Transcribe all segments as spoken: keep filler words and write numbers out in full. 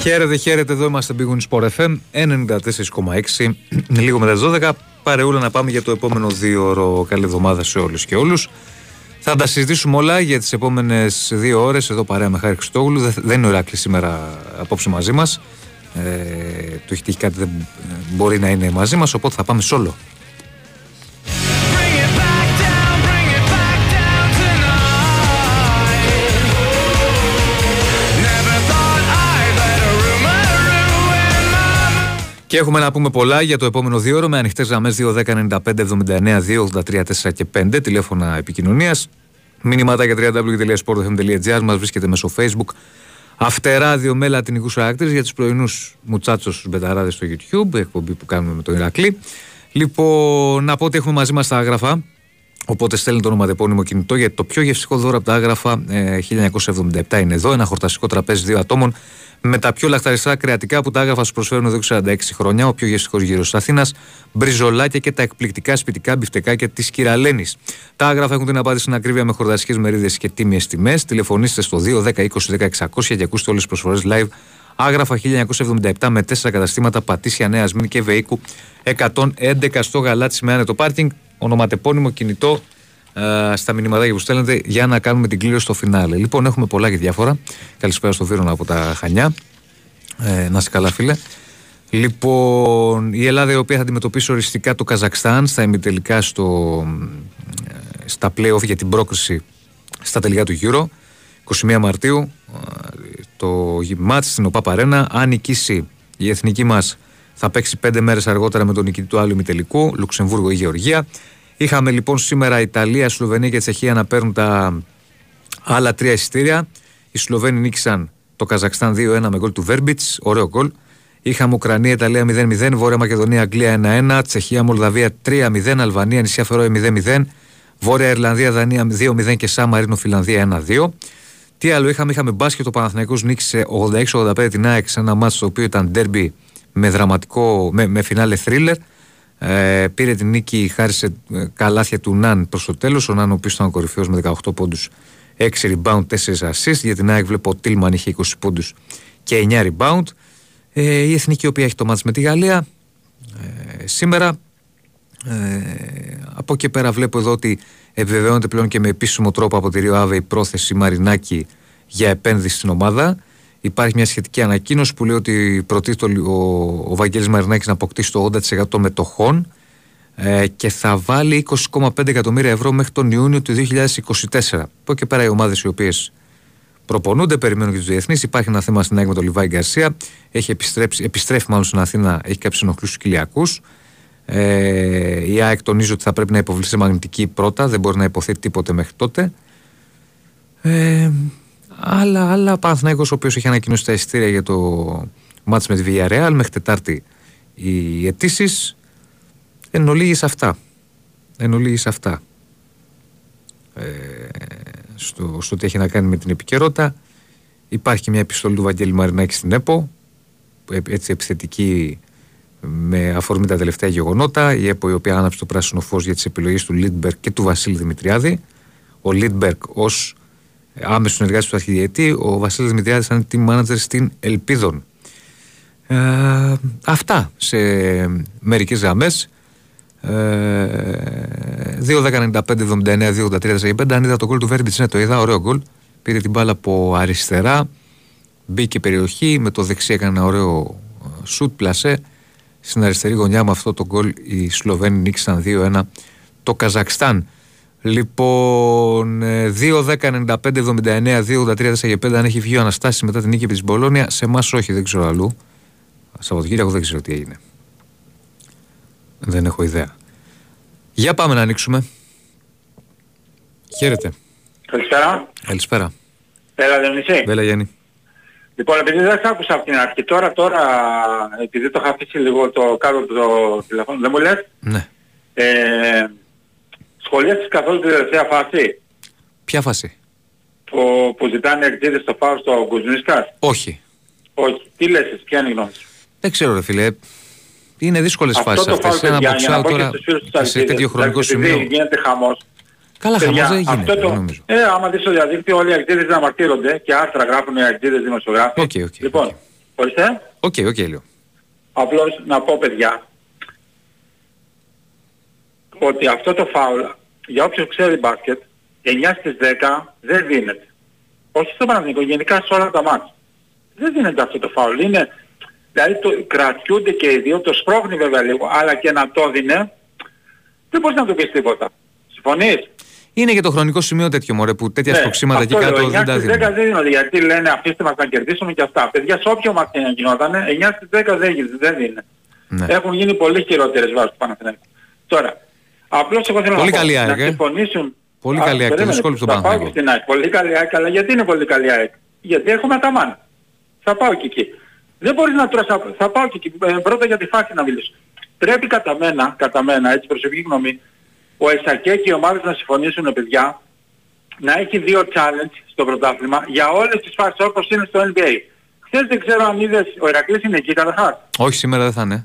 Χαίρετε, χαίρετε, εδώ είμαστε Big Win Sport εφ εμ ενενήντα τέσσερα κόμμα έξι. Λίγο μετά τις δώδεκα, παρεούλα να πάμε για το επόμενο δύο ώρο. Καλή εβδομάδα σε όλους και όλους. Θα τα συζητήσουμε όλα για τις επόμενες δύο ώρες. Εδώ παρέα με Χάρη Χριστόγλου. Δεν είναι ο Ηράκλης σήμερα απόψε μαζί μας. Ε, του έχει τύχει κάτι, δεν μπορεί να είναι μαζί μας. Οπότε θα πάμε σόλο. Και έχουμε να πούμε πολλά για το επόμενο δύο ώρο με ανοιχτές γραμμές δύο δέκα ενενήντα πέντε εβδομήντα εννέα δύο ογδόντα τρία τέσσερα και πέντε, τηλέφωνα επικοινωνίας. Μηνύματα για double-u double-u double-u τελεία sport f m τελεία gr, μας βρίσκεται μέσω Facebook. Αυτερά δύο με λατινικούς χαρακτήρες για τους πρωινούς μουτσάτσος στους μπεταράδες στο YouTube, εκπομπή που κάνουμε με τον Ηρακλή. Λοιπόν, να πω ότι έχουμε μαζί μας τα άγραφα, οπότε στέλνει το ονοματεπώνυμο κινητό, γιατί το πιο γευστικό δώρο από τα άγραφα χίλια εννιακόσια εβδομήντα επτά είναι εδώ, ένα χορταστικό τραπέζι δύο ατόμων με τα πιο λαχταριστά κρεατικά που τα άγραφα σου προσφέρουν εδώ και σαράντα έξι χρόνια, ο πιο γευστικός γύρος της Αθήνας, μπριζολάκια και τα εκπληκτικά σπιτικά μπιφτεκάκια της Κυραλένης. Τα άγραφα έχουν την απάντηση στην ακρίβεια με χορταστικές μερίδες και τίμιες τιμές. Τηλεφωνήστε στο δύο δέκα είκοσι δεκαεξακόσια και ακούστε όλες τις προσφορές live. Άγραφα χίλια εννιακόσια εβδομήντα επτά με τέσσερα καταστήματα, Πατήσια, Νέα Ασμήνη και Βεϊκού εκατόν έντεκα στο Γαλάτσι με άνετο πάρκινγκ. Ονοματεπώνυμο κινητό ε, στα μηνυματάκια που στέλνετε για να κάνουμε την κλήρωση στο φινάλε. Λοιπόν, έχουμε πολλά και διάφορα. Καλησπέρα στον Βίρονα από τα Χανιά. Ε, να είσαι καλά, φίλε. Λοιπόν, η Ελλάδα η οποία θα αντιμετωπίσει οριστικά το Καζακστάν στα ημιτελικά στο, στα play-off για την πρόκριση στα τελικά του Euro. είκοσι μία Μαρτίου το μάτς στην ΟΠΑΠ Αρένα. Αν νικήσει η εθνική μας, θα παίξει πέντε μέρες αργότερα με τον νικητή του άλλου ημιτελικού, Λουξεμβούργο ή Γεωργία. Είχαμε λοιπόν σήμερα Ιταλία, Σλοβενία και Τσεχία να παίρνουν τα άλλα τρία εισιτήρια. Οι Σλοβαίνοι νίκησαν το Καζακστάν δύο ένα με γκολ του Βέρμπιτς, ωραίο γκολ. Είχαμε Ουκρανία, Ιταλία μηδέν μηδέν, Βόρεια Μακεδονία, Αγγλία ένα ένα, Τσεχία, Μολδαβία τρία μηδέν, Αλβανία, Νησιά Φερόε μηδέν μηδέν, Βόρεια Ιρλανδία, Δανία δύο μηδέν και Σαν Μαρίνο, Φιλανδία ένα δύο. Τι άλλο είχαμε, είχαμε μπάσκετ, ο Παναθηναϊκός νίκησε ογδόντα έξι ογδόντα πέντε την ΑΕΚ σε ένα μάτς το οποίο ήταν ντέρμπι με δραματικό, με, με φινάλε θρίλερ. Ε, πήρε την νίκη χάρη σε καλάθια του Ναν προς το τέλος. Ο Ναν, ο οποίος ήταν κορυφαίος με δεκαοκτώ πόντους, έξι rebound, τέσσερα assist. Για την ΑΕΚ βλέπω ο Τίλμαν είχε είκοσι πόντους και εννέα rebound. Ε, η εθνική, η οποία έχει το μάτς με τη Γαλλία ε, σήμερα. Ε, από εκεί πέρα βλέπω εδώ ότι επιβεβαιώνεται πλέον και με επίσημο τρόπο από τη Ρίο Άβε η πρόθεση Μαρινάκη για επένδυση στην ομάδα. Υπάρχει μια σχετική ανακοίνωση που λέει ότι προτίθεται ο, ο Βαγγέλης Μαρινάκης να αποκτήσει το ογδόντα τοις εκατό των μετοχών ε, και θα βάλει είκοσι κόμμα πέντε εκατομμύρια ευρώ μέχρι τον Ιούνιο του δύο χιλιάδες είκοσι τέσσερα. Από εκεί πέρα οι ομάδες οι οποίες προπονούνται περιμένουν και τους διεθνείς. Υπάρχει ένα θέμα στην ΑΕΚ με τον Λιβάη Γκαρσία. Έχει επιστρέψει, επιστρέφει μάλλον στην Αθήνα, έχει κάποιους ενοχλούς στους κοιλιακούς. Ε, η ΑΕΚ τονίζει ότι θα πρέπει να υποβληθεί σε μαγνητική πρώτα, δεν μπορεί να υποθέτει τίποτε μέχρι τότε. Ε, Αλλά, αλλά ο Παναθηναϊκός, ο οποίος έχει ανακοινώσει τα εισιτήρια για το μάτς με τη Villarreal, μέχρι Τετάρτη οι αιτήσεις. Εν ολίγης αυτά. Εν ολίγης αυτά. Ε, στο, στο τι έχει να κάνει με την επικαιρότητα. Υπάρχει και μια επιστολή του Βαγγέλη Μαρινάκη στην ΕΠΟ, έτσι επιθετική με αφορμή τα τελευταία γεγονότα. Η ΕΠΟ, η οποία άναψε το πράσινο φως για τις επιλογές του Λίντμπεργκ και του Βασίλη Δημητριάδη. Ο Λίντμπεργκ ως άμεσο συνεργάτη του αρχιδιετή, ο Βασίλης Δημητριάδης ήταν team manager στην Ελπίδων. Ε, αυτά σε μερικές γραμμές. δύο δέκα ενενήντα πέντε εβδομήντα εννέα δύο ογδόντα τρία τέσσερα πέντε. Αν είδα το γκολ του Βέρμπιτς, ναι, το είδα, ωραίο γκολ. Πήρε την μπάλα από αριστερά, μπήκε περιοχή, με το δεξί έκανε ένα ωραίο σουτ πλασέ. Στην αριστερή γωνιά με αυτό το γκολ οι Σλοβαίνοι νίκησαν δύο ένα το Καζακστάν. Λοιπόν, δύο δέκα ενενήντα πέντε εβδομήντα εννέα δύο ογδόντα τρία τέσσερα πέντε. Αν έχει βγει ο Αναστάσης μετά την νίκη επί της Μπολόνια, σε εμάς όχι, δεν ξέρω αλλού. Σαββατοκύριακο δεν ξέρω τι έγινε. Δεν έχω ιδέα. Για πάμε να ανοίξουμε. Χαίρετε. Καλησπέρα. Καλησπέρα. Έλα Διονύση. Έλα Γιάννη. Λοιπόν, επειδή δεν σ' άκουσα από την αρχή, τώρα, τώρα, επειδή το είχα αφήσει λίγο το κάτω το τηλεφώνο, δεν μου λες. Ναι. Ε, σχολιάσεις καθόλου την τελευταία φάση? Ποια φάση? Το που ζητάνε εκδίδες στο φάουλ στο Κουζουνίσκας. Όχι. Όχι. Τι λες εσύ, ποια είναι η γνώμη σου? Δεν ξέρω ρε φίλε. Είναι δύσκολες αυτό φάσεις αυτές. Ένα μποξάω τώρα σε τέτοιο χρονικό σημείο. Γίνεται χαμός. Καλά χαμός δεν γίνεται νομίζω. Ε, άμα δεις στο διαδίκτυο όλοι οι εκδίδες να μαρτύρονται και άρθρα γράφουν οι εκδίδες δημοσιογράφοι. Okay, okay, λοιπόν, okay. Ορίστε. Οκ, οκ, Έλειο. Απλώς να πω, παιδιά, ότι αυτό το φάουλ, για όποιον ξέρει μπάσκετ, εννιά στις δέκα δεν δίνεται. Όχι στο Παναθηναϊκό, γενικά σε όλα τα μάτς. Δεν δίνεται αυτό το φάουλ. Είναι, δηλαδή το, κρατιούνται και οι δύο, το σπρώχνει βέβαια λίγο, αλλά και να το δίνε, δεν μπορείς να το πεις τίποτα. Συμφωνείς? Είναι και το χρονικό σημείο τέτοιο, μωρέ, που τέτοια σπροξήματα εκεί κάτω δεν τα δίνουν. εννιά στις δέκα δεν δίνονται, γιατί λένε αφήστε μας να κερδίσουμε και αυτά. Παιδιά, σε όποιο μας γινότανε, εννιά στις δέκα δεν δίνουν. Ναι. Έχουν γίνει πολύ χειρότερες βάσεις του Παναθηναϊκού. Τώρα, απλώς εγώ θέλω πολύ να, καλή πω, ΑΕΚ, να συμφωνήσουν... Πολύ α, καλή ΑΕΚ, το σχόλιο του Παναθηναϊκού. Πολύ καλή ΑΕΚ, αλλά γιατί είναι πολύ καλή ΑΕΚ? Γιατί έχουμε αταμάν. Θα πάω και εκεί. Δεν μπορείς να τρως, θα πάω και εκεί. Πρώτα για τη φάση να μιλήσω. Πρέπει κατά μένα, κατά μένα, έτσι προσωπική γνώμη, ο Εσακέ και οι ομάδες να συμφωνήσουν, παιδιά, να έχει δύο challenge στο πρωτάθλημα για όλες τις φάσεις όπως είναι στο N B A. Χθες δεν ξέρω αν είδες, ο Ηρακλής είναι εκεί καταρχάς. Όχι, σήμερα δεν θα είναι.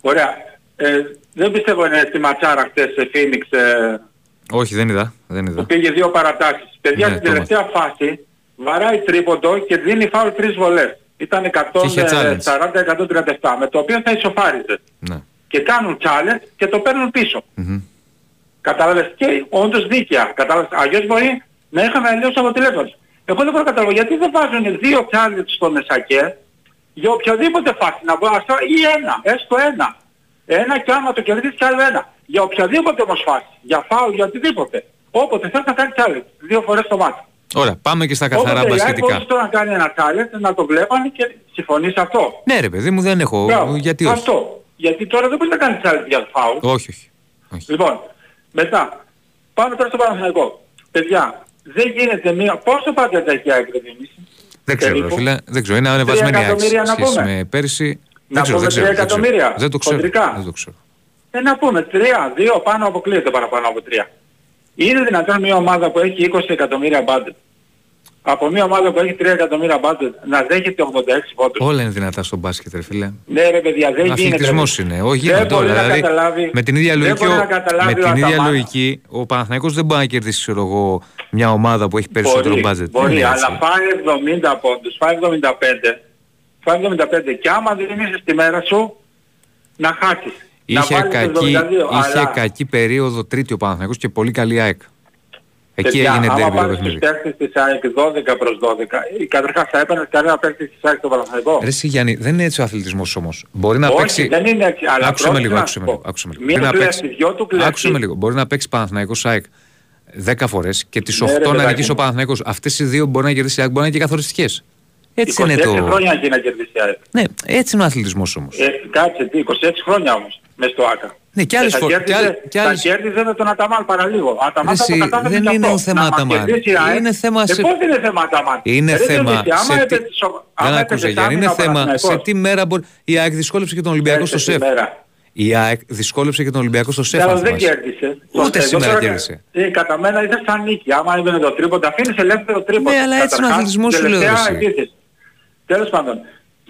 Ωραία. Ε, δεν πιστεύω είναι στη ματσάρα χθες σε Phoenix. Ε, Όχι, δεν είδα. Δεν είδα. Που πήγε δύο παρατάσεις. Παιδιά, ναι, στην τελευταία μας. φάση βαράει τρίποντο και δίνει φάουλ τρεις βολές. Ήταν εκατόν σαράντα εκατόν τριάντα επτά, με το οποίο θα ισοφάριζε. Ναι. Και κάνουν challenge και το παίρνουν πίσω. Mm-hmm. Κατάλαβες? Και όντως δίκαια. Κατάλαβες? Αλλιώς μπορεί να είχαμε αλλιώς αποτελέσματα. Εγώ δεν μπορώ να καταλάβω γιατί δεν βάζουν δύο challenge στον Εσακέ για οποιαδήποτε φάση να βάζω ή ένα, έστω ένα. Ένα και άμα το κερδίσεις κι άλλο ένα. Για οποιαδήποτε όμως φάση. Για φάου, για οτιδήποτε. Όποτε θες να κάνει challenge. Δύο φορές το μάτι. Ωραία, πάμε και στα καθαρά μπασκετικά. Όποτε τώρα να κάνει ένα challenge να το βλέπανε και συμφωνείς αυτό. Ναι ρε παιδί μου, δεν έχω. Μπράβο. Γιατί όχι. Αυτό. Γιατί τώρα δεν μπορείς να κάνεις challenge για το φάου. Όχι, όχι. όχι. Λοιπόν, μετά, πάμε τώρα στο Παναθηναϊκό. Παιδιά, δεν γίνεται μία... Πόσο πάτε τα έχει εκδοτήμηση? Δεν ξέρω, φίλε. Δεν ξέρω. Είναι ανεβασμένη άξιση με πέρσι. Να πούμε τρία εκατομμύρια. Δεν το ξέρω. Ε, να πούμε τρία, δύο πάνω αποκλείεται παραπάνω από τρία. Είναι δυνατόν μια ομάδα που έχει είκοσι εκατομμύρια budget από μια ομάδα που έχει τρία εκατομμύρια budget να δέχεται ογδόντα έξι πόντους? Όλα είναι δυνατά στο μπάσκετ ρε φίλε. Ναι ρε παιδιά, δεν αθλητισμός είναι. Όχι γίνεται όλα. Δηλαδή με την ίδια λογική, ο, με την ίδια λογική ο Παναθηναϊκός δεν μπορεί να κερδίσει ξέρω εγώ μια ομάδα που έχει περισσότερο budget. Μπορεί, μπορεί αλλά φάει εβδομήντα πόντους, φάει εβδομήντα πέντε, εβδομήντα πέντε και άμα δεν είσαι στη μέρα σου να χάσεις. Είχε, κακή, είχε αλλά... κακή περίοδο τρίτη ο Παναθηναϊκός και πολύ καλή ΑΕΚ. Εκεί έγινε ντέρμπι. Άμα πάρεις τους παίκτες της ΑΕΚ δώδεκα προς δώδεκα, καταρχάς θα έπαιρνες κανένα παίκτης της ΑΕΚ στο Παναθηναϊκό. Ρε Γιάννη, δεν είναι έτσι ο αθλητισμός όμως. Μπορεί να παίξει... Όχι, δεν είναι έτσι, αλλά άκουσε με λίγο, άκουσε με λίγο. Άκουσε με λίγο. Μία κλέφτη, δυο του κλέφτη. Άκουσε με λίγο. Μπορεί να παίξει Παναθηναϊκός ΑΕΚ δέκα φορές και τις οκτώ να νικήσει ο Παναθηναϊκός. Αυτές οι δύο μπορεί να κερδίσει η ΑΕΚ, μπορεί να είναι και καθοριστικές. Έτσι είναι το... είκοσι έξι χρόνια εκεί να κερδίσει η ΑΕΚ. Ναι, έτσι είναι ο αθλητισμός όμως. Ε, κάτσε, τι, είκοσι έξι χρόνια όμως, μες στο ΆΚΑ. Ναι, κι άλλες φορές. Τα κέρδιζε με τον Αταμάν παραλίγο. Αταμάν θα το κατάφερε και αυτό. Δεν είναι ο θέμα Αταμάν. Είναι θέμα σε... Ε, πώς δεν είναι θέμα Αταμάν? Είναι θέμα σε τι... Δεν άκουσα Γιάννη, είναι θέμα σε τι μέρα μπορεί... Η ΑΕΚ δυσκόλεψε και τον Ολυμπιακό στο ΣΕΦ. Η ΑΕΚ δυσκόλεψε και τον Ολυμπιακό στο ΣΕΦ. Δεν κέρδισε. Ούτε σήμερα κέρδισε. Κατά μένα ήταν σαν νίκη. Άμα έβγαινε το τρίποντα, αφήνεις ελεύθερο τρίποντα. Ναι, αλλά έτσι είναι ο αθλητισμός σου λέω. Τέλος πάντων,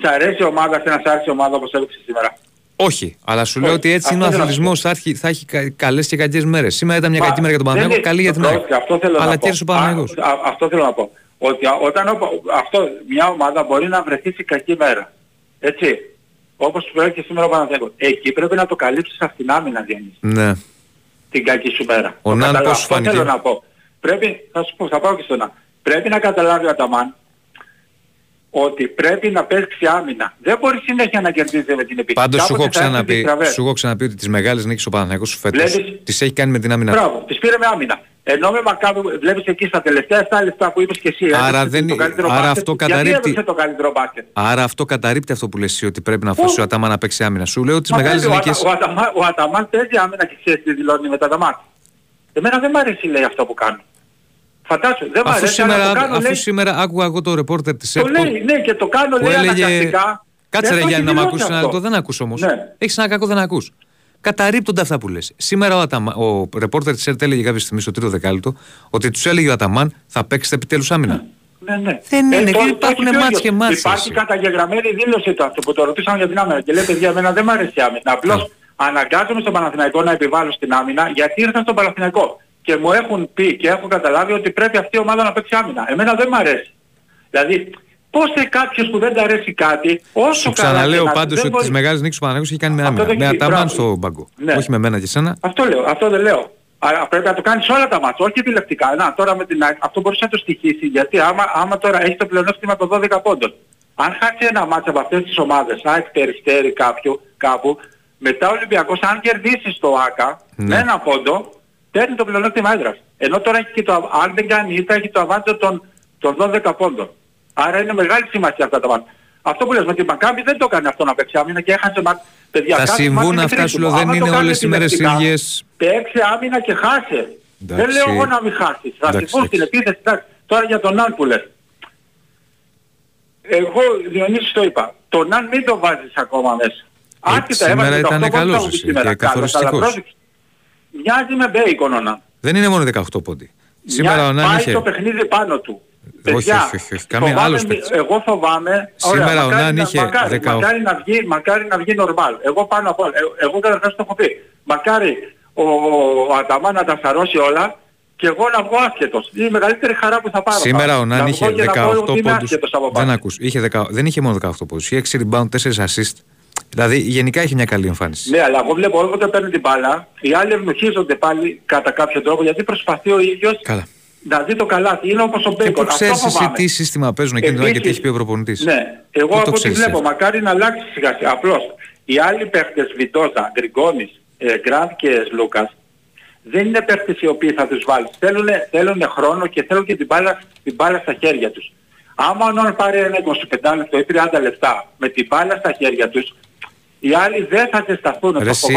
σ' αρέσει η ομάδα, σε να σ' άρεσε η ομάδα όπως έδειξε σήμερα? Όχι, αλλά σου λέω ότι έτσι είναι ο αθλητισμός, θα έχει καλές και κακές μέρες. Σήμερα ήταν μια κακή μέρα για τον Παναθηναϊκό, καλή για την ΑΕΚ. Αλλά κέρδισε ο Παναθηναϊκός. Αυτό θέλω να πω. Ότι όταν αυτό, μια ομάδα μπορεί να βρεθεί σε κακή μέρα. Έτσι. Όπως βρέθηκε και σήμερα ο Παναθηναϊκός. Εκεί πρέπει να το καλύψεις αυτήν την άμυνα, Διονύση. Ναι. Την κακή σου μέρα. Ο Ναν πώς σου φάνηκε? Θέλω να πω. Πρέπει, θα σου πω, θα πάω και στον Ναν. Πρέπει να καταλάβει ο Αταμάν ότι πρέπει να παίξει άμυνα. Δεν μπορεί συνέχεια να κερδίζει με την επιτυχία. Πάντως σου έχω ξαναπεί, ξαναπεί ότι τις μεγάλες νίκες ο Παναθηναϊκός σου φέτος βλέπεις... τις έχει κάνει με την άμυνα. Μπράβο, τις πήρε με άμυνα. Ενώ με Μακάβι βλέπεις εκεί στα τελευταία επτά λεπτά που είπες και εσύ. Άρα, δεν... το καλύτερο Άρα αυτό καταρρίπτει. Το καλύτερο Άρα αυτό καταρρίπτει αυτό που λες εσύ ότι πρέπει να αφήσει ο Αταμάν να παίξει άμυνα. Σου λέω τις μεγάλες νίκες. Ο, Αταμά, ο Αταμάν παίζει άμυνα και ξέρεις τι δηλώνει μετά τα μάτια. Εμένα δεν μ' αρέσει λέει αυτό που κάνει. Φαντάσου, δεν αφού σήμερα, να το κάνω, αφού λέει... σήμερα άκουγα εγώ το ρεπόρτερ της ΕΠΟ. Το λέει, ναι, και το κάνω λέει έλεγε... αναγκαστικά. Κάτσε ρε Γιάννη να μ' ακούσεις ένα λεπτό, δεν ακούς όμως. Ναι. Έχεις ένα κακό, δεν ακούς. Καταρρίπτονται αυτά που λες. Σήμερα ο, Αταμα... ο ρεπόρτερ της ΕΡΤ έλεγε κάποια στιγμή στο τρίτο δεκάλεπτο ότι τους έλεγε ο Αταμάν θα παίξετε επιτέλους άμυνα. Ναι, ναι. Δεν είναι, δεν υπάρχουν μάτς και μάτς. Υπάρχει καταγεγραμμένη δήλωση του αυτό που το ρωτήσαμε για την άμυνα και λέει παιδιά εμένα δεν μ' αρέσει η άμυνα. Απλώς αναγκάζομαι στον Παναθηναϊκό να επιβάλλω στην άμυνα γιατί ήρθα στον Παναθηναϊκό. Και μου έχουν πει και έχω καταλάβει ότι πρέπει αυτή η ομάδα να παίξει άμυνα. Εμένα δεν μ' αρέσει. Δηλαδή, ώστε κάποιος που δεν του αρέσει κάτι, όσο το ξαναλέω πάντως ότι μπορεί... τις μεγάλες νίκες του Παναγιώτη είχε κάνει με άμυνα. Με αταμάν στο μπαγκό. Ναι. Όχι με εμένα και σένα. Αυτό λέω, αυτό δεν λέω. Αλλά πρέπει να το κάνεις όλα τα μάτσα, όχι επιλεκτικά. Να, τώρα με την... Αυτό μπορούσε να το στοιχήσει, γιατί άμα, άμα τώρα έχει το πλεονέκτημα των δώδεκα πόντων. Αν χάσει ένα μάτσα από αυτές τις ομάδες, ΑΕΚ, Περιστέρι, κάποιου, κάπου, μετά ο Ολυμπιακός, αν κερδίσεις το ΆΚΑ, ναι, με ένα πόντο, παίρνει το πλεονέκτημα έδρας. Ενώ τώρα έχει και το, αν δεν κάνει ήττα, έχει το αβάντζο των, των δώδεκα πόντων. Άρα είναι μεγάλη σημασία αυτά τα μάτια. Αυτό που λες με τη Μακάμπη δεν το έκανε αυτό να παίξει άμυνα και έχασε μα... παιδιά. Θα συμβούν αυτά σου λέω, δεν είναι όλες οι μέρες ίδιες. Παίξε άμυνα και χάσε. Εντάξει. Δεν λέω εγώ να μην χάσεις. Θα συμβούν στην επίθεση. Τώρα για τον Αν που λες. Εγώ Διονύση το είπα. Τον Αν μην το βάζεις ακόμα μέσα. Άκυτα έβαζε το αυτό που θα σήμερα. Μοιάζει με Μπέικον ο Ναν. Δεν είναι μόνο δεκαοκτώ πόντι. Σήμερα ο Ναν είχε... πάει το παιχνίδι πάνω του. Όχι, όχι, όχι. Καμία άλλος παίκτης. Εγώ φοβάμαι... Σήμερα ο Ναν είχε... Μακάρι, μακάρι, να βγει, μακάρι να βγει νορμάλ. Εγώ πάνω από... Εγώ καταρχάς το έχω πει. Μακάρι ο, ο Αταμά να τα σαρώσει όλα και εγώ να βγω άσχετος. Είναι η μεγαλύτερη χαρά που θα πάρω. Σήμερα ο Ναν είχε δεκαοκτώ πόντους. Δεν ακούς. Δεν είχε μόνο δεκαοκτώ πόντους. Είχε έξι rebound, τέσσερα assist. Δηλαδή γενικά έχει μια καλή εμφάνιση. Ναι, αλλά εγώ βλέπω όταν παίρνει την μπάλα, οι άλλοι ευνουχίζονται πάλι κατά κάποιο τρόπο γιατί προσπαθεί ο ίδιος να δει το καλάθι. Είναι όπως ο Μπέικον. Και ξέρεις εσύ τι σύστημα παίζουν εκείνη την ώρα και τι έχει πει ο προπονητής. Ναι, εγώ από ό,τι βλέπω, μακάρι να αλλάξει σιγά σιγά. Απλώς οι άλλοι παίχτες Βιτόζα, Γκριγκόνης, Γκραντ και Λούκας δεν είναι παίχτες οι οποίοι θα τους βάλεις. Θέλουν χρόνο και θέλουν και την μπάλα, την μπάλα στα χέρια τους. Άμα ο Νόν πάρει ένα είκοσι πέντε λεπτό ή τριάντα λεπτά με την μπάλα στα χέρια τους, οι άλλοι δεν θα ζεσταθούν. Ρε εσύ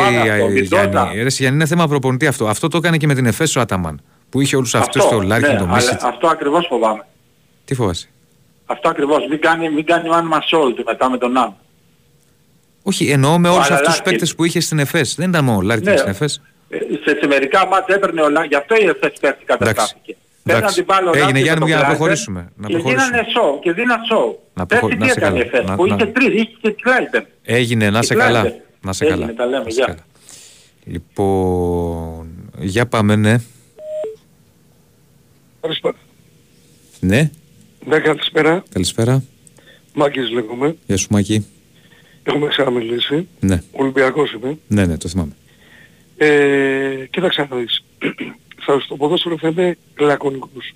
Γιάννη, είναι θέμα προπονητή αυτό. Αυτό το έκανε και με την Εφές ο Αταμάν. Που είχε όλους αυτούς στο Λάρκιν, το Μίσιτ. Αυτό ακριβώς φοβάμαι. Τι φοβάσαι? Αυτό ακριβώς. Μην κάνει, μην κάνει ο Αν Μασόλ του μετά με τον Αν. Όχι, εννοώ με όλους αυτούς τους παίκτες που είχε στην Εφές. Δεν ήταν μόνο ο Λάρκιν στην Εφές. Σε μερικά μάτια έπαιρνε ο Λάρκιν. Γι' αυτό η Εφές πέφτει καταστάθηκε. Έγινε Γιάννη για να προχωρήσουμε. Και γίνανε σοου και δίνα σοου. Πέφτει τι έκανε η Εφές που είχε τρεις, είχε και Κλάιμπερν. Έγινε, να σε καλά. Να σε καλά. Λοιπόν, για πάμε, ναι. Καλησπέρα. Ναι. Ναι, καλησπέρα. Καλησπέρα. Μάκης λέγομαι. Γεια σου Μάκη. Έχουμε ξαναμιλήσει. Ναι. Ολυμπιακός είμαι. Ναι, ναι, το θυμάμαι. Ε, κοίταξα να δεις. Στο ποδόσφαιρο θα είμαι λακωνικός.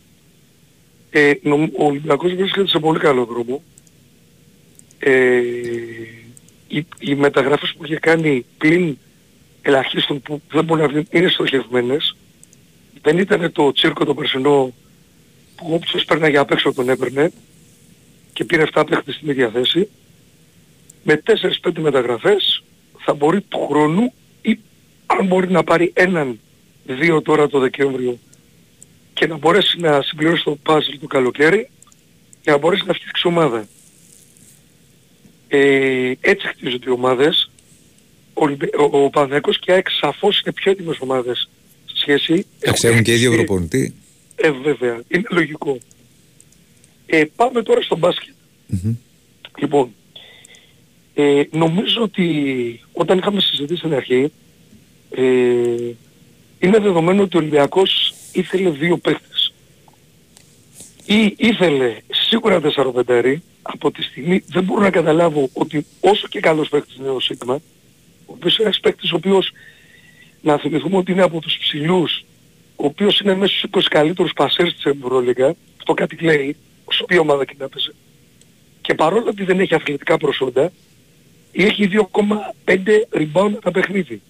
Ε, ο Ολυμπιακός βρίσκεται σε πολύ καλό δρόμο. Ε, οι, οι μεταγραφές που είχε κάνει πλην ελαχίστων που δεν μπορεί να βγει είναι στοχευμένες. Δεν ήταν το τσίρκο το περσινό που όποιος παίρναγε απ' έξω τον έπαιρνε και πήρε εφτά παίχτες στην ίδια θέση. Με τέσσερις πέντε μεταγραφές θα μπορεί του χρόνου ή αν μπορεί να πάρει έναν δύο τώρα το Δεκέμβριο και να μπορέσει να συμπληρώσει το puzzle του καλοκαίρι και να μπορέσει να φτιάξει ομάδα. Ε, έτσι χτίζονται οι ομάδες. Ο, ο, ο Παναθηναϊκός και ΑΕΚ σαφώς είναι πιο έτοιμες ομάδες. Ξέρουν και οι ίδιοι προπονητή. Ε, βέβαια. Είναι λογικό. Ε, πάμε τώρα στο μπάσκετ. Mm-hmm. Λοιπόν, ε, νομίζω ότι όταν είχαμε συζητήσει στην αρχή, ε, είναι δεδομένο ότι ο Ολυμπιακός ήθελε δύο παίχτες. Ή ήθελε σίγουρα τεσσαροπεντάρι, από τη στιγμή δεν μπορώ να καταλάβω ότι όσο και καλός παίχτης είναι ο Σίγμα, ο οποίος είναι ένας παίχτης ο οποίος να θυμηθούμε ότι είναι από τους ψηλούς, ο οποίος είναι μέσα στους είκοσι καλύτερους πασέρς της Ευρωλίγκα, αυτό κάτι λέει, ως οποία ομάδα και να παίζει. Και παρόλο ότι δεν έχει αθλητικά προσόντα, έχει δύο κόμμα πέντε rebound τα παιχνίδι.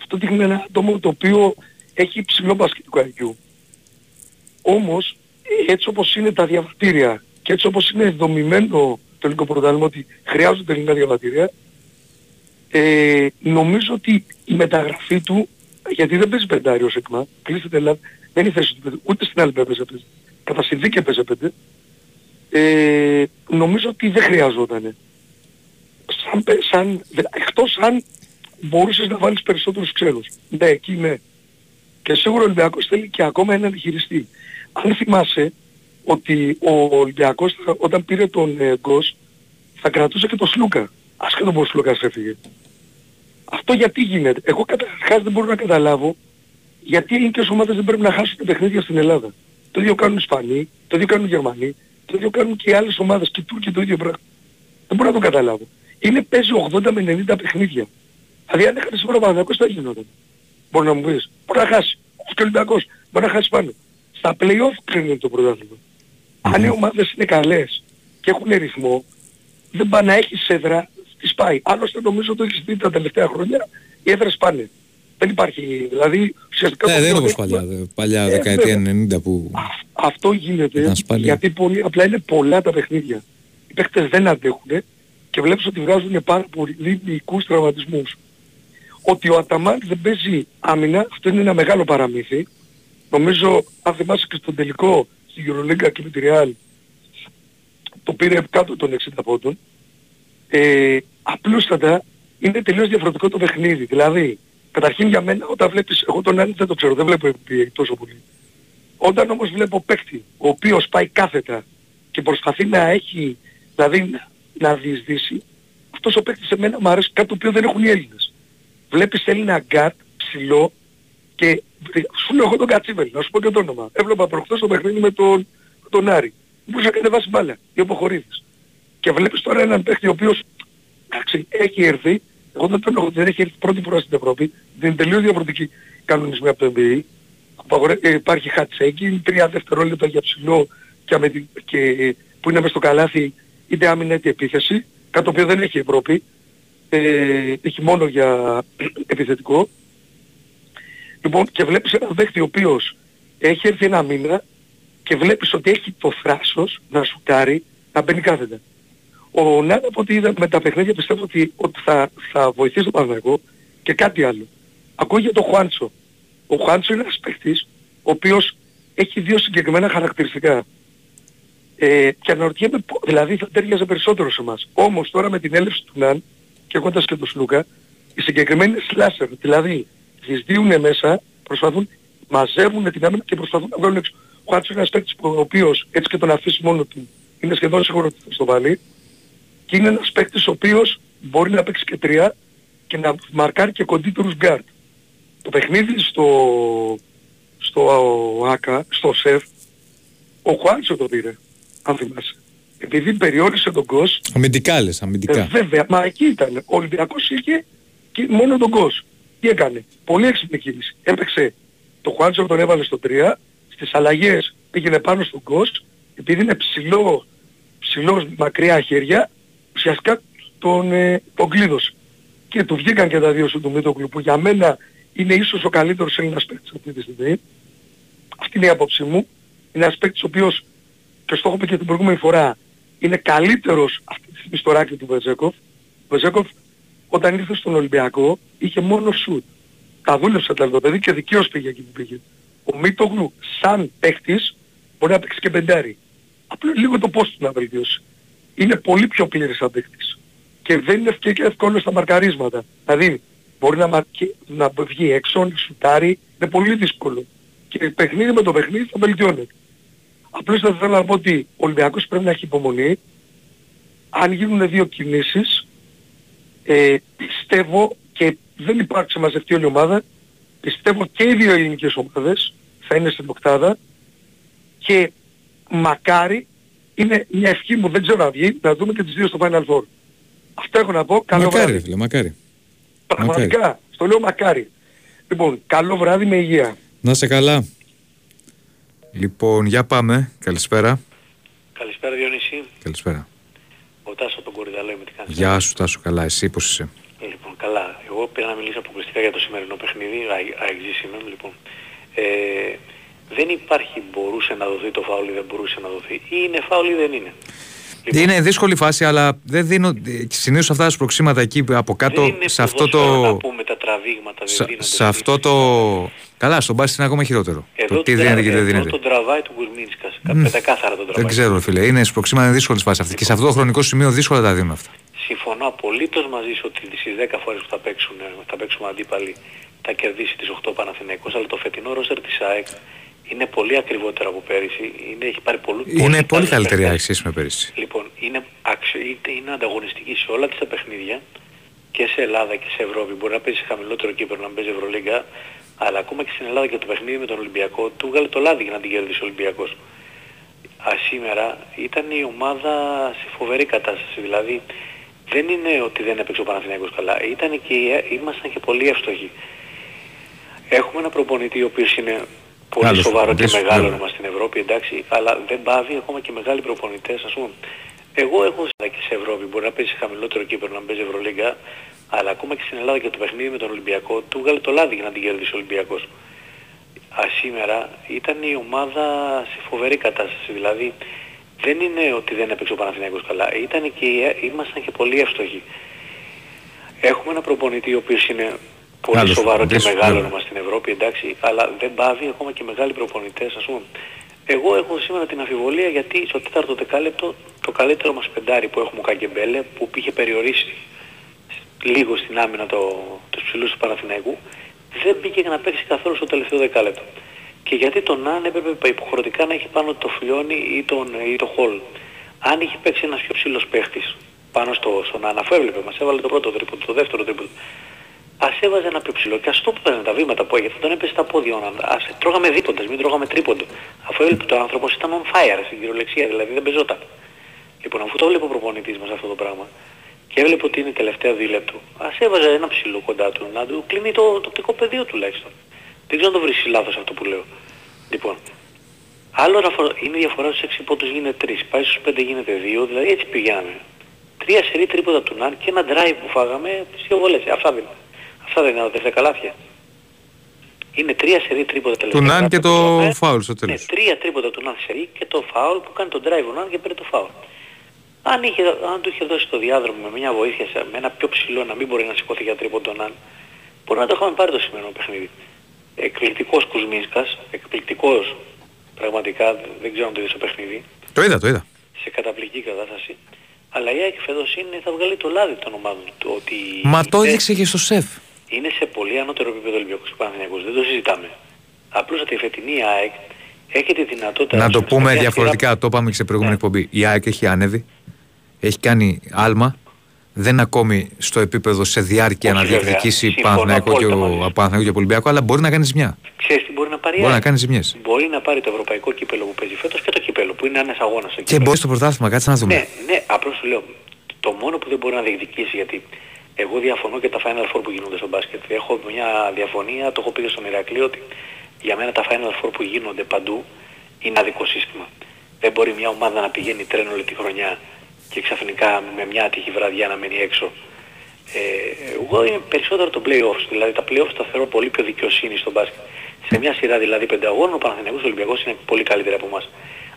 Αυτό δείχνει ένα άτομο το οποίο έχει ψηλό μπασκετικό άι κιου. Όμως, έτσι όπως είναι τα διαβατήρια και έτσι όπως είναι δομημένο το ελληνικό πρωτάθλημα, ότι χρειάζονται ελληνικά διαβατήρια, Ε, νομίζω ότι η μεταγραφή του, γιατί δεν παίζει πεντάρι ως ΕΚΜΑ, κλείστεται Ελλάδα, δεν είναι η θέση του πέντε, ούτε στην άλλη παίζει πέντε, κατά συνθήκη παίζει πέντε, ε, νομίζω ότι δεν χρειαζόταν. Σαν, σαν, εκτός αν μπορούσες να βάλεις περισσότερους ξένους. Ναι, εκεί ναι. Και σίγουρα ο Ολυμπιακός θέλει και ακόμα έναν χειριστή. Αν θυμάσαι ότι ο Ολυμπιακός όταν πήρε τον ε, Γκος θα κρατούσε και τον Σλούκα. Ασχέτως πως ο Λουκάς έφυγε. Αυτό γιατί γίνεται. Εγώ καταρχάς δεν μπορώ να καταλάβω γιατί οι ελληνικές ομάδες δεν πρέπει να χάσουν τα παιχνίδια στην Ελλάδα. Το ίδιο κάνουν οι Ισπανοί, το ίδιο κάνουν οι Γερμανοί, Το ίδιο κάνουν και οι άλλες ομάδες και οι Τούρκοι το ίδιο πράγμα. Δεν μπορώ να το καταλάβω. Είναι παίζει ογδόντα με ενενήντα παιχνίδια. Δηλαδή αν έχανε σήμερα ο Παναθηναϊκός θα γινόταν. Μπορεί να μου πεις. Μπορεί να χάσει. Και ο Ολυμπιακός. Μπορεί να χάσει πάνω. Στα play-off κρίνεται το πρωτάθλημα. Mm-hmm. Αν οι ομάδες είναι καλές και έχουν ρυθμό, δεν πάει να έχεις έδρα, τις πάει. Άλλωστε νομίζω το έχεις δει τα τελευταία χρόνια, οι έδρες πάνε. Δεν υπάρχει, δηλαδή ουσιαστικά... Ε, δεν είναι όπως παλιά, παλιά ε, δεκαετία ενενήντα που... Α, αυτό γίνεται, γιατί πολύ, απλά είναι πολλά τα παιχνίδια. Οι παίκτες δεν αντέχουν και βλέπεις ότι βγάζουν πάρα πολύ νοικούς τραυματισμούς. Ότι ο Αταμάν δεν παίζει άμυνα, αυτό είναι ένα μεγάλο παραμύθι. Νομίζω, αν θυμάσαι και στον τελικό, στην Euroleague και με τη Real, το πήρε κάτω των εξήντα πόντων. Ε, απλούστατα είναι τελείως διαφορετικό το παιχνίδι. Δηλαδή, καταρχήν για μένα, όταν βλέπεις, εγώ τον Άννη δεν το ξέρω, δεν βλέπω επί τόσο πολύ. Όταν όμως βλέπω παίκτη, ο οποίος πάει κάθετα και προσπαθεί να έχει, δηλαδή να διεισδύσει, αυτός ο παίκτης σε μένα μου αρέσει, κάτι το οποίο δεν έχουν οι Έλληνες. Βλέπεις Έλληνα γκάτ, ψηλό και σου λέω εγώ τον Κατσίβελ, να σου πω και το όνομα. Έβλεπα προχθές το παιχνίδι με τον, τον Άρη. Μπορείς να κατεβάσεις μπάλα, ή αποχωρήσεις. Και βλέπεις τώρα έναν παίκτη ο οποίος εντάξει, έχει έρθει, εγώ δεν τον έχω, δεν έχει έρθει πρώτη φορά στην Ευρώπη, δεν είναι τελείως διαφορετική κανονισμή από το εν μπι έι. Υπάρχει χατσέκι, τρία δευτερόλεπτα για ψηλό και, αμετι... και που είναι μες στο καλάθι είτε άμυνα είτε επίθεση, κάτι το οποίο δεν έχει η Ευρώπη, ε, έχει μόνο για επιθετικό. Λοιπόν, και βλέπεις έναν παίκτη ο οποίος έχει έρθει ένα μήνα και βλέπεις ότι έχει το θράσος να σουτάρει, να μπαίνει κάθετα. Ο Νάνα από ό,τι είδα με τα παιχνίδια πιστεύω ότι, ότι θα, θα βοηθήσει τον Παναθηναϊκό και κάτι άλλο. Ακούγεται ο Χουάντσο. Ο Χουάντσο είναι ένας παίκτης ο οποίος έχει δύο συγκεκριμένα χαρακτηριστικά. Ε, και αναρωτιέμαι, δηλαδή θα ταιριάζει περισσότερο σε εμάς. Όμως τώρα με την έλευση του Ναν και έχοντας και τον Σλούκα, οι συγκεκριμένοι σλάσερ, δηλαδή διεισδύουν μέσα, προσπαθούν, μαζεύουν την άμυνα και προσπαθούν να βγάλουν έξω. Ο Χουάντσο είναι ένας παίκτης ο οποίος έτσι και τον αφήσει μόνο του είναι σχεδόν σίγουρο ότι θα στο βάλει. Και είναι ένας παίκτης ο οποίος μπορεί να παίξει και τρία και να μαρκάρει και κοντύτερους γκάρτ. Το παιχνίδι στο, στο ΑΚΑ, στο ΣΕΦ, ο Χουάντσο το πήρε, αν θυμάσαι. Επειδή περιόρισε τον Κος... Αμυντικά λες, αμυντικά. Ε, βέβαια, μα εκεί ήταν. Ο Ολυμπιακός είχε και μόνο τον Κος. Τι έκανε. Πολύ έξυπνη κίνηση. Έπαιξε. Το Χουάντσο τον έβαλε στο τρία, στις αλλαγές πήγαινε πάνω στον Κος, επειδή είναι ψηλό, ψηλός μακριά χέρια, ουσιαστικά τον, ε, τον κλείδωσε. Και του βγήκαν και τα δύο σου του Μήτοκλου που για μένα είναι ίσως ο καλύτερος Έλληνας παίκτης αυτή τη στιγμή. Αυτή είναι η άποψή μου. Είναι ένας παίκτης ο οποίος, και στο έχω πει και την προηγούμενη φορά, είναι καλύτερος αυτή τη στιγμή στο ράκι του Βεζέκοφ. Ο Βεζέκοφ όταν ήρθε στον Ολυμπιακό είχε μόνο σουτ. Τα δούλεψε τα λεπτά και δικαίως πήγε εκεί που πήγε. Ο Μήτοκλου σαν παίκτης μπορεί να παίξει και πεντάρι. Απλώς λίγο το πόστο να βελτιώσει. Είναι πολύ πιο πλήρης αντίκτης. Και δεν είναι εύκολο στα μαρκαρίσματα. Δηλαδή μπορεί να, μαρκε... να βγει έξω, να σουτάρει, είναι πολύ δύσκολο. Και παιχνίδι με το παιχνίδι θα βελτιώνεται. Απλώς θα θέλω να πω ότι ο Ολυμπιακός πρέπει να έχει υπομονή. Αν γίνουν δύο κινήσεις, ε, πιστεύω και δεν υπάρξει μαζευτή όλη ομάδα, πιστεύω και οι δύο ελληνικές ομάδες θα είναι στην οκτάδα και μακάρι. Είναι μια ευχή μου, δεν ξέρω να βγει, να δούμε και τις δύο στο Final Four. Αυτό έχω να πω. Καλό μακάρι, βράδυ. Φίλε, μακάρι. Πραγματικά, μακάρι. Στο λέω μακάρι. Λοιπόν, καλό βράδυ με υγεία. Να σε καλά. Λοιπόν, για πάμε. Καλησπέρα. Καλησπέρα Διονύση. Καλησπέρα. Ο Τάσο τον Κορυδαλέο με τι κάνεις. Γεια σου Τάσο, καλά. Εσύ πώς είσαι. Λοιπόν, καλά. Εγώ πήρα να μιλήσω αποκλειστικά για το σημερινό παιχνίδι. Αεξή είμαι, λοιπόν. Ε, Δεν υπάρχει μπορούσε να δοθεί το φάουλ ή δεν μπορούσε να δοθεί. Είναι φάουλ ή δεν είναι. Λοιπόν, είναι δύσκολη φάση, αλλά δεν δίνω. Συνήθως αυτά τα σπροξήματα εκεί από κάτω. Δεν είναι σε αυτό το. Να πούμε, τα τραβήγματα, δεν σε, σε αυτό το. Καλά, στον Μπάστι είναι ακόμα χειρότερο. Εδώ το τι τρα... δίνεται και δεν δίνεται. Αυτό τον τραβάει του Γκουρμίντσκα. Mm. Πεντακάθαρα τον τραβάει. Δεν ξέρω, φίλε. Είναι σπροξήματα, είναι δύσκολη φάση αυτή. Λοιπόν. Και σε αυτό το χρονικό σημείο δύσκολα τα δίνουν αυτά. Συμφωνώ απολύτως μαζί σου ότι στις δέκα φορές που θα παίξουμε, θα παίξουμε αντίπαλοι θα κερδίσει τις οκτώ Παναθηναϊκός, αλλά το φετινό ρόστερ της ΑΕΚ. Είναι πολύ ακριβότερα από πέρυσι. Είναι, έχει πάρει πολλού, είναι πολύ, πολύ καλύτερη αξίση με πέρυσι. Λοιπόν, είναι, είναι ανταγωνιστική σε όλα τα παιχνίδια και σε Ελλάδα και σε Ευρώπη. Μπορεί να παίζει σε χαμηλότερο κύπελλο, να παίζει Ευρωλίγκα, αλλά ακόμα και στην Ελλάδα και το παιχνίδι με τον Ολυμπιακό του βγάλε το λάδι για να την κερδίσει ο Ολυμπιακός. α, σήμερα ήταν η ομάδα σε φοβερή κατάσταση. Δηλαδή δεν είναι ότι δεν έπαιξε ο Παναθηναϊκός καλά. Ήτανε και, ήμασταν και πολύ εύστοχοι. Έχουμε ένα προπονητή ο οποίος είναι πολύ Άλλος, σοβαρό και μεγάλο όνομα στην Ευρώπη, εντάξει, αλλά δεν πάβει ακόμα και μεγάλοι προπονητές. Ας πούμε, εγώ έχω ζητήσει σε Ευρώπη, μπορεί να παίζει χαμηλότερο κύπελλο, να παίζει Ευρωλίγκα, αλλά ακόμα και στην Ελλάδα και το παιχνίδι με τον Ολυμπιακό, του βγάλε το λάδι για να την κερδίσει ο Ολυμπιακός. Α, σήμερα ήταν η ομάδα σε φοβερή κατάσταση. Δηλαδή δεν είναι ότι δεν έπαιξε ο Παναθηναϊκός καλά. Ήτανε και, ήμασταν και πολύ εύστοχοι. Έχουμε ένα προπονητή ο οποίος είναι πολύ Άλλος, σοβαρό και μεγάλο όνομα στην Ευρώπη, εντάξει, αλλά δεν πάβει ακόμα και μεγάλοι προπονητές. Ας πούμε, εγώ έχω σήμερα την αμφιβολία γιατί στο τέταρτο δεκάλεπτο το καλύτερο μας πεντάρι που έχουμε, ο Καγκεμπέλε, που είχε περιορίσει λίγο στην άμυνα το, τους ψηλούς του Παναθηναϊκού, δεν μπήκε να παίξει καθόλου στο τελευταίο δεκάλεπτο. Και γιατί τον Αν έπρεπε υποχρεωτικά να έχει πάνω το Φιλιώνι ή τον, ή το Χολ. Αν είχε παίξει ένας πιο ψηλός παίχτης πάνω στο, στον Αν, αφού έβλεπε, μας έβαλε το πρώτο τρίποντο, το δεύτερο τρίποντο, ας έβαζε ένα πιο ψηλό και ας το πέρανε τα βήματα που έγινε, θα τον έπαιζε στα πόδια. Ας τρώγαμε δίποντες, μην τρώγαμε τρίποντο. Αφού έβλεπε το άνθρωπος ήταν on fire στην κυριολεξία, δηλαδή δεν παίζονταν. Λοιπόν, αφού το έβλεπε ο προπονητής μας αυτό το πράγμα και έβλεπε ότι είναι τελευταία δίλεπτο, ας έβαζε ένα ψηλό κοντά του, να του κλείνει το οπτικό πεδίο τουλάχιστον. Δεν ξέρω αν το βρίσκει λάθος αυτό που λέω. Λοιπόν, άλλο είναι η διαφορά στους έξι πόντους γίνεται τρεις, πάει στους πέντε γίνεται δύο, δηλαδή έτσι πηγαίναμε. Τρία σερί τρίποτα του Ναν και ένα drive που φάγαμε τις δύο βολές. Αυτά δεν, αυτά δεν είναι τα δεύτερα καλάθια. Είναι τρία σερί τρίποτα τελευταία. Του Ναν και το φάουλ στο τέλος. Ναι, τρία τρίποτα του Ναν σερί και το φάουλ που κάνει τον drive ο Ναν και παίρνει το φάουλ. Αν, είχε, αν του είχε δώσει το διάδρομο με μια βοήθεια, με ένα πιο ψηλό να μην μπορεί να σηκωθεί για τρίποντο Ναν, μπορεί να το είχαμε πάρει το σημερινό παιχνίδι. Εκπληκτικός Κουσμίνσκας, εκπληκτικός πραγματικά, δεν ξέρω αν το είδες το παιχνίδι. Το είδα, το είδα. Σε καταπληκτική κατάσταση. Αλλά η ΑΕΚ φέτος είναι, θα βγάλει το λάδι των ομάδων του. Ότι μα το έδειξε και στο ΣΕΦ. Είναι σε πολύ ανώτερο επίπεδο Ολυμπιακός Παναθηναϊκός, δεν το συζητάμε. Απλώς ότι η φετινή ΑΕΚ έχει τη δυνατότητα... Να το πούμε διαφορετικά, σειρά... το είπαμε και σε προηγούμενη ναι. εκπομπή. Η ΑΕΚ έχει ανέβει, έχει κάνει άλμα. Δεν ακόμη στο επίπεδο σε διάρκεια όχι, να διεκδικήσει Παναθηναϊκό και ο Ολυμπιακό, αλλά μπορεί να κάνει ζημιά. Ξέρεις τι μπορεί να πάρει. Μπορεί να κάνει ζημιές. Μπορεί να πάρει το ευρωπαϊκό κύπελο που παίζει φέτος και το κύπελο που είναι ένας αγώνας. Και μπορεί στο πρωτάθλημα, κάτσε να δούμε. Ναι, ναι, απλώς σου λέω. Το μόνο που δεν μπορεί να διεκδικήσει, γιατί εγώ διαφωνώ και τα Final Four που γίνονται στο μπάσκετ. Έχω μια διαφωνία, το έχω πει στον Ηρακλή, ότι για μένα τα Final Four που γίνονται παντού είναι αδικό σύστημα. Δεν μπορεί μια ομάδα να πηγαίνει τρένο όλη τη χρονιά και ξαφνικά με μια άτυχη βραδιά να μένει έξω. Ε, εγώ είμαι περισσότερο των play-offs, δηλαδή τα play-offs τα θεωρώ πολύ πιο δικαιοσύνη στο μπάσκετ. Σε μια σειρά δηλαδή πενταγώνων ο Παναθηναϊκός Ολυμπιακός είναι πολύ καλύτερα από εμάς.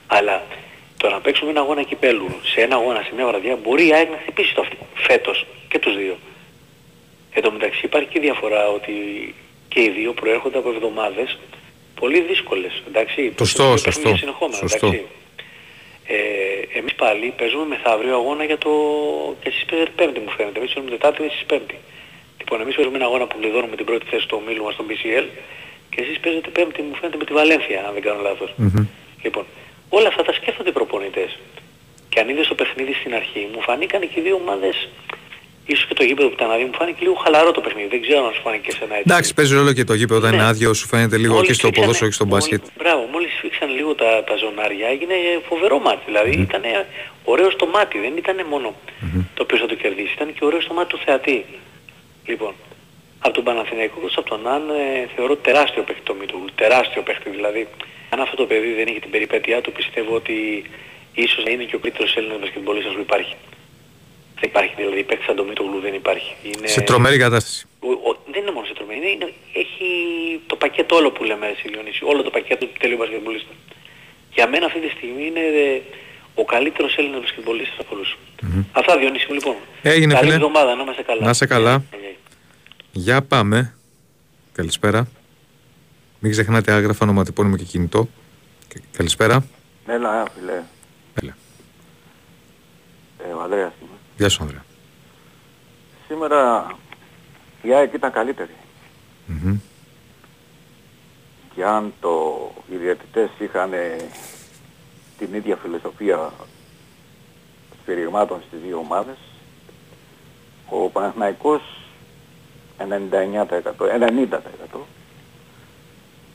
Αλλά το να παίξουμε ένα αγώνα κυπέλου σε ένα αγώνα, σε μια βραδιά, μπορεί η ΑΕΚ να χτυπήσει το αυτή, φέτος και τους δύο. Εν τω μεταξύ υπάρχει και διαφορά ότι και οι δύο προέρχονται από εβδομάδες πολύ δύσκολες. Εντάξει, σωστό, σωστό, σωστό. Ε, εμείς πάλι παίζουμε μεθαύριο αγώνα για το... και στις πέμπτη μου φαίνεται, εμείς παίζουμε Τετάρτη, εμείς στις πέμπτη. Λοιπόν, εμείς παίζουμε ένα αγώνα που κλειδώνουμε την πρώτη θέση του ομίλου μας στον μπι σι ελ και εσείς παίζετε πέμπτη μου φαίνεται με τη Βαλένθια, αν δεν κάνω λάθος. Mm-hmm. Λοιπόν, όλα αυτά τα σκέφτονται οι προπονητές. Και αν είδες το παιχνίδι στην αρχή, μου φανήκαν και οι δύο ομάδες, ίσως και το γήπεδο που ήταν άδειο, μου φάνηκε λίγο χαλαρό το παιχνίδι. Δεν ξέρω αν σου φάνηκε και σένα έτσι. Εντάξει, παίζει ρόλο και το γήπεδο όταν ναι. είναι άδειο, σου φαίνεται λίγο μόλις και στο ποδόσφαιρο και στο μπάσκετ. Μόλις, μπράβο, μόλις φίξαν λίγο τα, τα ζωνάρια, έγινε φοβερό μάτι. Δηλαδή mm-hmm. ήταν ωραίο στο μάτι, δεν ήταν μόνο mm-hmm. το οποίο θα το κερδίσει, ήταν και ωραίο στο μάτι του θεατή. Λοιπόν, από τον Παναθηναϊκό, από τον Αν, ε, θεωρώ τεράστιο παίχτη το Μίτου, τεράστιο παίχτη. Δηλαδή, αν αυτό το παιδί δεν είχε την περιπέτειά του, πιστεύω ότι ίσως να είναι και ο καλύτερος Έλληνας μπασκετμπολίστας που υπάρχει. Δεν υπάρχει δηλαδή, παίκτης σαν το Μίτογλου δεν υπάρχει. Είναι... Σε τρομερή κατάσταση. Ο, ο, δεν είναι μόνο σε τρομερή, είναι, είναι, έχει το πακέτο όλο που λέμε εσύ Διονύση, όλο το πακέτο του τέλειου μπασκετμπολίστα. Για μένα αυτή τη στιγμή είναι ε, ο καλύτερος Έλληνας μπασκετμπολίστας από όλους. Mm-hmm. Αυτά Διονύση μου λοιπόν. Έγινε καλή εβδομάδα, να είμαστε καλά. Να είσαι καλά. Yeah. Για πάμε. Καλησπέρα. Μην ξεχνάτε άγραφα, ονοματεπώνυμο και κινητό. Καλησπέρα. Έλα, φίλε. Έλα. Ε, ο Ανδρέας. Γεια σου, Ανδρέα. Σήμερα η ΑΕΚ ήταν καλύτερη. Mm-hmm. Και αν το, οι διαιτητές είχαν την ίδια φιλοσοφία σφυριγμάτων στις δύο ομάδες, ο Παναθηναϊκός ενενήντα εννιά τοις εκατό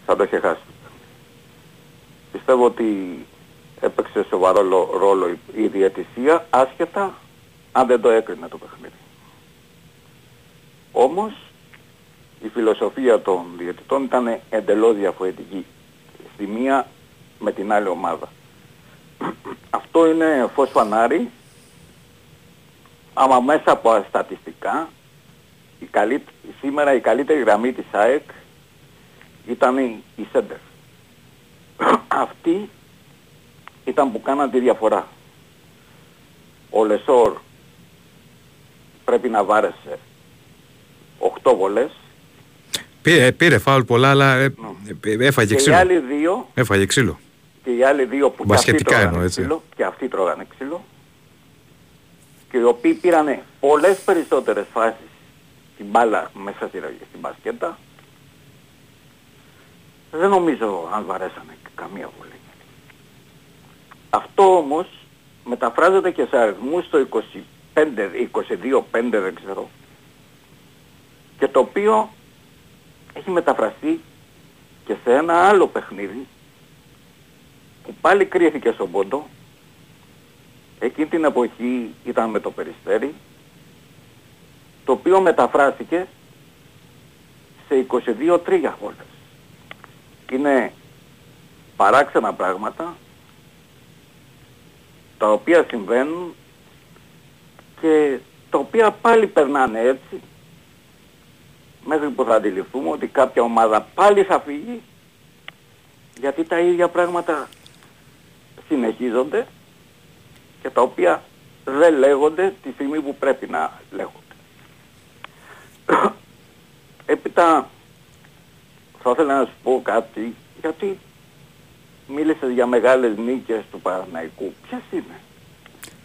θα το είχε χάσει. Πιστεύω ότι έπαιξε σοβαρό ρόλο η διαιτησία, άσχετα αν δεν το έκρινε το παιχνίδι. Όμως η φιλοσοφία των διαιτητών ήταν εντελώς διαφορετική στη μία με την άλλη ομάδα. Αυτό είναι φως φανάρι, άμα μέσα από στατιστικά η καλύ... σήμερα η καλύτερη γραμμή της ΑΕΚ ήταν η σέντερ. Αυτοί ήταν που κάναν τη διαφορά. Ο Λεσόρ πρέπει να βάρεσε οκτώ βολές. Πήρε, πήρε φάουλ πολλά, αλλά ε, ε, έφαγε ξύλο. Και οι άλλοι δύο, έφαγε ξύλο. Και οι άλλοι δύο που βασχετικά τρώγανε ξύλο, και αυτοί τρώγανε ξύλο, και οι οποίοι πήρανε πολλές περισσότερες φάσεις την μπάλα μέσα στη, στην μπασκέτα. Δεν νομίζω αν βαρέσανε καμία βολή. Αυτό όμως μεταφράζεται και σε αριθμούς στο είκοσι πέντε, είκοσι δύο πέντε, δεν ξέρω, και το οποίο έχει μεταφραστεί και σε ένα άλλο παιχνίδι που πάλι κρίθηκε στον πόντο. Εκείνη την εποχή ήταν με το Περιστέρι, το οποίο μεταφράστηκε σε είκοσι δύο τρία βόλτες. Είναι παράξενα πράγματα τα οποία συμβαίνουν και τα οποία πάλι περνάνε έτσι, μέχρι που θα αντιληφθούμε ότι κάποια ομάδα πάλι θα φύγει, γιατί τα ίδια πράγματα συνεχίζονται και τα οποία δεν λέγονται τη στιγμή που πρέπει να λέγονται. Έπειτα θα ήθελα να σου πω κάτι, γιατί μίλησες για μεγάλες νίκες του Παναθηναϊκού. Ποιες είναι?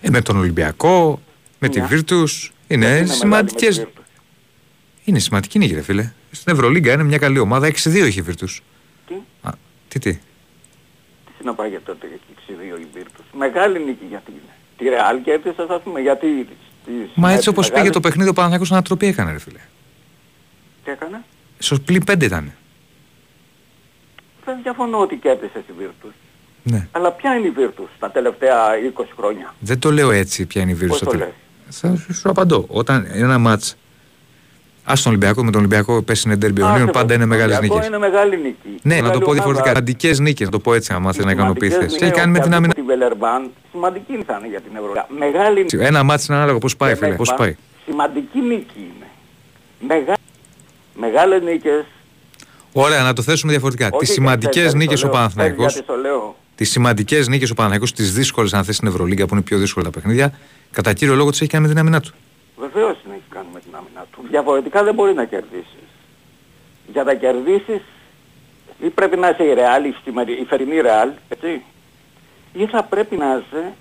Ε, με τον Ολυμπιακό, με τη Βίρτους, είναι, είναι σημαντικές. Μεγάλη, είναι σημαντική νίκη, ρε φίλε. Στην Ευρωλίγκα είναι μια καλή ομάδα. έξι δύο έχει η Βίρτους. Τι? Α, τι, τι. Τι συναπάγεται τότε έξι δύο η Βίρτους? Μεγάλη νίκη γιατί είναι. Τη Ρεάλ και έπαιξε, ας πούμε, γιατί... Μα έτσι όπως μεγάλη... πήγε το παιχνίδι, ο Παναθηναϊκός ανατροπή έκανε, ρε φίλε. Τι έκανε? Στο πλην πέντε ήταν. Δεν διαφωνώ ότι κέρδισε η Βίρτους. Ναι. Αλλά ποια είναι η Βίρτους τα τελευταία είκοσι χρόνια? Δεν το λέω έτσι, ποια είναι η Βίρτους. Πώς το λες? Θα σου απαντώ. Όταν ένα μάτς, ας τον Ολυμπιακό, με τον Ολυμπιακό πέσει είναι ντέρμπι, πάντα είναι μεγάλες νίκες. Αυτό είναι μεγάλη νίκη. Ναι, μεγάλη, να το πω διαφορετικά. Σημαντικές νίκες, να το πω έτσι, άμα θέλει να ικανοποιηθεί. Και κάνει με την άμυνα. Σημαντική ήταν για την Ευρωλίγκα. Μεγάλη νίκη. Ένα μάτς είναι ανάλογο πώς πάει, φίλε. Πώς πάει. Σημαντική νίκη είναι. Μεγάλες νίκες. Ωραία, να το θέσουμε διαφορετικά. Τις σημαντικές νίκες ο Παναθηναϊκός. Τις σημαντικές νίκες ο Παναθηναϊκός, τις δύσκολες, αν θες, στην Ευρωλίγκα, που είναι πιο δύσκολα τα παιχνίδια, κατά κύριο λόγο τις έχει κάνει με την άμυνά του. Βεβαίως την έχει κάνει με την άμυνά του. Διαφορετικά δεν μπορεί να κερδίσεις. Για να κερδίσεις, ή πρέπει να είσαι η Ρεάλ, η φερινή Ρεάλ, έτσι, ή θα πρέπει να είσαι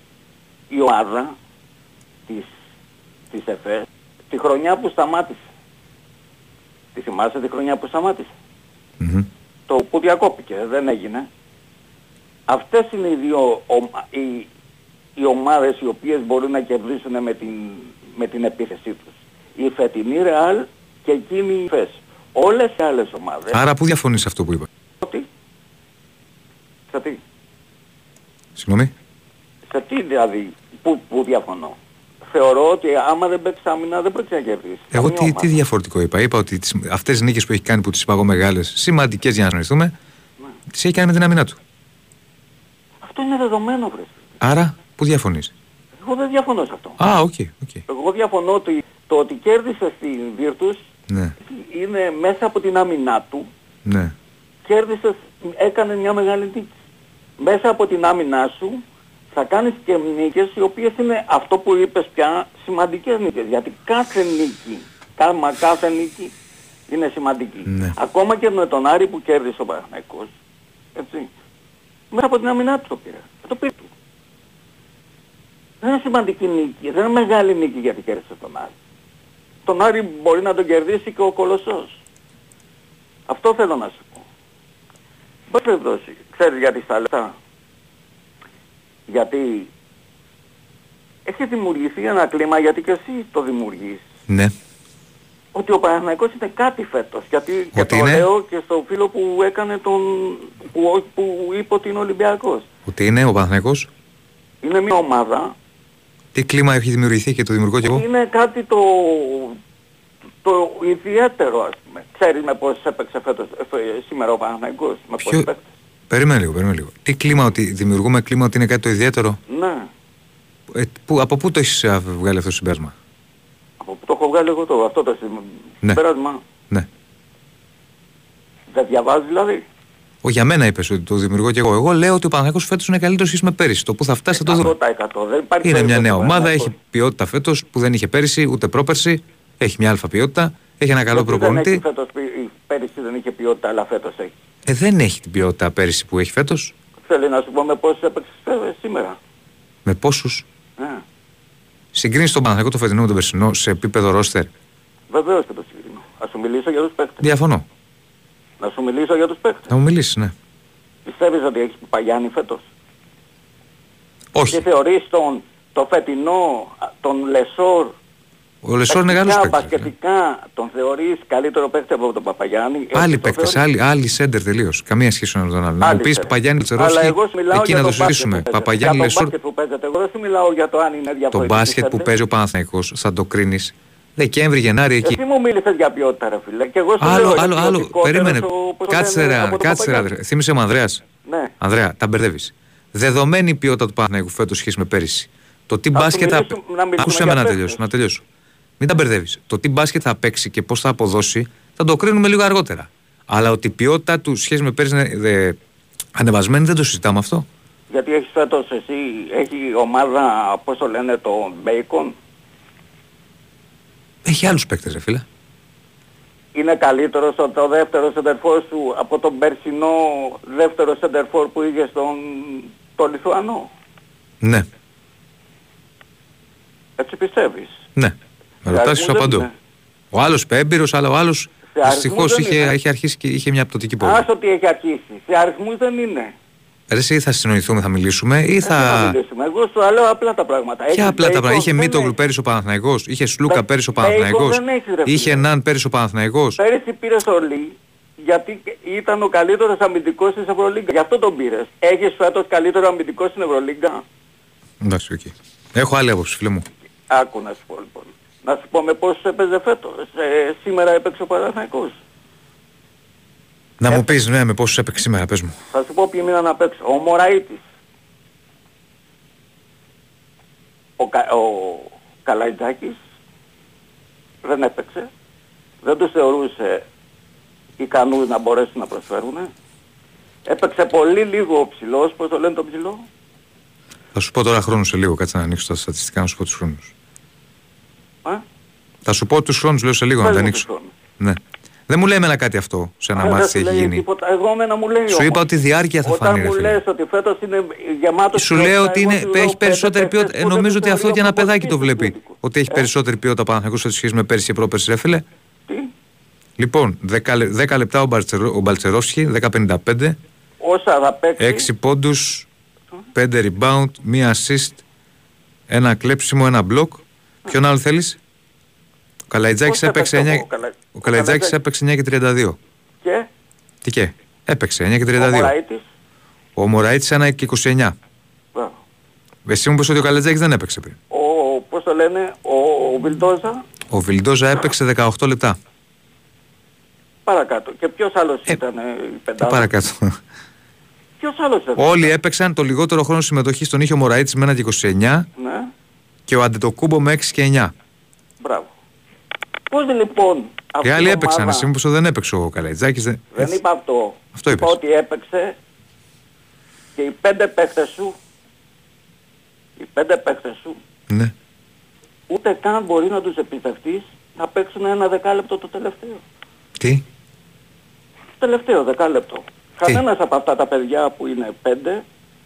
η ομάδα της, της ΕΦΕ τη χρονιά που σταμάτησε. Τη θυμάσαι τη χρονιά που σταμάτησε? Mm-hmm. Το που διακόπηκε, δεν έγινε. Αυτές είναι οι δύο ομα, οι, οι ομάδες οι οποίες μπορούν να κερδίσουν με την, με την επίθεσή τους. Η φετινή Ρεάλ και εκείνη η ΦΕΣ. Όλες οι άλλες ομάδες. Άρα που διαφωνείς σε αυτό που είπα? Ότι σε τι? Συγγνώμη. Σε τι δηλαδή που, που διαφωνώ? Θεωρώ ότι άμα δεν παίξει άμυνα δεν πρόκειται να κερδίσει. Εγώ τι, τι διαφορετικό είπα? Είπα ότι τις, αυτές τις νίκες που έχει κάνει, που τις είπα εγώ μεγάλες, σημαντικές για να συνοηθούμε, ναι, τις έχει κάνει με την άμυνα του. Αυτό είναι δεδομένο, βρε. Άρα, που διαφωνείς? Εγώ δεν διαφωνώ σε αυτό. Α, οκ. Okay, okay. Εγώ διαφωνώ ότι το ότι κέρδισε στην Βίρτους, ναι, είναι μέσα από την άμυνά του. Ναι. Κέρδισε, έκανε μια μεγάλη νίκη. Μέσα από την άμυνά σου θα κάνεις και νίκες οι οποίες είναι αυτό που είπες πια, σημαντικές νίκες. Γιατί κάθε νίκη, κάμα κάθε νίκη είναι σημαντική. Ναι. Ακόμα και με τον Άρη που κέρδισε ο Παναθηναϊκός, έτσι, μέσα από την αμυνά του το πήρε. Το πήρε του. Δεν είναι σημαντική νίκη, δεν είναι μεγάλη νίκη γιατί κέρδισε τον Άρη. Τον Άρη μπορεί να τον κερδίσει και ο Κολοσσός. Αυτό θέλω να σου πω. Πώς θα δώσει, ξέρεις γιατί στα λεφτά? Γιατί έχει δημιουργηθεί ένα κλίμα, γιατί και εσύ το δημιουργείς. Ναι. Ότι ο Παναθηναϊκός είναι κάτι φέτος. Γιατί και το λέω και στο φίλο που έκανε τον... που, που είπε ότι είναι Ολυμπιακός. Ούτε είναι ο Παναθηναϊκός. Είναι μια ομάδα. Τι κλίμα έχει δημιουργηθεί και το δημιουργώ κι εγώ. Είναι κάτι το, το ιδιαίτερο, ας πούμε. Ξέρεις με πώς έπαιξε φέτος, σήμερα ο Παναθηναϊκός. Με πώς Ποιο... Περίμενε λίγο, περίμενε λίγο. Τι κλίμα, ότι δημιουργούμε κλίμα ότι είναι κάτι το ιδιαίτερο. Ναι. Ε, που, από πού το έχεις βγάλει αυτό το συμπέρασμα? Από πού το έχω βγάλει εγώ το, αυτό το συμπέρασμα. Ναι. ναι. Δεν διαβάζεις δηλαδή. Ο, για μένα είπες ότι το δημιουργώ και εγώ. Εγώ λέω ότι ο Παναθηναϊκός φέτος είναι καλύτερος σχέση με πέρυσι. Το που θα φτάσει θα το δούμε. Είναι μια νέα ομάδα, έχει ποιότητα φέτος που δεν είχε πέρυσι ούτε πρόπερσι. Έχει μια αλφα ποιότητα, έχει ένα καλό προπονητή. Δεν έχει φέτος, πέρυσι δεν είχε ποιότητα, αλλά φέτος έχει. Ε, δεν έχει την ποιότητα πέρυσι που έχει φέτος. Θέλω να σου πω με πόσους έπαιξες σήμερα. Με πόσους. Yeah. Συγκρίνεις τον Παναθηναϊκό το φετινό με τον περσινό σε επίπεδο ρόστερ. Βεβαίως και το συγκρίνω. Ας σου μιλήσω για τους παίκτες. Διαφωνώ. Να σου μιλήσω για τους παίκτες. Να μου μιλήσεις, ναι. Πιστεύεις ότι έχεις Παγιάννη φέτος? Όχι. Και θεωρείς τον το φετινό, τον Λεσόρ. Ο Λεσόρ είναι μεγάλος παίκτης. Μπασκετικά τον θεωρείς καλύτερο παίκτη από τον Παπαγιάννη. Άλλοι παίκτες, άλλοι, άλλοι σέντερ τελείως. Καμία σχέση με τον άλλον. Να μου πεις Παπαγιάννη Τσερόσκι, εκεί να το συζητήσουμε. Παπαγιάννη Λεσόρ. Εγώ δεν σου μιλάω για το αν είναι διαφορετικό. Το μπάσκετ που παίζει ο Παναθηναϊκός θα το κρίνεις Δεκέμβρη, Γενάρη εκεί. Εσύ μου μίλησες για ποιότητα, ρε φίλε. Και εγώ άλλο, άλλο, άλλο. Περίμενε. Κάτσε ρε, κάτσε ρε. Θύμισε μου, Ανδρέας. Ανδρέα, τα μπερδεύεις. Δεδομένη ποιότητα του Παναθηναϊκού φέτος σχέση με πέρυσι. Το τι μπάσκετ. Ακούσε με να τελειώσω, να τελειώσω. Μην τα μπερδεύεις. Το τι μπάσκετ θα παίξει και πώς θα αποδώσει θα το κρίνουμε λίγο αργότερα. Αλλά ότι η ποιότητα του σχέση με πέρυσι είναι ανεβασμένη δεν το συζητάμε αυτό. Γιατί έχεις φέτος εσύ, έχει ομάδα, πώς το λένε, το Μπέικον. Έχει άλλους παίκτες, ρε φίλε. Είναι καλύτερος ο το δεύτερο σεντερφόρ σου από τον περσινό δεύτερο σεντερφόρ που είχε στον τον Λιθουανό. Ναι. Έτσι πιστεύεις? Ναι. Με ρωτάσεις, σου απαντώ. Ο άλλος έμπειρος, αλλά ο άλλος δυστυχώς είχε, είχε αρχίσει και είχε μια πτωτική πορεία. Ας ότι έχει αρχίσει. Σε αριθμούς δεν είναι. Ρε εσύ θα συνοηθούμε, θα μιλήσουμε ή θα... θα μιλήσουμε. Εγώ σου λέω απλά τα πράγματα. Και απλά τα πράγματα. Είχε Μίτογλου πέρυσι ο Παναθηναϊκός, είχε Σλούκα πέρυσι ο Παναθηναϊκός, είχε Ναν πέρυσι ο Παναθηναϊκός. Πέρυσι πήρες ο Λί, γιατί ήταν ο καλύτερος αμυντικός της Ευρωλίγκα. Γι' αυτό τον πήρες. Έχεις φέτος καλύτερο αμυντικό στην Ευρωλίγκα. Εντάξει, okay. Έχω άλλη άποψη, φίλε μου. Άκου να σου πω λοιπόν. Να σου πω με πόσους έπαιζε φέτος. Ε, σήμερα έπαιξε ο Παναθηναϊκός. Να μου πεις, ναι, με πόσους έπαιξε σήμερα, πες μου. Θα σου πω ποιοι μήνα να παίξω. Ο Μωραΐτης. Ο, Κα, ο Καλαϊτζάκης δεν έπαιξε. Δεν τους θεωρούσε ικανούς να μπορέσουν να προσφέρουν. Έπαιξε πολύ λίγο ο ψηλός, πώς το λένε τον ψηλό. Θα σου πω τώρα χρόνους σε λίγο, κάτσε να ανοίξω τα στατιστικά να σου πω τους χρόνους. Ε? Θα σου πω τους χρόνους, λέω σε λίγο. Πες να τα ανοίξω. Ναι. Δεν μου λέει εμένα κάτι αυτό σε ένα μάτι έχει γίνει. Τίποτα, εγώ εμένα μου λέει. Σου όμως, είπα ότι η διάρκεια θα φανεί. Όταν μου λες ότι φέτος είναι γεμάτος. Σου λέω ότι είναι, έχει πέντε, περισσότερη πέντε, ποιότητα. Ε, νομίζω ότι αυτό για ένα παιδάκι το βλέπει. Σημαντικό. Ότι έχει ε? περισσότερη ποιότητα Παναθηναϊκός σε σχέση με πέρσι και πρόπερσι, ρε φίλε. Τι. Λοιπόν, δέκα λεπτά ο, ο Μπαλτσερόφσκι, δέκα πενήντα πέντε. Όσα θα παίξει. έξι πόντους, πέντε rebound, μία assist, ένα κλέψιμο, ένα block. Ποιον άλλο θέλεις? Ο Καλαϊτζάκης έπαιξε, εννιά... ο Καλαϊτζάκης έπαιξε εννιά και τριάντα δύο. Και? Τι και? Έπαιξε εννιά και τριάντα δύο. Ο Μωραΐτης ένα και είκοσι εννιά. Εσύ μου πες ότι ο Καλαϊτζάκης δεν έπαιξε πριν. Ο, πώς το λένε, ο Βιλντόζα. Ο Βιλντόζα έπαιξε δεκαοκτώ λεπτά. Παρακάτω. Και ποιος άλλος ε, ήταν η πεντάδα? Παρακάτω. Ποιος άλλος ήταν? Όλοι έπαιξαν, το λιγότερο χρόνο συμμετοχή στον είχε ο Μωραΐτης με ένα και είκοσι εννιά. Ναι. Και ο Αντετοκούμπο με έξι και εννιά. Μπράβο. Πώς λοιπόν... Οι άλλοι έπαιξαν, ομάδα... εσύ μου πως δεν έπαιξε ο Καλαϊτζάκης. Δεν, δεν είπα αυτό. Αυτό είπες. Είπα ότι έπαιξε και οι πέντε παίχτες σου, οι πέντε παίχτες σου, ναι. Ούτε καν μπορεί να τους εμπιστευτείς να παίξουν ένα δεκάλεπτο το τελευταίο. Τι? Το τελευταίο δεκάλεπτο. Κανένας από αυτά τα παιδιά που είναι πέντε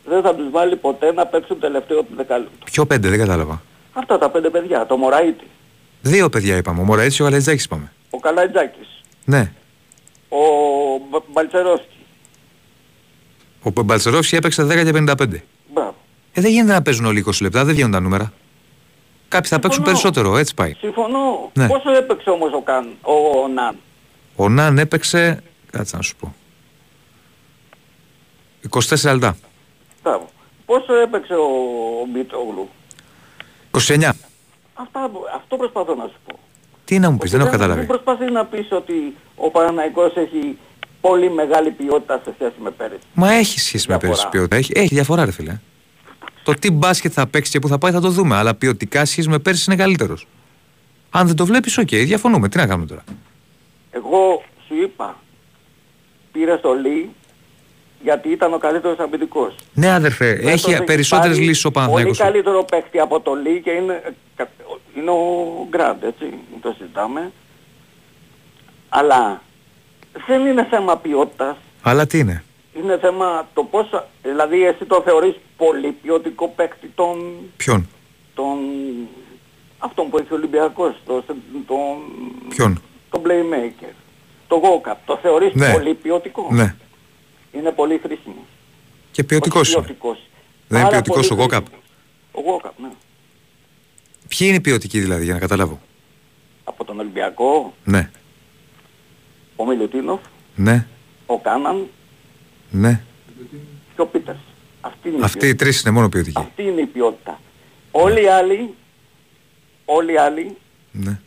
δεν θα τους βάλει ποτέ να παίξουν τελευταίο το δεκάλεπτο. Ποιο πέντε, δεν κατάλαβα. Αυτά τα πέντε παιδιά, το Μωραΐτη. Δύο παιδιά είπαμε, ο Μωραΐτης και ο Καλαϊτζάκης είπαμε. Ο Καλαϊτζάκης. Ναι. Ο Μπαλτσερόφσκι. Ο Μπαλτσερόφσκι έπαιξε δέκα και πενήντα πέντε. Μπράβο. Ε, δεν γίνεται να παίζουν όλοι είκοσι λεπτά, δεν βγαίνουν τα νούμερα. Κάποιοι θα παίξουν περισσότερο, έτσι πάει. Συμφωνώ. Ναι. Πόσο έπαιξε όμως ο, Καν, ο, ο Ναν? Ο Ναν έπαιξε, κάτσε να σου πω, είκοσι τέσσερα λεπτά. μπροστά μου. Πόσο έπαιξε ο, ο Μητόγλου? είκοσι εννιά. Αυτά, αυτό προσπαθώ να σου πω. Τι να μου πεις, δεν έχω καταλάβει. Δεν προσπαθείς να πεις ότι ο Παναναϊκός έχει πολύ μεγάλη ποιότητα σε σχέση με πέρυσι. Μα έχει σχέση διαφορά. με πέρυσι ποιότητα. Έχει, έχει διαφορά ρε φίλε. Το τι μπάσκετ θα παίξει και που θα πάει θα το δούμε. Αλλά ποιοτικά σχέση με πέρυσι είναι καλύτερος. Αν δεν το βλέπεις, οκ, okay, διαφωνούμε. Τι να κάνουμε τώρα. Εγώ σου είπα, πήρα στο Λί γιατί ήταν ο καλύτερος αμυντικός. Ναι αδερφέ, Φέτος έχει περισσότερες λύσεις ο Παναθηναϊκός. Πολύ καλύτερο παίχτη από το Λί και είναι, είναι ο Γκραντ, έτσι, μην το συζητάμε. Αλλά δεν είναι θέμα ποιότητας. Αλλά τι είναι? Είναι θέμα το πόσο, δηλαδή εσύ το θεωρείς πολύ ποιοτικό παίχτη των... Ποιον? Τον... αυτόν που έχει ο Ολυμπιακός, τον... Ποιον? Τον playmaker, τον Γκόκαπ, το θεωρείς ναι. πολύ ποιοτικό. Ναι. Είναι πολύ χρήσιμο. Και ποιοτικός είναι. Ποιοτικός. Δεν είναι ποιοτικός ο Γκόκαπ. Ο Γκόκαπ, ναι. Ποιοι είναι ποιοτικοί δηλαδή, για να καταλάβω? Από τον Ολυμπιακό. Ναι. Ο Μιλουτίνοφ. Ναι. Ο Κάναν. Ναι. Και ο Πίτερς. Αυτή είναι Αυτοί οι τρεις είναι μόνο ποιοτικοί. Αυτή είναι η ποιότητα. Όλοι οι ναι. άλλοι, όλοι οι άλλοι ναι.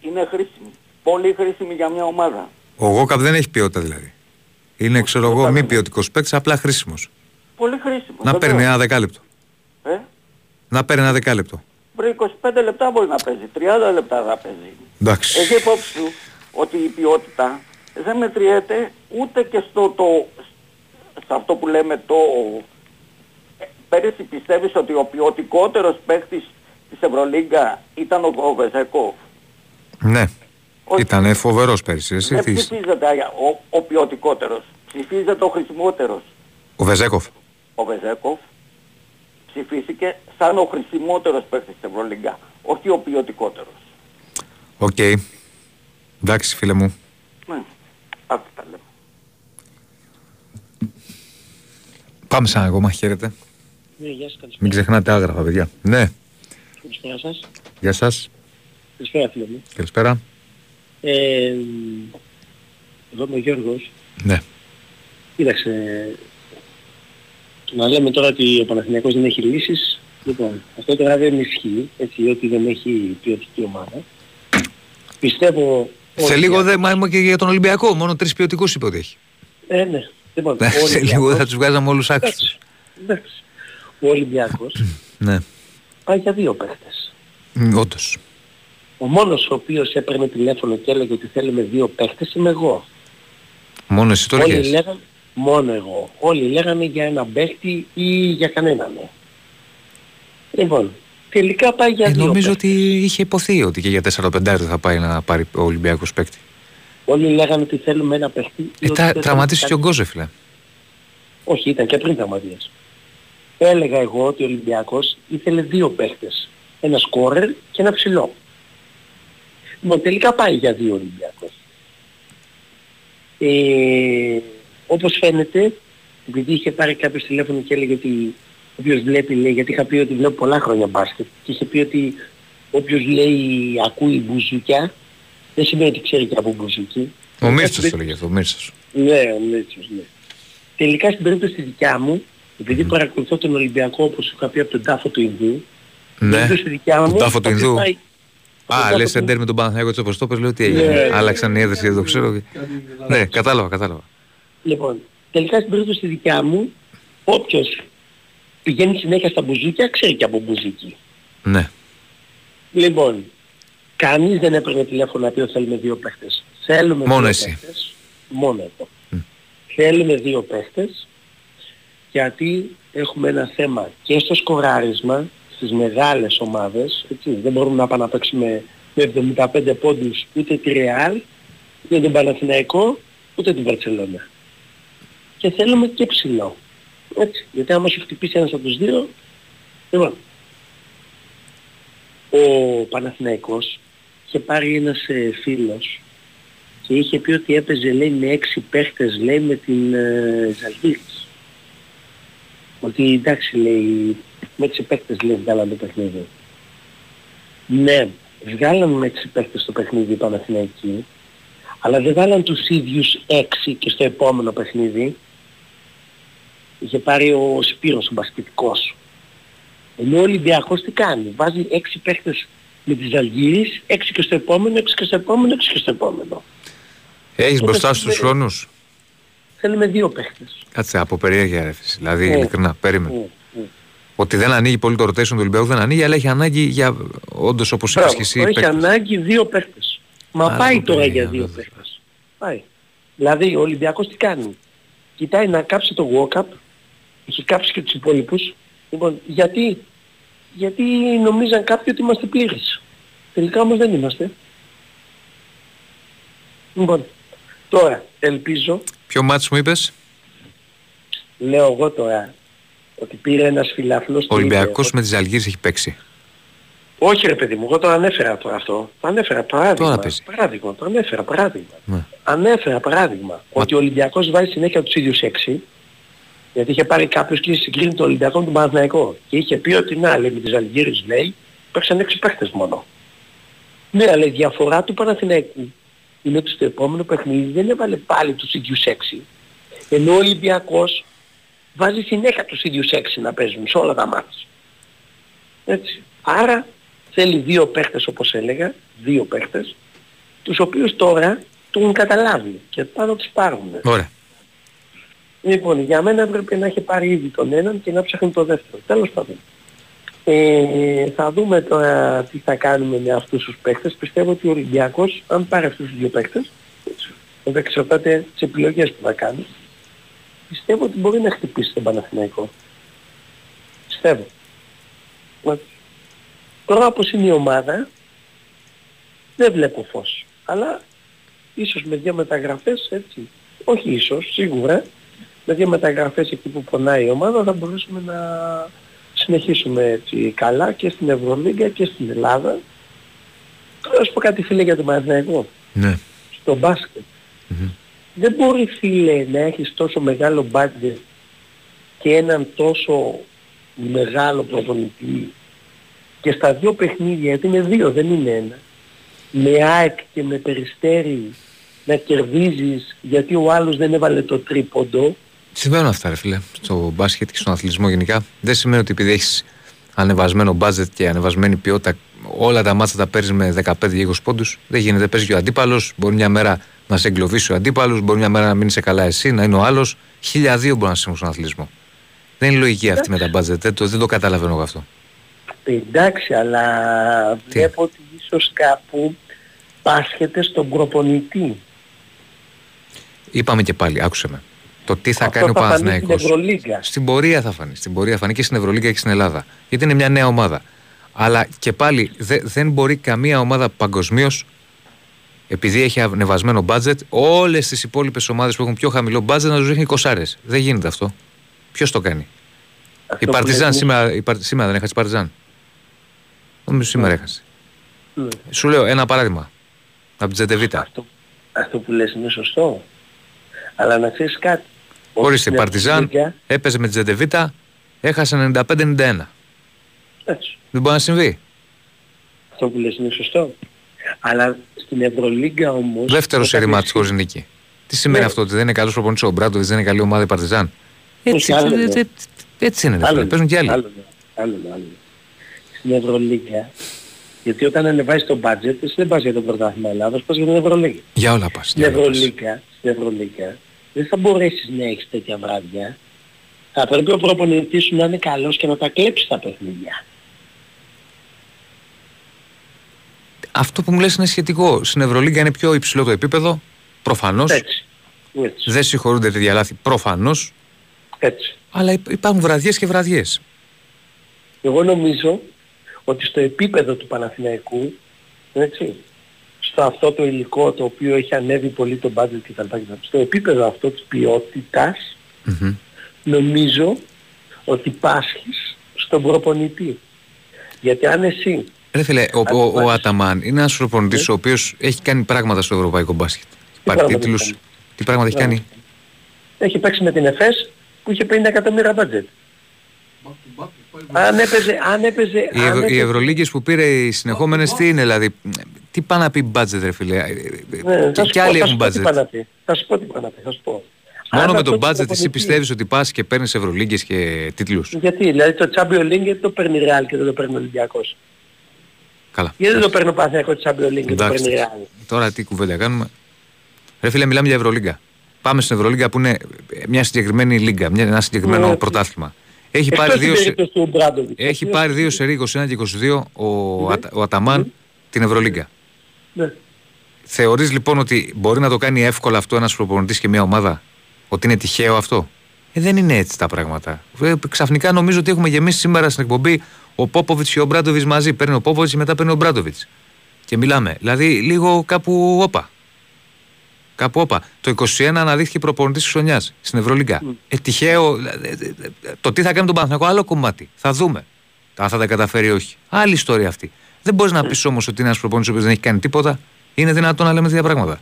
είναι χρήσιμοι. Πολύ χρήσιμοι για μια ομάδα. Ο Γκόκαπ δεν έχει ποιότητα δηλαδή. Είναι, ξέρω εγώ, μη ποιοτικός παίκτης, απλά χρήσιμος. Πολύ χρήσιμος. Να παίρνει ένα δεκάλεπτο. Ε? Να παίρνει ένα δεκάλεπτο. Πριν είκοσι πέντε λεπτά μπορεί να παίζει, τριάντα λεπτά θα παίζει. Εντάξει. Έχει υπόψη σου ότι η ποιότητα δεν μετριέται ούτε και στο το... σε αυτό που λέμε το... Πέρυσι πιστεύεις ότι ο ποιοτικότερος παίκτης της Ευρωλίγκα ήταν ο, ο Βεζέκοφ? Ναι. Ήταν φοβερός πέρυσι. Δεν ψηφίζεται ο, ο ποιοτικότερος. Ψηφίζεται ο χρησιμότερος. Ο Βεζέκοφ. Ο Βεζέκοφ ψηφίστηκε σαν ο χρησιμότερος παίκτης στην Ευρωλίγκα. Όχι ο ποιοτικότερος. Οκ. Okay. Εντάξει φίλε μου. Ναι. Αυτά τα λέμε. Πάμε σαν ακόμα. Χαίρετε. Ναι, γεια σας. Μην ξεχνάτε άγραφα παιδιά. Ναι. Καλησπέρα σας. Γεια σας. Καλησπέρα φίλε μου. Καλησπέρα. Ε, εδώ είμαι ο Γιώργος. Ναι. Κοίταξε, να λέμε τώρα ότι ο Παναθηναϊκός δεν έχει λύσεις. Λοιπόν, αυτό τώρα δεν ισχύει, έτσι, ότι δεν έχει ποιοτική ομάδα. Πιστεύω... Σε λίγο δεν μάλλον και για τον Ολυμπιακό, μόνο τρεις ποιοτικούς είπε ότι έχει. Ε, ναι. Λοιπόν, σε λίγο θα τους βγάζαμε όλους άξιους. Εντάξει. Ο Ολυμπιακός ναι. πάει για δύο παίχτες. Όντως. Ο μόνος ο οποίος έπαιρνε τηλέφωνο και έλεγε ότι θέλουμε δύο παίχτες είμαι εγώ. Μόνο εσύ τώρα όλοι λέγαν, μόνο εγώ. Όλοι λέγανε για ένα παίχτη ή για κανέναν. Λοιπόν, τελικά πάει για ε, δύο νομίζω παίχτες. Ότι είχε υποθεί ότι και για τέσσερα πέντε θα πάει να πάρει ο Ολυμπιακός παίκτη. Όλοι λέγανε ότι θέλουμε ένα παίχτη. Ε, τρα, τραυματίστηκε ο Γκόζε φίλε. Όχι, ήταν και πριν τραυματίας. Έλεγα εγώ ότι ο Ολυμπιακός ήθελε δύο παίχτες. Ένα σκόρερ και ένα ψηλό. Λοιπόν, τελικά πάει για δύο Ολυμπιακός. Ε, όπως φαίνεται, επειδή είχε πάρει κάποιος τηλέφωνο και έλεγε ότι όποιος βλέπει λέει, γιατί είχα πει ότι βλέπω πολλά χρόνια μπάσκετ και είχε πει ότι όποιος λέει ακούει μπουζούκια, δεν σημαίνει ότι ξέρει και από μπουζούκι. Ο Μίρτσος το λέγει αυτό, ο Μίρτσος. Ναι, ο Μίρτσος, ναι. Τελικά στην περίπτωση στη δικιά μου, επειδή mm. παρακολουθώ τον Ολυμπιακό όπως είχα πει από τον τάφο του Ινδού, ναι, στην δικιά μου, τον τάφο του Ινδού. Α, λες σε ντέρ με τον Παναθηναϊκό της Αποστόπης, λέω τι έγινε, άλλαξαν οι έδρες, εδώ ξέρω. Ναι, κατάλαβα, κατάλαβα. Λοιπόν, τελικά στην περίπτωση τη δικιά μου, όποιος πηγαίνει συνέχεια στα μπουζούκια, ξέρει και από μπουζούκι. Ναι. Λοιπόν, κανείς δεν έπαιρνε τηλέφωνο να πει ότι θέλουμε δύο παίχτες. Μόνο εσύ. Μόνο εγώ. Θέλουμε δύο παίχτες, γιατί έχουμε ένα θέμα και στο σκοράρισμα, στις μεγάλες ομάδες, έτσι, δεν μπορούμε να πάμε να παίξουμε με εβδομήντα πέντε πόντους ούτε τη Ρεάλ, ούτε τον Παναθηναϊκό, ούτε την Βαρσελόνα. Και θέλουμε και ψηλό. Έτσι, γιατί άμα σου χτυπήσει ένας από τους δύο, λοιπόν, ο Παναθηναϊκός είχε πάρει ένας ε, φίλος και είχε πει ότι έπαιζε λέει με έξι παίχτες, λέει με την ε, Ζαλγίρις. Ότι εντάξει λέει, με τις παίκτες λέει βγάλαμε το παιχνίδι. Ναι, βγάλαμε με τις παίκτες το παιχνίδι οι Παναθηναϊκοί, αλλά δεν βάλαν τους ίδιους έξι και στο επόμενο παιχνίδι. είχε πάρει ο Σπύρος ο μπασκετικός. Ενώ ο Ολυμπιακός τι κάνει, βάζει έξι παίχτες με τις Αλγύρης, έξι και στο επόμενο, έξι και στο επόμενο, έξι και στο επόμενο. Έχεις μπροστά στους χρόνους. Θέλουμε δύο παίχτες. Κάτσε από περιέργεια ρε φίλε, δηλαδή ναι. ειλικρινά, περίμενε. Ναι, ναι. Ότι δεν ανοίγει πολύ το rotation του Ολυμπιακού, δεν ανοίγει, αλλά έχει ανάγκη για όντως όπως είπες και εσύ. Έχει παίκτες. Ανάγκη δύο παίχτες. Μα Άρα, πάει τώρα για δύο ναι. παίχτες. Πάει. Δηλαδή ο Ολυμπιακός τι κάνει. Κοιτάει να κάψει το walk-up, έχει κάψει και τους υπόλοιπους. Λοιπόν, γιατί, γιατί νομίζαν κάποιοι ότι είμαστε πλήρες. Τελικά όμως δεν είμαστε. Λοιπόν, τώρα ελπίζω... Ποιο μάτς μου είπες? Λέω εγώ τώρα ότι πήρε ένας φιλάθλος... Ο Ολυμπιακός με τις Αλγύρες έχει παίξει. Όχι ρε παιδί μου, εγώ το ανέφερα τώρα αυτό. Το ανέφερα παράδειγμα. Παράδειγμα, το ανέφερα παράδειγμα. Ναι. Ανέφερα παράδειγμα Μα... ότι ο Ολυμπιακός βάζει συνέχεια τους ίδιους έξι. Γιατί είχε πάρει κάποιος και συγκρίνει τον Ολυμπιακό με τον Παναθηναϊκό. Και είχε πει ότι να λέει με τις Αλγύρες λέει παίξαν έξι παίχτες μόνο. Ναι, αλλά η διαφορά του Παναθηναϊκού είναι ότι στο επόμενο παιχνίδι δεν έβαλε πάλι τους ίδιους έξι. Ενώ ο Ολυμπιακός βάζει συνέχεια τους ίδιους έξι να παίζουν σε όλα τα μάτια. Έτσι. Άρα θέλει δύο παίχτες όπως έλεγα, δύο παίχτες, τους οποίους τώρα τον καταλάβει και πάνω τους πάρουν. Ωραία. Λοιπόν, για μένα έπρεπε να έχει πάρει ήδη τον έναν και να ψάχνει τον δεύτερο. Τέλος πάντων. Ε, θα δούμε τώρα τι θα κάνουμε με αυτούς τους παίχτες. Πιστεύω ότι ο Ολυμπιακός, αν πάρει αυτούς τους δύο παίχτες, όταν εξαρτάται τις επιλογές που θα κάνει, πιστεύω ότι μπορεί να χτυπήσει τον Παναθηναϊκό. Πιστεύω. Τώρα όπως είναι η ομάδα, δεν βλέπω φως. Αλλά ίσως με δύο μεταγραφές, έτσι, όχι ίσως, σίγουρα, με δύο μεταγραφές εκεί που πονάει η ομάδα θα μπορούσαμε να συνεχίσουμε έτσι καλά και στην Ευρωλίγκα και στην Ελλάδα. Τώρα σου πω κάτι φίλε για τον Παναθηναϊκό. Ναι. Στο μπάσκετ. Mm-hmm. Δεν μπορεί φίλε να έχεις τόσο μεγάλο μπάσκετ και έναν τόσο μεγάλο προπονητή και στα δύο παιχνίδια, γιατί είναι δύο δεν είναι ένα, με ΑΕΚ και με Περιστέρι να κερδίζεις γιατί ο άλλος δεν έβαλε το τρίποντο. Συμβαίνουν αυτά ρε φίλε, στο μπάσκετ και στον αθλητισμό γενικά. Δεν σημαίνει ότι επειδή έχεις ανεβασμένο μπάτζετ και ανεβασμένη ποιότητα όλα τα μάτσα τα παίρνεις με δεκαπέντε με είκοσι πόντους. Δεν γίνεται, παίζει και ο αντίπαλος, μπορεί μια μέρα να σε εγκλωβίσει ο αντίπαλος, μπορεί μια μέρα να μην είσαι καλά εσύ, να είναι ο άλλος. Χίλια δύο μπορεί να συμβούν στον αθλητισμό. Δεν είναι λογική αυτή με τα μπάτζετ, δεν το, δεν το καταλαβαίνω εγώ αυτό. Εντάξει, αλλά Τι? βλέπω ότι ίσως κάπου πάσχεται στον προπονητή. Είπαμε και πάλι, άκουσε με. Το τι θα αυτό κάνει θα ο Παναθηναϊκός. Στην πορεία θα φανεί. Στην πορεία θα φανεί και στην Ευρωλίγκα και στην Ελλάδα. Γιατί είναι μια νέα ομάδα. Αλλά και πάλι δε, δεν μπορεί καμία ομάδα παγκοσμίως, επειδή έχει ανεβασμένο μπάτζετ, όλες τις υπόλοιπες ομάδες που έχουν πιο χαμηλό μπάτζετ να τους ρίχνει είκοσι άρες. Δεν γίνεται αυτό. Ποιος το κάνει. Αυτό η Παρτιζάν σήμερα, η Παρ... σήμερα δεν έχασε η Παρτιζάν. Νομίζω σήμερα έχασε. Ναι. Σου λέω ένα παράδειγμα. Από την Τζεντεβίτα. Αυτό, αυτό που λες είναι σωστό. Αλλά να ξέρεις κάτι. Ορίστε, η Παρτιζάν αυτοδίκια... έπαιζε με την Τζεντεβίτα, έχασε ενενήντα πέντε ενενήντα ένα. Έτσι. Δεν μπορεί να συμβεί. Αυτό που λες είναι σωστό. Αλλά στην Ευρωλίγκα όμως... Δεύτερο σερί ματς χωρίς νίκη. Τι σημαίνει ναι. αυτό, ότι δεν είναι καλός προπονητής ο Μπράντοβιτς, δεν είναι καλή ομάδα η Παρτιζάν. Έτσι, Έτσι είναι, άλλο, παίζουν κι άλλοι. Άλλο, άλλο, άλλο. Στην Ευρωλίγκα, γιατί όταν ανεβάζεις το μπάτζετ, εσύ δεν πας για το πρωτάθλημα Ελλάδος, πας για την Ευρωλίγκα. Για όλα πας. Στην Ευρωλίγκα, στην Ευρωλίγκα, δεν θα μπορέσεις να έχεις τέτοια βράδια. Θα πρέπει ο προπονητής σου να είναι καλός και να τα κλέψει τα παιχνίδια. Αυτό που μου λες είναι σχετικό. Στην Ευρωλίγκα είναι πιο υψηλό το επίπεδο, προφανώς. Έτσι. Έτσι. Δεν συγχωρούνται τέτοια λάθη, προφανώς. Έτσι. Αλλά υπάρχουν βραδιές και βραδιές. Εγώ νομίζω ότι στο επίπεδο του Παναθηναϊκού, έτσι, στο αυτό το υλικό το οποίο έχει ανέβει πολύ το budget και τα λοιπά, στο επίπεδο αυτό της ποιότητας, mm-hmm. νομίζω ότι πάσχεις στον προπονητή. Γιατί αν εσύ... Ρε φίλε, ο, ο, ο, ο Αταμάν είναι ένας προπονητής yeah. ο οποίος έχει κάνει πράγματα στο ευρωπαϊκό μπάσκετ. Τίτλους. Τι πράγματα έχει yeah. κάνει. Έχει παίξει με την ΕΦΕΣ που είχε πενήντα εκατομμύρια μπάτζετ. Αν έπαιζε... Αν έπαιζε οι αν έπαιζε... Ευρωλίγκες που πήρε οι συνεχόμενες τι είναι δηλαδή. Τι πάνε να πει μπάτζετ ρε φίλε. Ναι, και, και άλλοι έχουν μπάτζετ. Θα σου πω τι πάνε να πει. Θα σου πω. Μόνο με τον budget εσύ πιστεύεις ότι πας και παίρνεις Ευρωλίγκες και τίτλους? Γιατί, δηλαδή το Champions League γιατί το παίρνει Real και δεν το παίρνει Ολυμπιακός? Καλά. Γιατί δεν το παίρνει ο Παναθηναϊκός το Champions League και το παίρνει Real? Τώρα τι κουβέντα κάνουμε. Ρε φίλε, μιλάμε για Ευρωλίγκα. Πάμε στην Ευρωλίγκα που είναι μια συγκεκριμένη λίγκα, μια, ένα συγκεκριμένο πρωτάθλημα. Έχει πάρει, δύο, σε... έχει πάρει δύο σερί, είκοσι ένα και είκοσι δύο, ο, ναι. Ατα, ο Αταμάν, ναι. Την Ευρωλίγκα. Ναι. Θεωρείς λοιπόν ότι μπορεί να το κάνει εύκολα αυτό ένας προπονητής και μια ομάδα? Ότι είναι τυχαίο αυτό? Ε, δεν είναι έτσι τα πράγματα. Ε, ξαφνικά νομίζω ότι έχουμε γεμίσει σήμερα στην εκπομπή ο Πόποβιτς και ο Μπράντοβιτς μαζί. Παίρνει ο Πόποβιτς και μετά παίρνει ο Μπράντοβιτς. Και μιλάμε. Δηλαδή λίγο κάπου όπα. Κάπου όπα. Το είκοσι ένα αναδείχθηκε προπονητής της χρονιάς στην Ευρωλίγκα. Mm. Ε, τυχαίο. Ε, το τι θα κάνει τον Παναθηναϊκό, άλλο κομμάτι. Θα δούμε. Αν θα τα καταφέρει ή όχι. Άλλη ιστορία αυτή. Δεν μπορεί να πει όμως ότι είναι ένας προπονητής που δεν έχει κάνει τίποτα. Είναι δυνατόν να λέμε τέτοια πράγματα?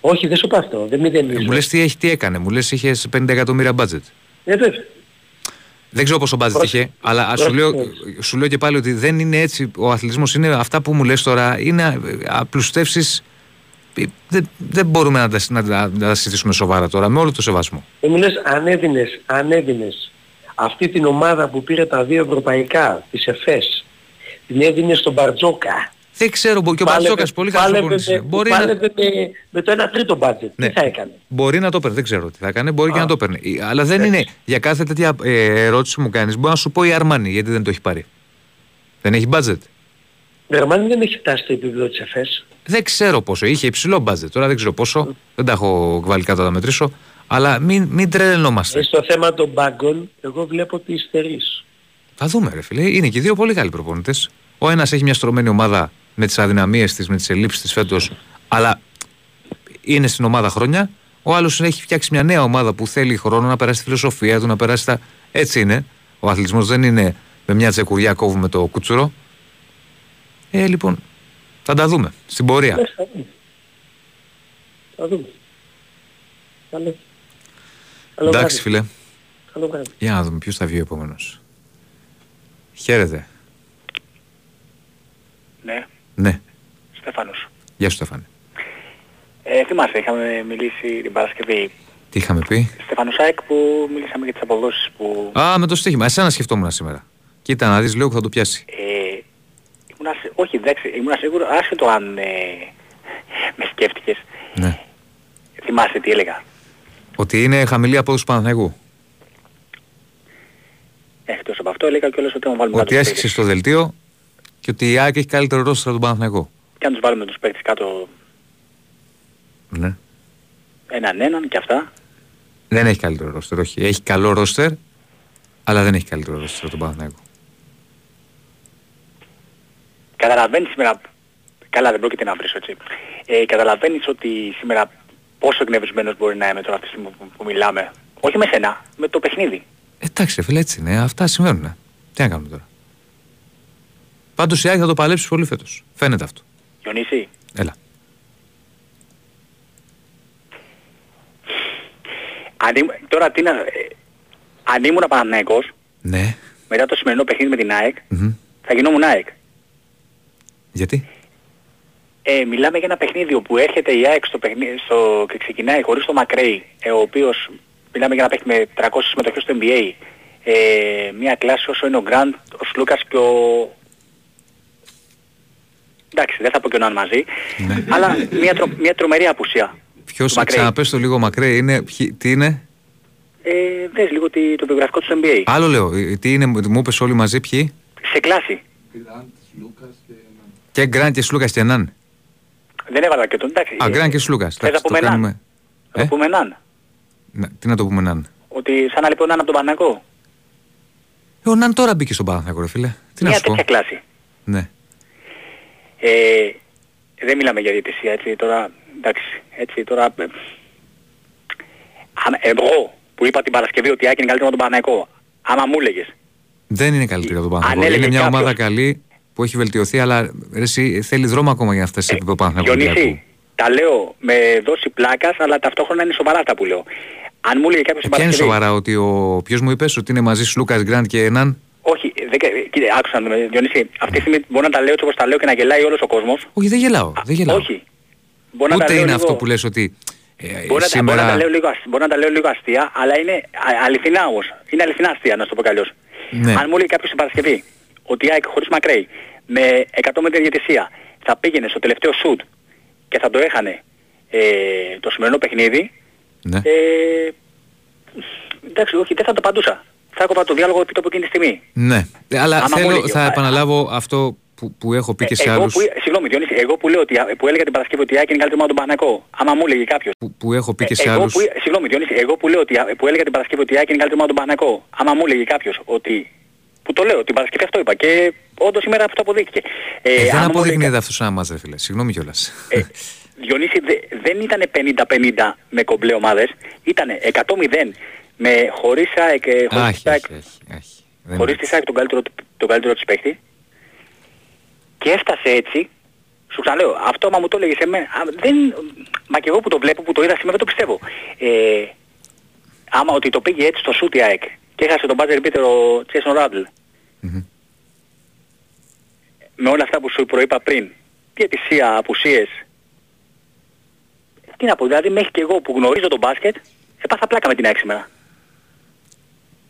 Όχι, δεν σου είπα αυτό. Δεν ε, μου λες τι, έχει, τι έκανε, μου λες είχε πενήντα εκατομμύρια budget. Ε, δεν ξέρω πόσο budget είχε, αλλά α, σου, λέω, σου λέω και πάλι ότι δεν είναι έτσι. Ο αθλητισμός είναι αυτά που μου λες τώρα, είναι απλουστεύσεις. Δεν, δεν μπορούμε να τα, να, να, να τα συζητήσουμε σοβαρά τώρα, με όλο το σεβασμό. Ε, μου λες αν έδινες, αν έδινες αυτή την ομάδα που πήρε τα δύο ευρωπαϊκά, της ΕΦΕΣ, την έδινες στον Μπαρτζόκα. Δεν ξέρω, και ο Μπαρτζόκας πολύ καλός προπονητής. Πάλευε με το ένα τρίτο μπάτζετ. Ναι. Τι θα έκανε? Μπορεί να το παίρνει, δεν ξέρω τι θα έκανε, μπορεί Α. και να το παίρνει. Αλλά δεν έτσι. Είναι, για κάθε τέτοια ε, ερώτηση που μου κάνεις, μπορώ να σου πω η Αρμάνι, γιατί δεν το έχει πάρει. Δεν έχει μπάτζετ. Η Αρμάνι δεν έχει φτάσει στο επίπεδο της ΕΦΕΣ. Δεν ξέρω πόσο, είχε υψηλό μπάτζετ, τώρα δεν ξέρω πόσο, mm. δεν τα έχω βάλει κάτω να τα μετρήσω, αλλά μην, μην τρελαινόμαστε. Ε, στο θέμα των μπάγκων, εγώ βλέπω ότι υστερείς. Θα δούμε ρε φίλε, είναι και δύο πολύ καλοί προπονητές. Ο ένας έχει μια στρωμένη ομάδα με τις αδυναμίες της, με τις ελλείψεις της φέτος, αλλά είναι στην ομάδα χρόνια. Ο άλλος έχει φτιάξει μια νέα ομάδα που θέλει χρόνο να περάσει τη φιλοσοφία του, να περάσει τα... Έτσι είναι. Ο αθλητισμός δεν είναι με μια τσεκουριά κόβουμε το κουτσουρό. Ε, λοιπόν, θα τα δούμε στην πορεία. Θα δούμε. Εντάξει φίλε. Για να δούμε ποιος θα βγει ο επόμενος. Χαίρετε. Ναι. Ναι. Στέφανος. Γεια σου Στέφανε. Ε, θυμάσαι, είχαμε μιλήσει την Παρασκευή. Τι είχαμε πει? Στέφανος Σάικ που μιλήσαμε για τις αποδόσεις που... Α, με το στοίχημα. Εσένα σκεφτόμουν σήμερα. Κοίτα να δεις, λέω που θα το πιάσει. Ε, ήμουν ασ... Όχι, εντάξει, ήμουν σίγουρο, άσχετο αν ε, με σκέφτηκες. Ναι. Θυμάσαι τι έλεγα? Ότι είναι χαμηλή απόδοση του Παναθηναϊκού. Εκτός από αυτό έλεγα κιόλας ότι θα βάλουμε... Ότι έσχισε στο δελτίο. Και ότι η ΑΕΚ έχει καλύτερο ρόστερ από τον Παναθηναϊκό. Και αν τους βάλουμε τους παίκτες κάτω... Ναι. Έναν έναν και αυτά. Δεν έχει καλύτερο ρόστερ, όχι. Έχει καλό ρόστερ, αλλά δεν έχει καλύτερο ρόστερ από τον Παναθηναϊκό. Καταλαβαίνεις σήμερα... Καλά δεν πρόκειται να βρεις, έτσι. Ε, καταλαβαίνεις ότι σήμερα πόσο εκνευρισμένος μπορεί να είμαι τώρα αυτή τη στιγμή που, που μιλάμε. Όχι με σένα, με το παιχνίδι. Εντάξει φίλε, έτσι είναι. Αυτά συμβαίνουν. Τι να κάνουμε τώρα. Πάντως η Άκη θα το παλέψει πολύ φέτος. Φαίνεται αυτό. Διονύση. Έλα. Αν, τώρα τι να... Ε, αν ήμουν Παναθηναϊκός, ναι. Μετά το σημερινό παιχνίδι με την ΑΕΚ, mm-hmm. θα γινόμουν ΑΕΚ. Γιατί? Ε, μιλάμε για ένα παιχνίδι όπου έρχεται η ΑΕΚ στο παιχνίδι, στο, ξεκινάει χωρίς το Μακρέι, ε, ο οποίος μιλάμε για να παίχνει με τριακόσιες συμμετοχές στο N B A, ε, μια κλάση όσο είναι ο Γκραντ, ο Σλούκας και ο... Εντάξει, δεν θα πω και έναν μαζί, ναι. Αλλά μια, τρο, μια τρομερή απουσία. Ποιος θα ξαναπέσει το λίγο μακρύ, είναι, ποι, τι είναι? Ε, δες λίγο τι, το βιογραφικό του N B A. Άλλο λέω, τι είναι, μου είπες όλοι μαζί ποιοι? Σε κλάση. Και Γκραν και Σλούκας και έναν. Δεν έβαλα και τον, εντάξει. Α, Γκραν και Σλούκας. Θες να πούμε έναν. Θα πούμε έναν. Τι να το πούμε έναν? Ότι σαν να λοιπόν έναν από τον Παναθηναϊκό. Ο Ναν τώρα μπήκε στον Παναθηναϊκό ρε φίλε. Τι να σου πω. Μια τέτοια κλάση. Ναι. Ε, δεν μιλάμε για διαιτησία, έτσι τώρα, εντάξει, έτσι τώρα, ε, εγώ που είπα την Παρασκευή ότι η Άκη είναι καλύτερη από τον Παναθηναϊκό, άμα μου έλεγες. Δεν είναι καλύτερη από τον Παναθηναϊκό, είναι μια κάποιος... ομάδα καλή που έχει βελτιωθεί, αλλά ρε, εσύ θέλει δρόμο ακόμα για να φτάσει σε επίπεδο Παναθηναϊκού. Διονύση, τα λέω με δόση πλάκας, αλλά ταυτόχρονα είναι σοβαρά αυτά που λέω. Αν μου έλεγε κάποιος την Παρασκευή... Και είναι σοβαρά ότι ο... Ποιος μου είπες ότι είναι μαζί σου Λούκας, Γκραντ και έναν... Όχι, δε, κοίτα, άκουσα να με Διονύση, αυτή τη στιγμή μπορώ να τα λέω έτσι όπως τα λέω και να γελάει όλος ο κόσμος. Όχι, δεν γελάω, δεν γελάω. Όχι. Ούτε είναι αυτό που λες ότι Μπορεί, σήμερα... να τα, μπορεί, να τα λέω λίγο, μπορεί να τα λέω λίγο αστεία, αλλά είναι αληθινά όμως. Είναι αληθινά αστεία, να σου το πω καλλιώς. Ναι. Αν μου λέει κάποιος την Παρασκευή ότι η ΑΕΚ χωρίς Μακρέι με εκατό μέτρα διαιτησία θα πήγαινε στο τελευταίο σουτ και θα το έχανε ε, το σημερινό παιχνίδι, ναι. ε, εντάξει, όχι, δεν θα το παντούσα. Θα έκοβα το διάλογο επί τόπου εκείνη τη στιγμή. Ναι, αλλά άμα θέλω, λέγει, θα α, επαναλάβω α, αυτό που, που έχω πει και σε εγώ άλλους... Που, συγγνώμη, Διονύση, εγώ που, λέω ότι, που έλεγα την Παρασκευή ότι η ΑΕΚ είναι καλύτερη ομάδα του Παναθηναϊκού, άμα μου έλεγε κάποιος... Που, που έχω πει και σε εγώ άλλους... Που, συγγνώμη, Διονύση, εγώ που, λέω ότι, που έλεγα την Παρασκευή ότι η ΑΕΚ είναι καλύτερη ομάδα του Παναθηναϊκού, άμα μου έλεγε κάποιος ότι... Που το λέω, την Παρασκευή αυτό είπα και όντως σήμερα αυτό αποδείχθηκε. Ε, ε, δεν αποδείχνει κα... αυτός ο Άμας, φίλε, συγγνώμη κιόλας. Ε, Διονύση, δε, δεν ήταν πενήντα πενήντα με κομπλέ ομάδες, ήταν εκατό μηδέν με χωρίς ΑΕΚ, χωρίς, ΑΕΚ, χωρίς τη ΑΕΚ τον καλύτερο, τον καλύτερο της παίχτη. Και έφτασε έτσι, σου ξαναλέω, αυτό άμα μου το έλεγες εμένα, δεν, μα και εγώ που το βλέπω, που το είδα σήμερα, δεν το πιστεύω. Ε, άμα ότι το πήγε έτσι στο σούτι ΑΕΚ και έχασε τον μπάτζερ μπίτερ ο Τζέισον Ράντλ. Mm-hmm. Με όλα αυτά που σου προείπα πριν, διαιτησία, απουσίες. Τι να πω, δηλαδή μέχρι και εγώ που γνωρίζω τον μπάσκετ, έπαθα πλάκα με την ΑΕΚ σήμερα.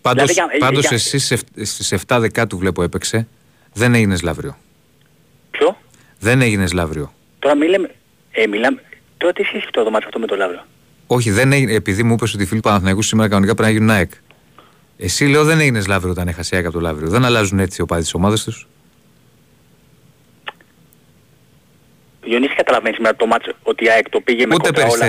Πάντως, δηλαδή, πάντως για... εσύ στις εφτά δεκάτου βλέπω έπαιξε, δεν έγινες λαύριο. Ποιο? Δεν έγινες λαύριο. Τώρα μιλάμε, ε, μιλάμε, τώρα τι σχέση το δωμάτιο αυτό με το λαύριο. Όχι, δεν έγινε, επειδή μου είπες ότι οι φίλοι Παναθηναϊκού σήμερα κανονικά πρέπει να γίνουν ΑΕΚ. Εσύ λέω δεν έγινες λαύριο όταν έχασε ΑΕΚ από το λαύριο. Δεν αλλάζουν έτσι οι οπαδοί της ομάδας τους. Διονύση, καταλαβαίνεις σήμερα το μάτσο ότι η ΑΕΚ το πήγε με κόντρα όλα.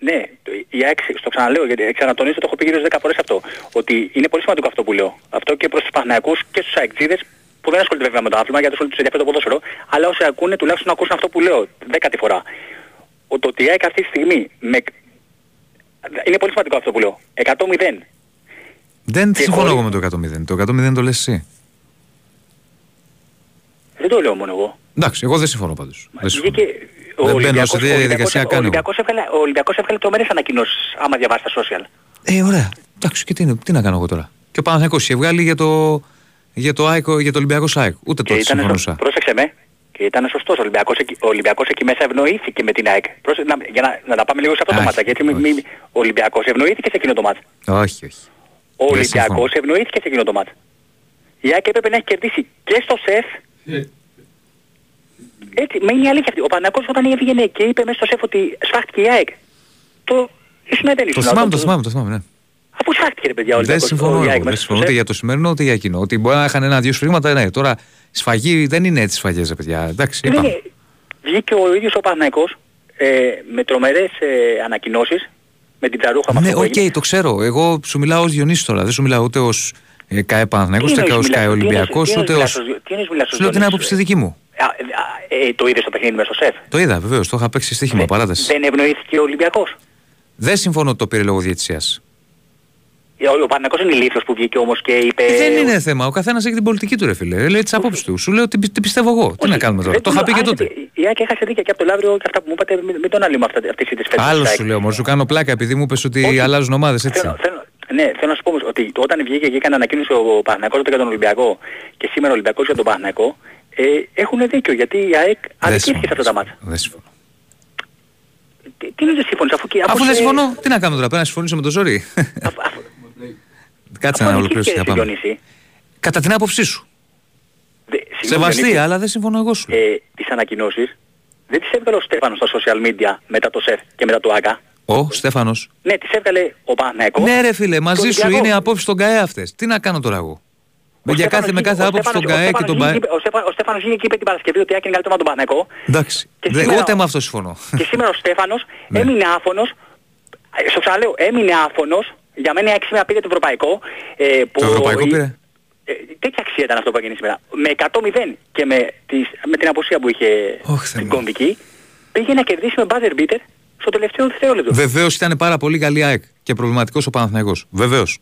Ναι, η ΑΕΚ, στο ξαναλέω, γιατί ξανατονίζω, το έχω πει γύρω στις δέκα φορές αυτό. Ότι είναι πολύ σημαντικό αυτό που λέω. Αυτό και προς τους Παναθηναϊκούς και στους ΑΕΚτζίδες που δεν ασχολούνται βέβαια με το άθλημα, γιατί τους ενδιαφέρει το ποδόσφαιρο. Αλλά όσοι ακούνε τουλάχιστον να ακούσουν αυτό που λέω δέκατη φορά. Ότι η ΑΕΚ αυτή τη στιγμή. Με... Είναι πολύ σημαντικό αυτό που λέω. εκατό μηδέν. Δεν συμφωνώ εγώ με το εκατό μηδέν. Το εκατό μηδέν το λες εσύ. Δεν το λέω μόνο εγώ. Εντάξει, εγώ δεν συμφωνώ πάντως. Μα, δεν συμφωνώ. Δεν μπαίνω σε διαδικασία κάνω. Ο Ολυμπιακός έβγαλε τρομερές ανακοινώσεις άμα διαβάσει τα social. Ε, ωραία. Εντάξει, και τι, τι να κάνω εγώ τώρα. Και ο Παναθηναϊκός έβγαλε για το, για το, Άικο, για το Ολυμπιακό ΣΑΕΚ. Ούτε τότε συμφωνούσα. Σω, πρόσεξε με. Και ήταν σωστός. Ο Ολυμπιακός, ο Ολυμπιακός εκεί μέσα ευνοήθηκε με την ΑΕΚ. Πρόσεξε, να, για να, να τα πάμε λίγο σε αυτό το μάτσα. Γιατί ο Ολυμπιακός ευνοήθηκε σε εκείνο το μάτσα. Όχι, όχι. Ο Ολυμπιακός ευνοήθηκε σε εκείνο το μάτς. Η ΑΕΚ έπρεπε να έχει κερδίσει και στο ΣΕΦ. Yeah. Έτσι, με είναι η αλήθεια αυτή. Ο Παναθηναϊκός όταν έβγαινε και είπε μέσα στο ΣΕΦ ότι σφάχτηκε η ΑΕΚ. Το ήσουν δεν ήσουν. Το θυμάμαι, το θυμάμαι, το θυμάμαι, ναι. Αφού σφάχτηκε ρε παιδιά ο Ολυμπιακός. Δεν συμφωνώ, εγώ, δεν συμφωνώ ούτε για το σημερινό ούτε για εκείνο. Ότι μπορεί να είχαν ένα-δύο σφρίγματα, ναι. Τώρα σφαγή δεν είναι έτσι σφαγές ρε παιδιά. Εντάξει, είναι, βγήκε ο ίδιος ο Παναθηναϊκός ε, με τρομερές ε, ανακοινώσεις. Με την τσαρούχα μας. Ναι, οκ, okay, το ξέρω. Εγώ σου μιλάω ως Διονύσης τώρα. Δεν σου μιλάω ούτε ως ε, ΚΑΕ Παναθηναϊκός, ούτε ως ΚΑΕ Ολυμπιακός, ούτε ως... Σου λέω την άποψη δική μου. Το είδες το παιχνίδι μέσα στο ΣΕΦ? Το είδα, βεβαίως. Το είχα παίξει στοίχημα, παράταση. Δεν ευνοήθηκε ο Ολυμπιακός. Δεν συμφωνώ ότι το πήρε λόγω διαιτησίας. Ο Παναθηναϊκός είναι ηλίθιος που βγήκε όμως και είπε. Δεν είναι θέμα. Ο καθένας έχει την πολιτική του ρε φίλε. Λέει τις απόψεις του. Σου λέω τι πιστεύω εγώ. Τι να κάνουμε τώρα. Το είχα πει και τότε. Η ΑΕΚ έχασε δίκαια και από το λαύριο και αυτά που μου είπατε. Μην τον αλλιούμε αυτές τις φέτες. Άλλο σου λέω. Μόνο σου κάνω πλάκα επειδή μου είπες ότι αλλάζουν ομάδες έτσι. Ναι, θέλω να σου πω όμως ότι όταν βγήκε και έκανε ανακοίνωση ο Παναθηναϊκός για τον Ολυμπιακό και σήμερα ο Ολυμπιακός για τον Παναθηναϊκό έχουν δίκιο γιατί η ΑΕΚ αδικήθηκε σε αυτά τα μάτσα. Τι είναι σύμφωνο αφού και. Αφού δεν συμφωνώ, τι να κάνουμε τώρα πέρα να συμφωνήσω με το ζόρι. Κάτσε να ολοκληρώσει την απάντηση. Κατά την άποψή σου. Δε, σεβαστή, αλλά δεν συμφωνώ εγώ σου. Ε, τις ανακοινώσεις δεν τις έβγαλε ο Στέφανος στα social media μετά το ΣΕΦ και μετά το ΆΚΑ. Ο Στέφανος. Ναι, τις έβγαλε ο Παναθηναϊκός. Ναι, ρε φίλε, μαζί σου είναι απόψεις των ΚΑΕ αυτές. Τι να κάνω τώρα εγώ. Με για κάθε, με κάθε άποψη τον ΚΑΕ και τον ΠΑΕ. Ο Στέφανος είναι εκεί είπε την Παρασκευή ότι άκουγε καλύτερα τον Παναθηναϊκό. Εντάξει. Ούτε με αυτό συμφωνώ. Και σήμερα ο Στέφανος έμεινε άφωνος. Στο ξαναλέω, έμεινε άφωνος. Για μένα η ΑΕΚ σήμερα πήγε το ευρωπαϊκό. Ε, που το ευρωπαϊκό η... πήρε. Ε, τέτοια αξία ήταν αυτό που έγινε σήμερα. Με εκατό μηδέν και με, τις... με την απουσία που είχε oh, την κομβική, πήγε να κερδίσει με μπάζερ μπίτερ στο τελευταίο δευτερόλεπτο. Βεβαίως ήταν πάρα πολύ καλή ΑΕΚ και προβληματικός ο Παναθηναϊκός. Βεβαίως.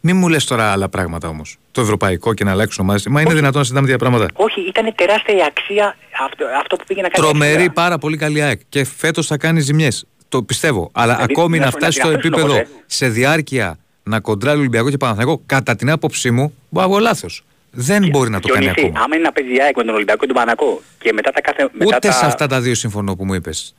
Μην μου λες τώρα άλλα πράγματα όμως. Το ευρωπαϊκό και να αλλάξουν ομάδες. Μα είναι όχι. Δυνατόν να συντάμε τέτοια πράγματα. Όχι, ήταν τεράστια η αξία αυτό, αυτό που πήγε να κάνει. Τρομερή, πάρα πολύ καλή ΑΕΚ και φέτος θα κάνει ζημιές. Το πιστεύω, αλλά δηλαδή, ακόμη να φτάσει στο επίπεδο ε. σε διάρκεια να κοντράρει Ολυμπιακό και Παναθηναϊκό, κατά την άποψή μου, μπορεί να βγω λάθος. Δεν και, μπορεί να το κάνει ακόμα. Άμα είναι να παίζει η ΑΕΚ με τον Ολυμπιακό και τον Παναθηναϊκό και μετά τα κάθε. Μετά ούτε τα... σε αυτά τα δύο συμφωνώ που μου είπες.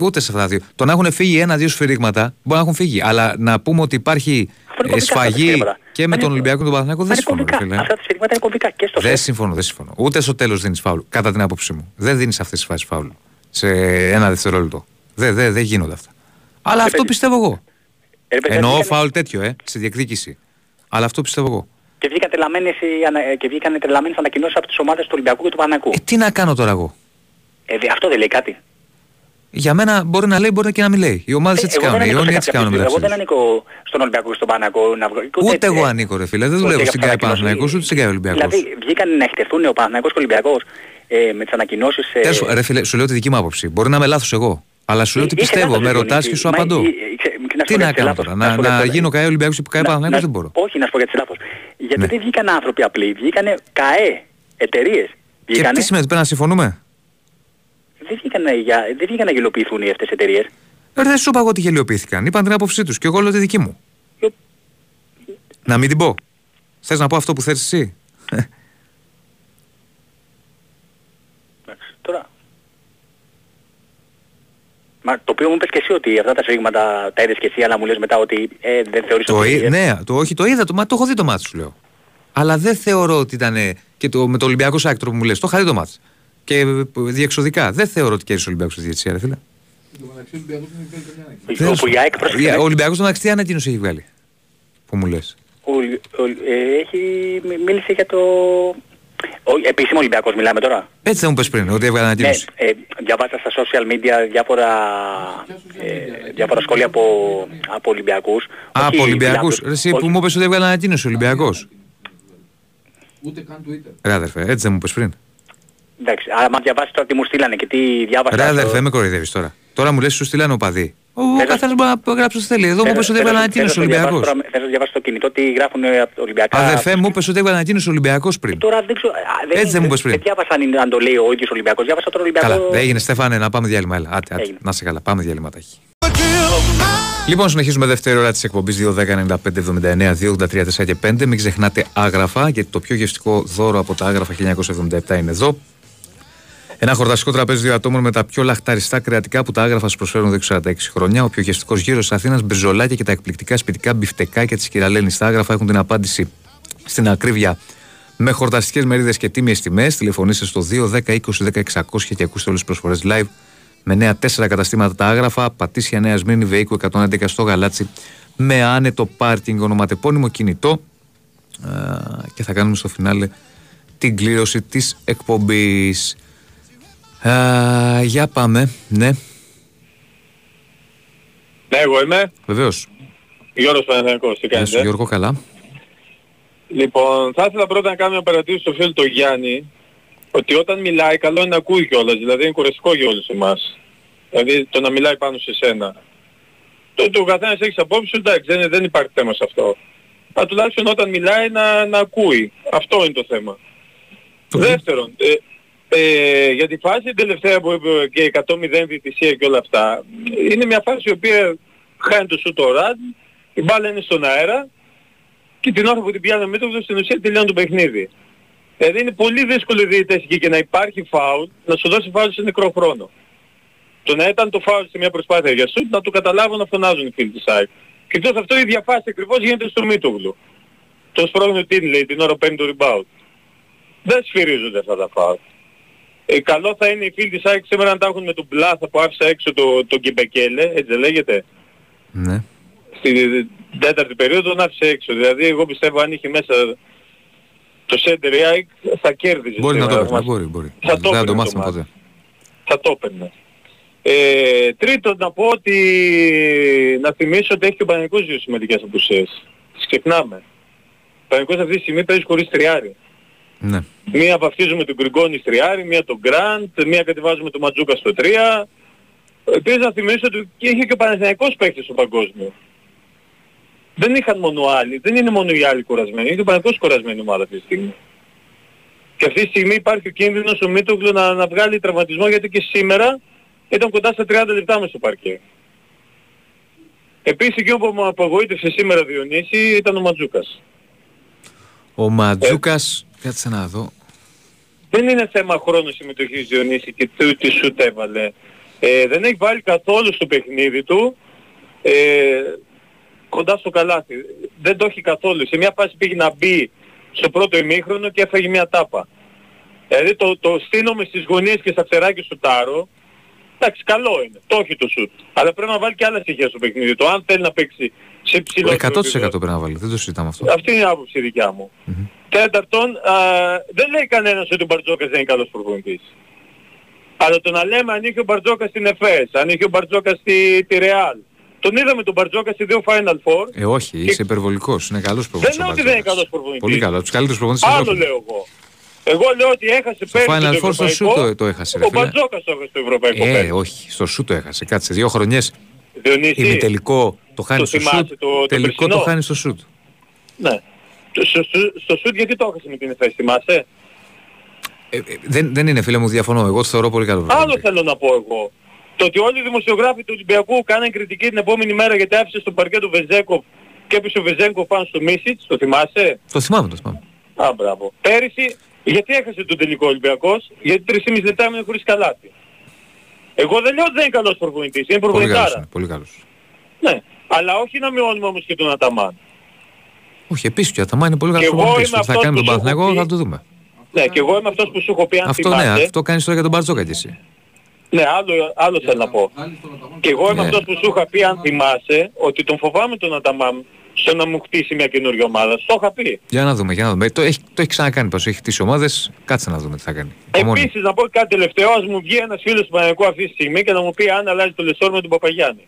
Ούτε σε αυτά τα δύο. Το να έχουν φύγει ένα-δύο σφυρίγματα μπορεί να έχουν φύγει. Αλλά να πούμε ότι υπάρχει σφαγή και με τον Ολυμπιακό και τον Παναθηναϊκό δεν συμφωνώ. Αυτά τα σφυρίγματα είναι κομβικά και στο τέλος. Δεν συμφωνώ, δεν συμφωνώ. Ούτε στο τέλος δίνεις φάουλ. Κατά την άποψή μου. Δεν δίνεις αυτές τις φάσεις φάουλ. Σε ένα δευτερόλεπτο. Δεν δε, δε γίνονται αυτά. Αλλά αυτό πιστεύω εγώ. Εννοώ φάουλ τέτοιο, ε, στη διεκδίκηση. Αλλά αυτό πιστεύω εγώ. Και βγήκαν τρελαμένες ανακοινώσεις από τις ομάδες του Ολυμπιακού και του Παναθηναϊκού. Ε, τι να κάνω τώρα εγώ. Ε, αυτό δεν λέει κάτι. Για μένα μπορεί να λέει, μπορεί και να μην λέει. Οι ομάδες ε, έτσι κάνουν. Οι όνοι έτσι κάνουν. Εγώ δεν ανήκω στον Ολυμπιακό και στον Παναθηναϊκό. Να... Ούτε έτσι, εγώ ανήκω, ρε φίλε. Δεν δουλεύω στην ΚΑΕ Παναθηναϊκός ούτε στην ΚΑΕ Ολυμπιακός. Δηλαδή βγήκαν να εκτεθούν ο Παναθηναϊκός και ο Ολυμπιακός ε, με τις ανακοινώσεις. Ε... Τέσου, ρε φίλε, σου λέω τη δική μου άποψη. Μπορεί να είμαι λάθος εγώ. Αλλά σου λέω τι πιστεύω. Με ρωτάς και σου απαντώ. Τι να κάνω τώρα, να, να, να γίνω ΚΑΕ Ολυμπιακός ή ΚΑΕ Παναθηναϊκός δεν μπορώ. Όχι, να σου πω γιατί λάθος. Γιατί δεν βγήκαν άνθρωποι απλοί, βγήκαν ΚΑΕ, εταιρείες. Και τι σημαίνει, πρέπει να συμφωνούμε. Δεν βγήκαν να γελοποιηθούν αυτές οι εταιρείες. Δεν σου είπα εγώ ότι γελιοποιήθηκαν. Είπαν την άποψή τους και εγώ λέω τη δική μου. Να μην την πω. Θες να πω αυτό που θες εσύ. Εντάξει, τώρα. Μα το οποίο μου είπες και εσύ ότι αυτά τα σφίγματα τα είδες και εσύ, αλλά μου λες μετά ότι ε, δεν θεωρείς το ότι... Ναι, το, όχι το είδα, το, μα, το έχω δει το μάτι σου λέω. Αλλά δεν θεωρώ ότι ήταν και το, με το Ολυμπιακό Σάκτρο που μου λες, το είχα δει το μάτι. Και διεξοδικά. Δεν θεωρώ ότι κέρδισε ο Ολυμπιακός στη διαιτησία, ρε φίλε. Ο Ολυμπιακός τον Αξιτία ανακοίνωση έχει βγάλει. Που μου λες. Έχει μίλησε για το... Επίσημο Ολυμπιακός μιλάμε τώρα. Έτσι δεν μου πες πριν, ότι έβγαλε ανακοίνωση. Διαβάζα στα social media διάφορα σχόλια από Ολυμπιακούς. Α, από Ολυμπιακούς. Εσύ που μου πες ότι έβγαλε ανακοίνωση ο Ολυμπιακός. Ούτε καν Twitter. Ρε αδερφέ, έτσι δεν μου πες πριν. Εντάξει, αλλά μα διαβάσεις τώρα τι μου στείλανε και τι διάβασα... Ρε αδερφέ, με κοροϊδεύεις τώρα. Τώρα μου λες σου στείλανε οπαδί. Ο καθένας μπορεί να γράψει ό,τι θέλει. Εδώ μου είπες ότι έβγαλε ανακοίνωση ο Ολυμπιακός. Θέλω να διαβάσεις το κινητό τι γράφουν από το Ολυμπιακά... Αδερφέ, μου είπες ότι έβγαλε ανακοίνωση ο Ολυμπιακός πριν. Έτσι δεν μου είπες πριν. Δεν διάβασα αν το λέει ο ίδιος ο Ολυμπιακός. Διάβασα τον Ολυμπιακό... Καλά, έγινε Στέφανε, να πάμε διάλειμμα. Έλα, άτε, άτε, να σε καλά, πάμε διάλειμματάκι. Λοιπόν, συνεχίζουμε δεύτερη ώρα της εκπομπής δύο δέκα ενενήντα πέντε εβδομήντα εννέα δύο ογδόντα τρία τέσσερα και πέντε. Μην ξεχνάτε άγραφα, γιατί το πιο γευστικό δώρο από τα άγραφα χίλια εννιακόσια εβδομήντα επτά είναι εδώ. Ένα χορταστικό τραπέζι δύο ατόμων με τα πιο λαχταριστά κρεατικά που τα άγραφα σας προσφέρουν εδώ και σαράντα έξι χρόνια. Ο πιο γευστικός γύρος της Αθήνας, μπριζολάκια και τα εκπληκτικά σπιτικά μπιφτεκάκια της Κυραλένης. Τα άγραφα έχουν την απάντηση στην ακρίβεια με χορταστικές μερίδες και τίμιες τιμές. Τηλεφωνήστε στο δύο δέκα είκοσι δέκα εξακόσια και ακούστε όλες τις προσφορές live. Με νέα τέσσερα καταστήματα τα άγραφα, Πατήσια Νέα Σμύρνη, Βεϊκού εκατόν έντεκα στο Γαλάτσι, με άνετο πάρκινγκ, ονοματεπώνυμο κινητό. Α, και θα κάνουμε στο φινάλε την κλήρωση της εκπομπής. Α, για πάμε, ναι. Ναι, εγώ είμαι. Βεβαίως. Γιώργος Παναθηναϊκός, τι κάνετε. Εσύ, Γιώργο, καλά. Λοιπόν, θα ήθελα πρώτα να κάνω μια παρατήρηση στο φίλο του Γιάννη. Ότι όταν μιλάει καλό είναι να ακούει κιόλας, δηλαδή είναι κουραστικό για όλους εμάς. Δηλαδή το να μιλάει πάνω σε σένα. Το, το καθένας έχεις απόψη, εντάξει δεν, δεν υπάρχει θέμα σε αυτό. Αλλά τουλάχιστον όταν μιλάει να, να ακούει. Αυτό είναι το θέμα. Mm. Δεύτερον, ε, ε, για τη φάση τελευταία που είπε και εκατό μηδέν διαιτησία και όλα αυτά, είναι μια φάση η οποία χάνει το σούτ ο Ραντ, η μπάλα είναι στον αέρα και την ώρα που την πιάνει ο Μήτροβιτος στην ουσία τελειώνει το παιχνίδι. Δηλαδή είναι πολύ δύσκολο η διαιτησία και να υπάρχει φάουλ, να σου δώσει φάουλ σε νεκρό χρόνο. Το να ήταν το φάουλ σε μια προσπάθεια για σουτ, να το καταλάβουν να φωνάζουν οι φίλοι της ΑΕΚ. Και εκτός αυτό η διαφάση ακριβώς γίνεται στο Μίτογλου. Το σπρώχνει την λέει την ώρα παίρνει το rebound. Δεν σφυρίζονται αυτά τα φάουλ. Ε, καλό θα είναι οι φίλοι της ΑΕΚ σήμερα να τα έχουν με τον Πλάθα που άφησα έξω τον το Κιμπεκέλε, έτσι δεν λέγεται. Ναι. Στην τέταρτη περίοδο τον άφησε έξω. Δηλαδή εγώ πιστεύω αν είχε μέσα... Το Σέντερ Ιάικ θα κέρδιζε. Μπορεί να το έπαιρνε, μπορεί, μπορεί. Θα το έπαιρνε το μάθημα ποτέ. Θα το έπαιρνε. Ε, τρίτον να πω ότι... Να θυμίσω ότι έχει και ο Παναθηναϊκός δύο σημαντικές απουσίες. Τις ξεχνάμε. Ο Παναθηναϊκός αυτή τη στιγμή παίζει χωρίς τριάρι. Ναι. Μία απαυθίζουμε τον Γκριγκόνη τριάρι, μία τον Γκραντ, μία κατεβάζουμε τον Ματζούκα στο τρία. Επίσης να θυμίσω ότι είχε και ο Παναθηναϊκός παίχτης στο παγκόσμιο. Δεν είχαν μόνο άλλοι, δεν είναι μόνο οι άλλοι κουρασμένοι, είναι και ο Παναθηναϊκός κουρασμένοι ομάδα αυτή τη στιγμή. Και αυτή τη στιγμή υπάρχει ο κίνδυνος ο Μίτογλου να, να βγάλει τραυματισμό γιατί και σήμερα ήταν κοντά στα τριάντα λεπτά μέσα στο παρκέ. Επίσης εκείνο που μου απογοήτευσε σήμερα Διονύση ήταν ο Ματζούκας. Ο Ματζούκας, ε, κάτσε να δω. Δεν είναι θέμα χρόνου συμμετοχής Διονύση και τι σουτ έβαλε. Ε, δεν έχει βάλει καθόλου στο παιχνίδι του ε, κοντά στο καλάθι. Δεν το έχει καθόλου. Σε μια πάση πήγε να μπει στο πρώτο ημίχρονο και έφαγε μια τάπα. Δηλαδή το, το στείνομαι στις γωνίες και στα ξεράκια στο τάρο. Εντάξει, καλό είναι. Το έχει το σουτ. Αλλά πρέπει να βάλει και άλλα στοιχεία στο παιχνίδι του. Αν θέλει να παίξει σε ψηλό επίπεδο. εκατό τοις εκατό πρέπει να βάλει. Δεν το συζητάμε αυτό. Αυτή είναι η άποψη δικιά μου. Mm-hmm. Τέταρτον, α, δεν λέει κανένας ότι ο Μπαρτζόκας δεν είναι καλός προπονητής. Αλλά το να λέμε αν είχε ο Μπαρτζόκας στην ΕΦΕΣ, αν είχε ο Μπαρτζόκας στη, στη Ρεάλ. Τον είδαμε τον Μπαρτζόκα σε δύο Final Four. Ε, όχι, είσαι και... υπερβολικός. Είναι καλός προπονητής. Δεν λέω ότι δεν είναι καλός προπονητής. Πολύ καλό. Τους καλύτερους προπονητές. Άλλο λέω εγώ. Εγώ λέω ότι έχασε πέρυσι στο Final Four, στο σου το, το έχασε. Ο Μπαρτζόκας το έχασε στο ευρωπαϊκό. Ε, πέρα. Όχι, στο σου το έχασε. Κάτσε δύο χρονιές. Είναι τελικό, το χάνει στο σουτ. Τελικό το χάνει στο σουτ. Ναι. Στο σουτ γιατί το έχασε με την ΕΦΕΣ, θυμάσαι. Ε, δεν, δεν είναι φίλε μου, διαφωνώ. Εγώ το θεωρώ πολύ καλό. Άλλο θέλω να πω εγώ. Το ότι όλοι οι δημοσιογράφοι του Ολυμπιακού κάναν κριτική την επόμενη μέρα γιατί άφησε στο παρκέ του Βεζέκοφ και έπεισε ο Βεζέκοφ πάνω στο Μίσιτς, το θυμάσαι. Το θυμάμαι, το θυμάμαι. Α, μπράβο. Πέρυσι, γιατί έχασε τον τελικό Ολυμπιακός, γιατί τρία και μισή λεπτά έμεινε χωρίς καλάθι. Εγώ δεν λέω ότι δεν είναι καλός προπονητής, είναι προπονητάρα. Πολύ καλός. Ναι, αλλά όχι να μειώνουμε όμως και τον Αταμάν. Όχι, επίσης και ο Αταμάν είναι πολύ καλός προπονητής. Θα κάνει τον Παναθηναϊκό, θα το δούμε. Ναι, και εγώ είμαι αυτός που σου έχω πει αν αυτό, θυμάστε. Ναι, αυτό κάνεις τώρα για τον Μπαρτζόκα κι εσύ. Ναι, άλλο, άλλο θέλω να πω. Και εγώ είμαι yeah. αυτός που σου είχα πει, αν θυμάσαι, ότι τον φοβάμαι τον Αταμάμ στο να μου χτίσει μια καινούργια ομάδα. Στο είχα πει. Για να δούμε, για να δούμε. Το έχει, το έχει ξανακάνει πως έχει χτίσει ομάδες, κάτσε να δούμε τι θα κάνει. Επίσης, να πω κάτι τελευταίο, ας μου βγει ένας φίλος του Παναθηναϊκού αυτή τη στιγμή και να μου πει αν αλλάζει το Λεσόρ με τον Παπαγιάννη.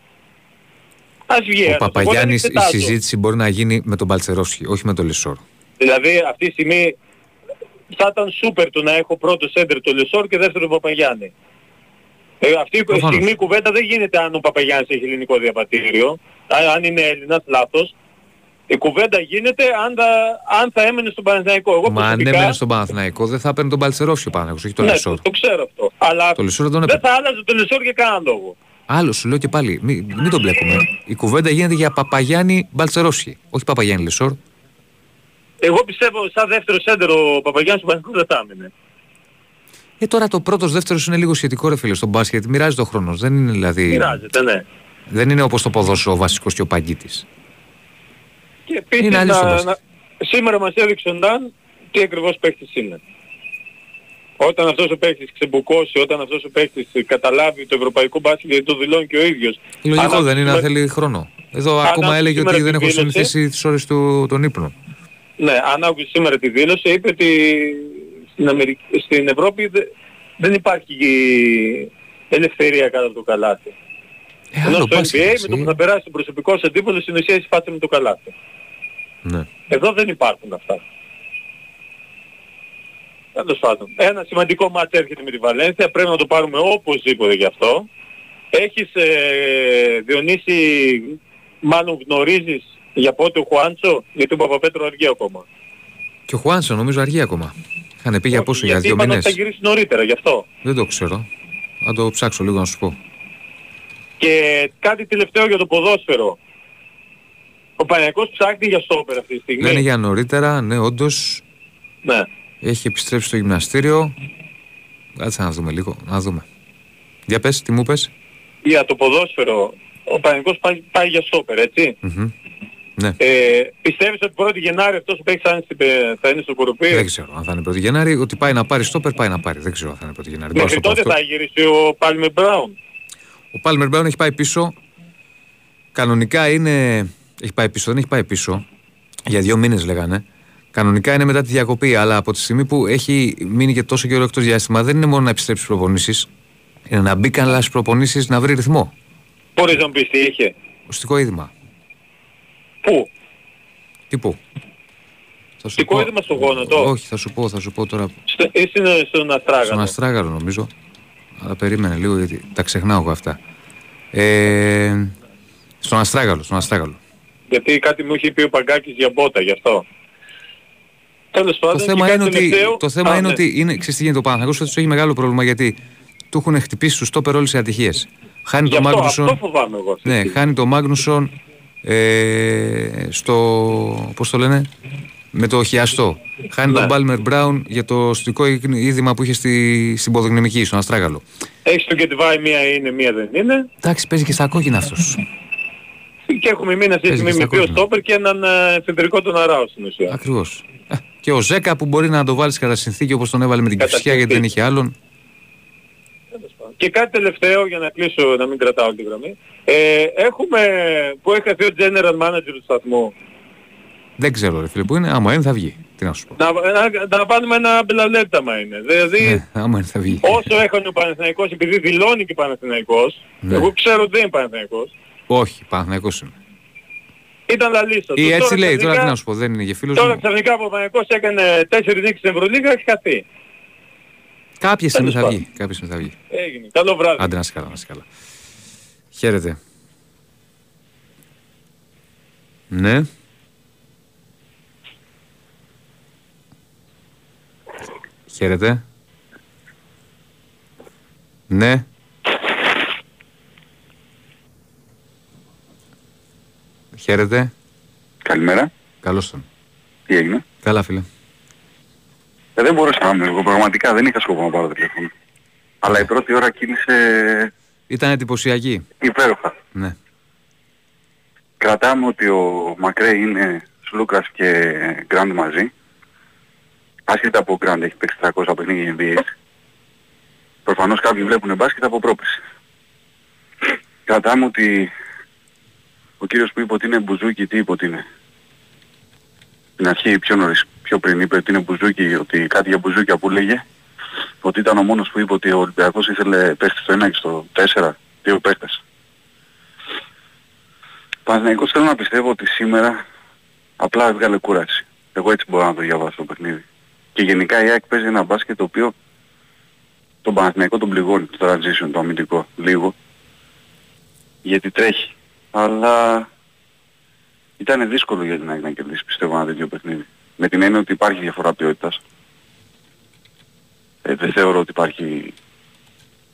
Ας βγει. Ο Παπαγιάννης η συζήτηση μπορεί να γίνει με τον Μπαλτσερόφσκι, όχι με τον Λεσόρ. Δηλαδή αυτή τη στιγμή θα ήταν σούπερ το να έχω πρώτο σέντερ τον Λεσόρ και δεύτερο τον Παπαγιάννη. Ε, αυτή η στιγμή η κουβέντα δεν γίνεται αν ο Παπαγιάννης έχει ελληνικό διαβατήριο, αν είναι Έλληνας, λάθος. Η κουβέντα γίνεται αν θα, αν θα έμενε στον Παναθηναϊκό. Εγώ μα προσωπικά... αν έμενε στον Παναθηναϊκό δεν θα παίρνει τον Παλτσερόφσκι ο Παναθηναϊκός, όχι τον ναι, Λεσόρ. Το, το ξέρω αυτό. Αλλά το Λεσόρ τον δεν θα άλλαζε τον Λεσόρ για κανέναν λόγο. Άλλο σου λέω και πάλι, μην, μην τον μπλέκουμε. Η κουβέντα γίνεται για Παπαγιάννη Μπαλτσερόφσκι, όχι Παπαγιάννη Λεσόρ. Εγώ πιστεύω σαν δεύτερο σέντερο ο Παπαγιάννης του Παναθηναϊκού δεν θα έμενε. Ε, τώρα το πρώτος δεύτερος είναι λίγο σχετικό ρε φίλε στον μπάσκετ, μοιράζει το χρόνο. Δεν είναι δηλαδή... Μοιράζεται, ναι. Δεν είναι όπως το ποδόσφαιρο ο βασικός και ο παγκίτης. Και επίσης είναι να, να... σήμερα μας έδειξε ο Νταν τι ακριβώς παίχτης είναι. Όταν αυτός ο παίχτης ξεμπουκώσει, όταν αυτός ο παίχτης καταλάβει το ευρωπαϊκό μπάσκετ, γιατί το δηλώνει και ο ίδιος. Λογικό αν... δεν είναι να θέλει χρόνο. Εδώ αν ακόμα αν έλεγε ότι δεν έχω συνηθίσει τις ώρες του τον ύπνο. Ναι, αν άκουσε σήμερα τη δήλωση είπε ότι... Στην, Αμερική, στην Ευρώπη δε, δεν υπάρχει ελευθερία κάτω από το καλάθι. Ε, ενώ στο εν μπι έι με το που θα περάσει ο προσωπικός αντίπαλος στην ουσία έχει φάτσε με το καλάθι. Ναι. Εδώ δεν υπάρχουν αυτά. Τέλος πάντων. Ένα σημαντικό μάτς έρχεται με τη Βαλένθια, πρέπει να το πάρουμε οπωσδήποτε γι' αυτό. Έχεις ε, Διονύση, μάλλον γνωρίζεις για πότε ο Χουάντσο, γιατί ο Παπαπέτρου αργεί ακόμα. Και ο Χουάντσο νομίζω αργεί ακόμα. Κάνε πήγε από πόσο, για δύο μήνες. Θα γυρίσει νωρίτερα, γι' αυτό. Δεν το ξέρω. Θα το ψάξω λίγο να σου πω. Και κάτι τελευταίο για το ποδόσφαιρο. Ο Παναθηναϊκός ψάχνει για στόπερ αυτή τη στιγμή. Δεν είναι για νωρίτερα, ναι, όντως. Ναι. Έχει επιστρέψει στο γυμναστήριο. Κάτσε να δούμε λίγο, να δούμε. Για πες, τι μου πες. Για το ποδόσφαιρο, ο Παναθηναϊκός πάει, πάει για στόπερ, έτσι. Mm-hmm. Ναι. Ε, πιστεύεις ότι πρώτη Γενάρη αυτός που παίξαν θα είναι στο Κοροπή? Δεν ξέρω αν θα είναι πρώτη Γενάρη. Ότι πάει να πάρει στόπερ πάει να πάρει. Δεν ξέρω αν θα είναι πρώτη Γενάρη. Μέχρι τότε αυτό. Θα γυρίσει ο Πάλμερ Μπράουν. Ο Πάλμερ Μπράουν έχει πάει πίσω. Κανονικά είναι... Έχει πάει πίσω, δεν έχει πάει πίσω. Για δύο μήνες λέγανε. Κανονικά είναι μετά τη διακοπή. Αλλά από τη στιγμή που έχει μείνει και τόσο καιρό εκτός διάστημα δεν είναι μόνο να επιστρέψει προπονήσεις. Είναι να μπει καλά στις προπονήσεις, να βρει ρυθμό. Μπορείς να πεις τι είχε? Οστικό είδημα. Πού? Τι πού? Οστικό είδημα στο γόνατο. Όχι, θα σου πω, θα σου πω τώρα. Στο, είσαι στον Αστράγαρο. Στον Αστράγαρο νομίζω. Αλλά περίμενε λίγο γιατί τα ξεχνάω εγώ αυτά. Ε, στον Αστράγαλο, στον Αστράγαλο. Γιατί κάτι μου είχε πει ο Παγκάκης για μπότα, γι' αυτό. Τέλος πάντων, το θέμα είναι ότι, το θέμα Α, είναι ναι. ότι είναι, ξέρεις τι γίνεται, ο Παναθηναϊκός ότι τους έχει μεγάλο πρόβλημα γιατί του έχουν χτυπήσει στους στόπερ όλες οι ατυχίες. Χάνει τον Μάγνουσον. Ναι, χάνει τον Μάγνουσον. Ε, στο, πώς το λένε, με το χιαστό. Χάνει ναι. τον Πάλμερ Μπράουν για το στρικό είδημα που είχε στη, στην ποδογνωμική, στον Αστράγαλο. Έχει τον Κετβάη, μία είναι, μία δεν είναι. Εντάξει, παίζει και στα κόκκινα αυτός. Και έχουμε μείνει αυτή τη στιγμή με δύο στόπερ και έναν κεντρικό τον Αράο στην ουσία. Ακριβώς. Και ο Ζέκα που μπορεί να το βάλει κατά συνθήκη όπως τον έβαλε με την Κυφυσιά γιατί δεν είχε άλλον. Και κάτι τελευταίο για να κλείσω, να μην κρατάω τη γραμμή. Ε, έχουμε που έχασε ο General Manager του σταθμού. Δεν ξέρω ρε φίλε που είναι, άμα είναι θα βγει. Τι να σου πω. Να, να, να πάρουμε ένα μπελαλέπταμα είναι. Δηλαδή ναι, άμα είναι θα βγει. Όσο έχανε ο Παναθηναϊκός, επειδή δηλώνει και Παναθηναϊκός, ναι. εγώ ξέρω ότι δεν είναι Παναθηναϊκός. Όχι, Παναθηναϊκός είναι. Ήταν λαλίστο. Ή έτσι τώρα, λέει, ξαφνικά, τώρα τι να σου πω, δεν είναι για φίλους. Τώρα ξαφνικά ο Παναθηναϊκός έκανε τέσσερις νίκες στην Ευρωλίγα, έχει χαθεί. Κάποια στιγμή θα βγει. Κάποια στιγμή θα βγει. Έγινε. Καλό βράδυ. Άντε να είσαι καλά, να είσαι καλά. Χαίρετε. Ναι. Χαίρετε. Ναι. Χαίρετε. Καλημέρα. Καλώς τον. Τι έγινε. Καλά φίλε. Ε, δεν μπορούσα να είμαι εγώ, πραγματικά δεν είχα σκοπό να πάρω το τηλέφωνο. Αλλά η πρώτη ώρα κίνησε... Ήταν εντυπωσιακή. Υπέροχα. Ναι. Κρατάμε ότι ο Μακρέι είναι Σλούκας και Γκραντ μαζί. Άσχετα από ο Γκραντ έχει παίξει τριακόσια παιχνίδια εν μπι έι. Προφανώς κάποιοι βλέπουν μπάσκετ από πρόκριση. Κρατάμε ότι ο κύριος που είπε ότι είναι μπουζούκι, τι είπε ότι είναι. Στην αρχή πιο νωρίς. Πιο πριν είπε ότι είναι μπουζούκι, ότι κάτι για μπουζούκια που λέγε, ότι ήταν ο μόνος που είπε ότι ο Ολυμπιακός ήθελε παίχτες στο ένα και στο τέσσερα, δύο παίχτες. Παναθηναϊκός θέλω να πιστεύω ότι σήμερα απλά έβγαλε κούραση. Εγώ έτσι μπορώ να το διαβάσω το παιχνίδι. Και γενικά η ΑΕΚ παίζει ένα μπάσκετ το οποίο τον Παναθηναϊκό τον πληγώνει, το transition, το αμυντικό, λίγο. Γιατί τρέχει. Αλλά ήταν δύσκολο για την ΑΕΚ να κερδίσει, πιστεύω, ένα τέτοιο παιχνίδι. Με την έννοια ότι υπάρχει διαφορά ποιότητας. Ε, δεν θεωρώ ότι υπάρχει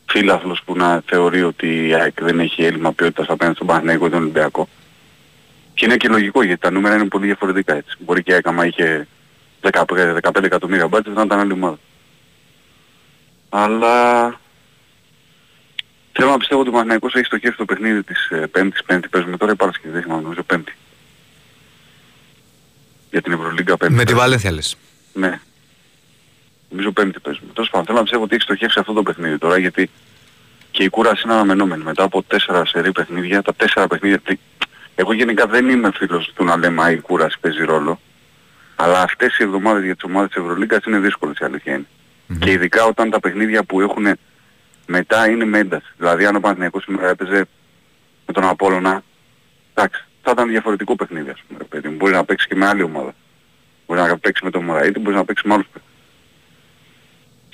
φίλαθλος που να θεωρεί ότι η ΑΕΚ δεν έχει έλλειμμα ποιότητας απέναντι στον Παναθηναϊκό ή τον Ολυμπιακό. Και είναι και λογικό γιατί τα νούμερα είναι πολύ διαφορετικά έτσι. Μπορεί και η ΑΕΚ άμα είχε δεκαπέντε εκατομμύρια μπάτζετ να ήταν άλλη ομάδα. Αλλά θέλω να πιστεύω ότι ο Παναθηναϊκός έχει στοχεύσει το παιχνίδι της Πέμπτης. Πέμπτη παίζουμε τώρα, η Παρασκευή δεν θυμάμαι, νομίζω Πέμπτη. Για την Ευρωλίγκα πέμπτη. Με τη Βαλένθια λες. Ναι. Νομίζω πέμπτη παίζουμε. Τέλος πάντων, θέλω να πιστεύω ότι έχει στοχεύσει αυτό το παιχνίδι τώρα, γιατί και η κούραση είναι αναμενόμενη. Μετά από τέσσερα σερί παιχνίδια, τα τέσσερα παιχνίδια... Εγώ γενικά δεν είμαι φίλος του να λέμε α, η κούραση παίζει ρόλο. Αλλά αυτές οι εβδομάδες για τις ομάδες της Ευρωλίγκας είναι δύσκολες, η αλήθεια είναι. Mm-hmm. Και ειδικά όταν τα παιχνίδια που έχουν μετά είναι με ένταση. Δηλαδή αν ο Παναθηναϊκός σήμερα έπαιζε με τον Απόλλωνα, εντάξει. Θα ήταν διαφορετικό παιχνίδι, ας πούμε, παιδί μου. Μπορεί να παίξει και με άλλη ομάδα. Μπορεί να παίξει με τον Μωραήτη, μπορεί να παίξει με άλλους παιδί.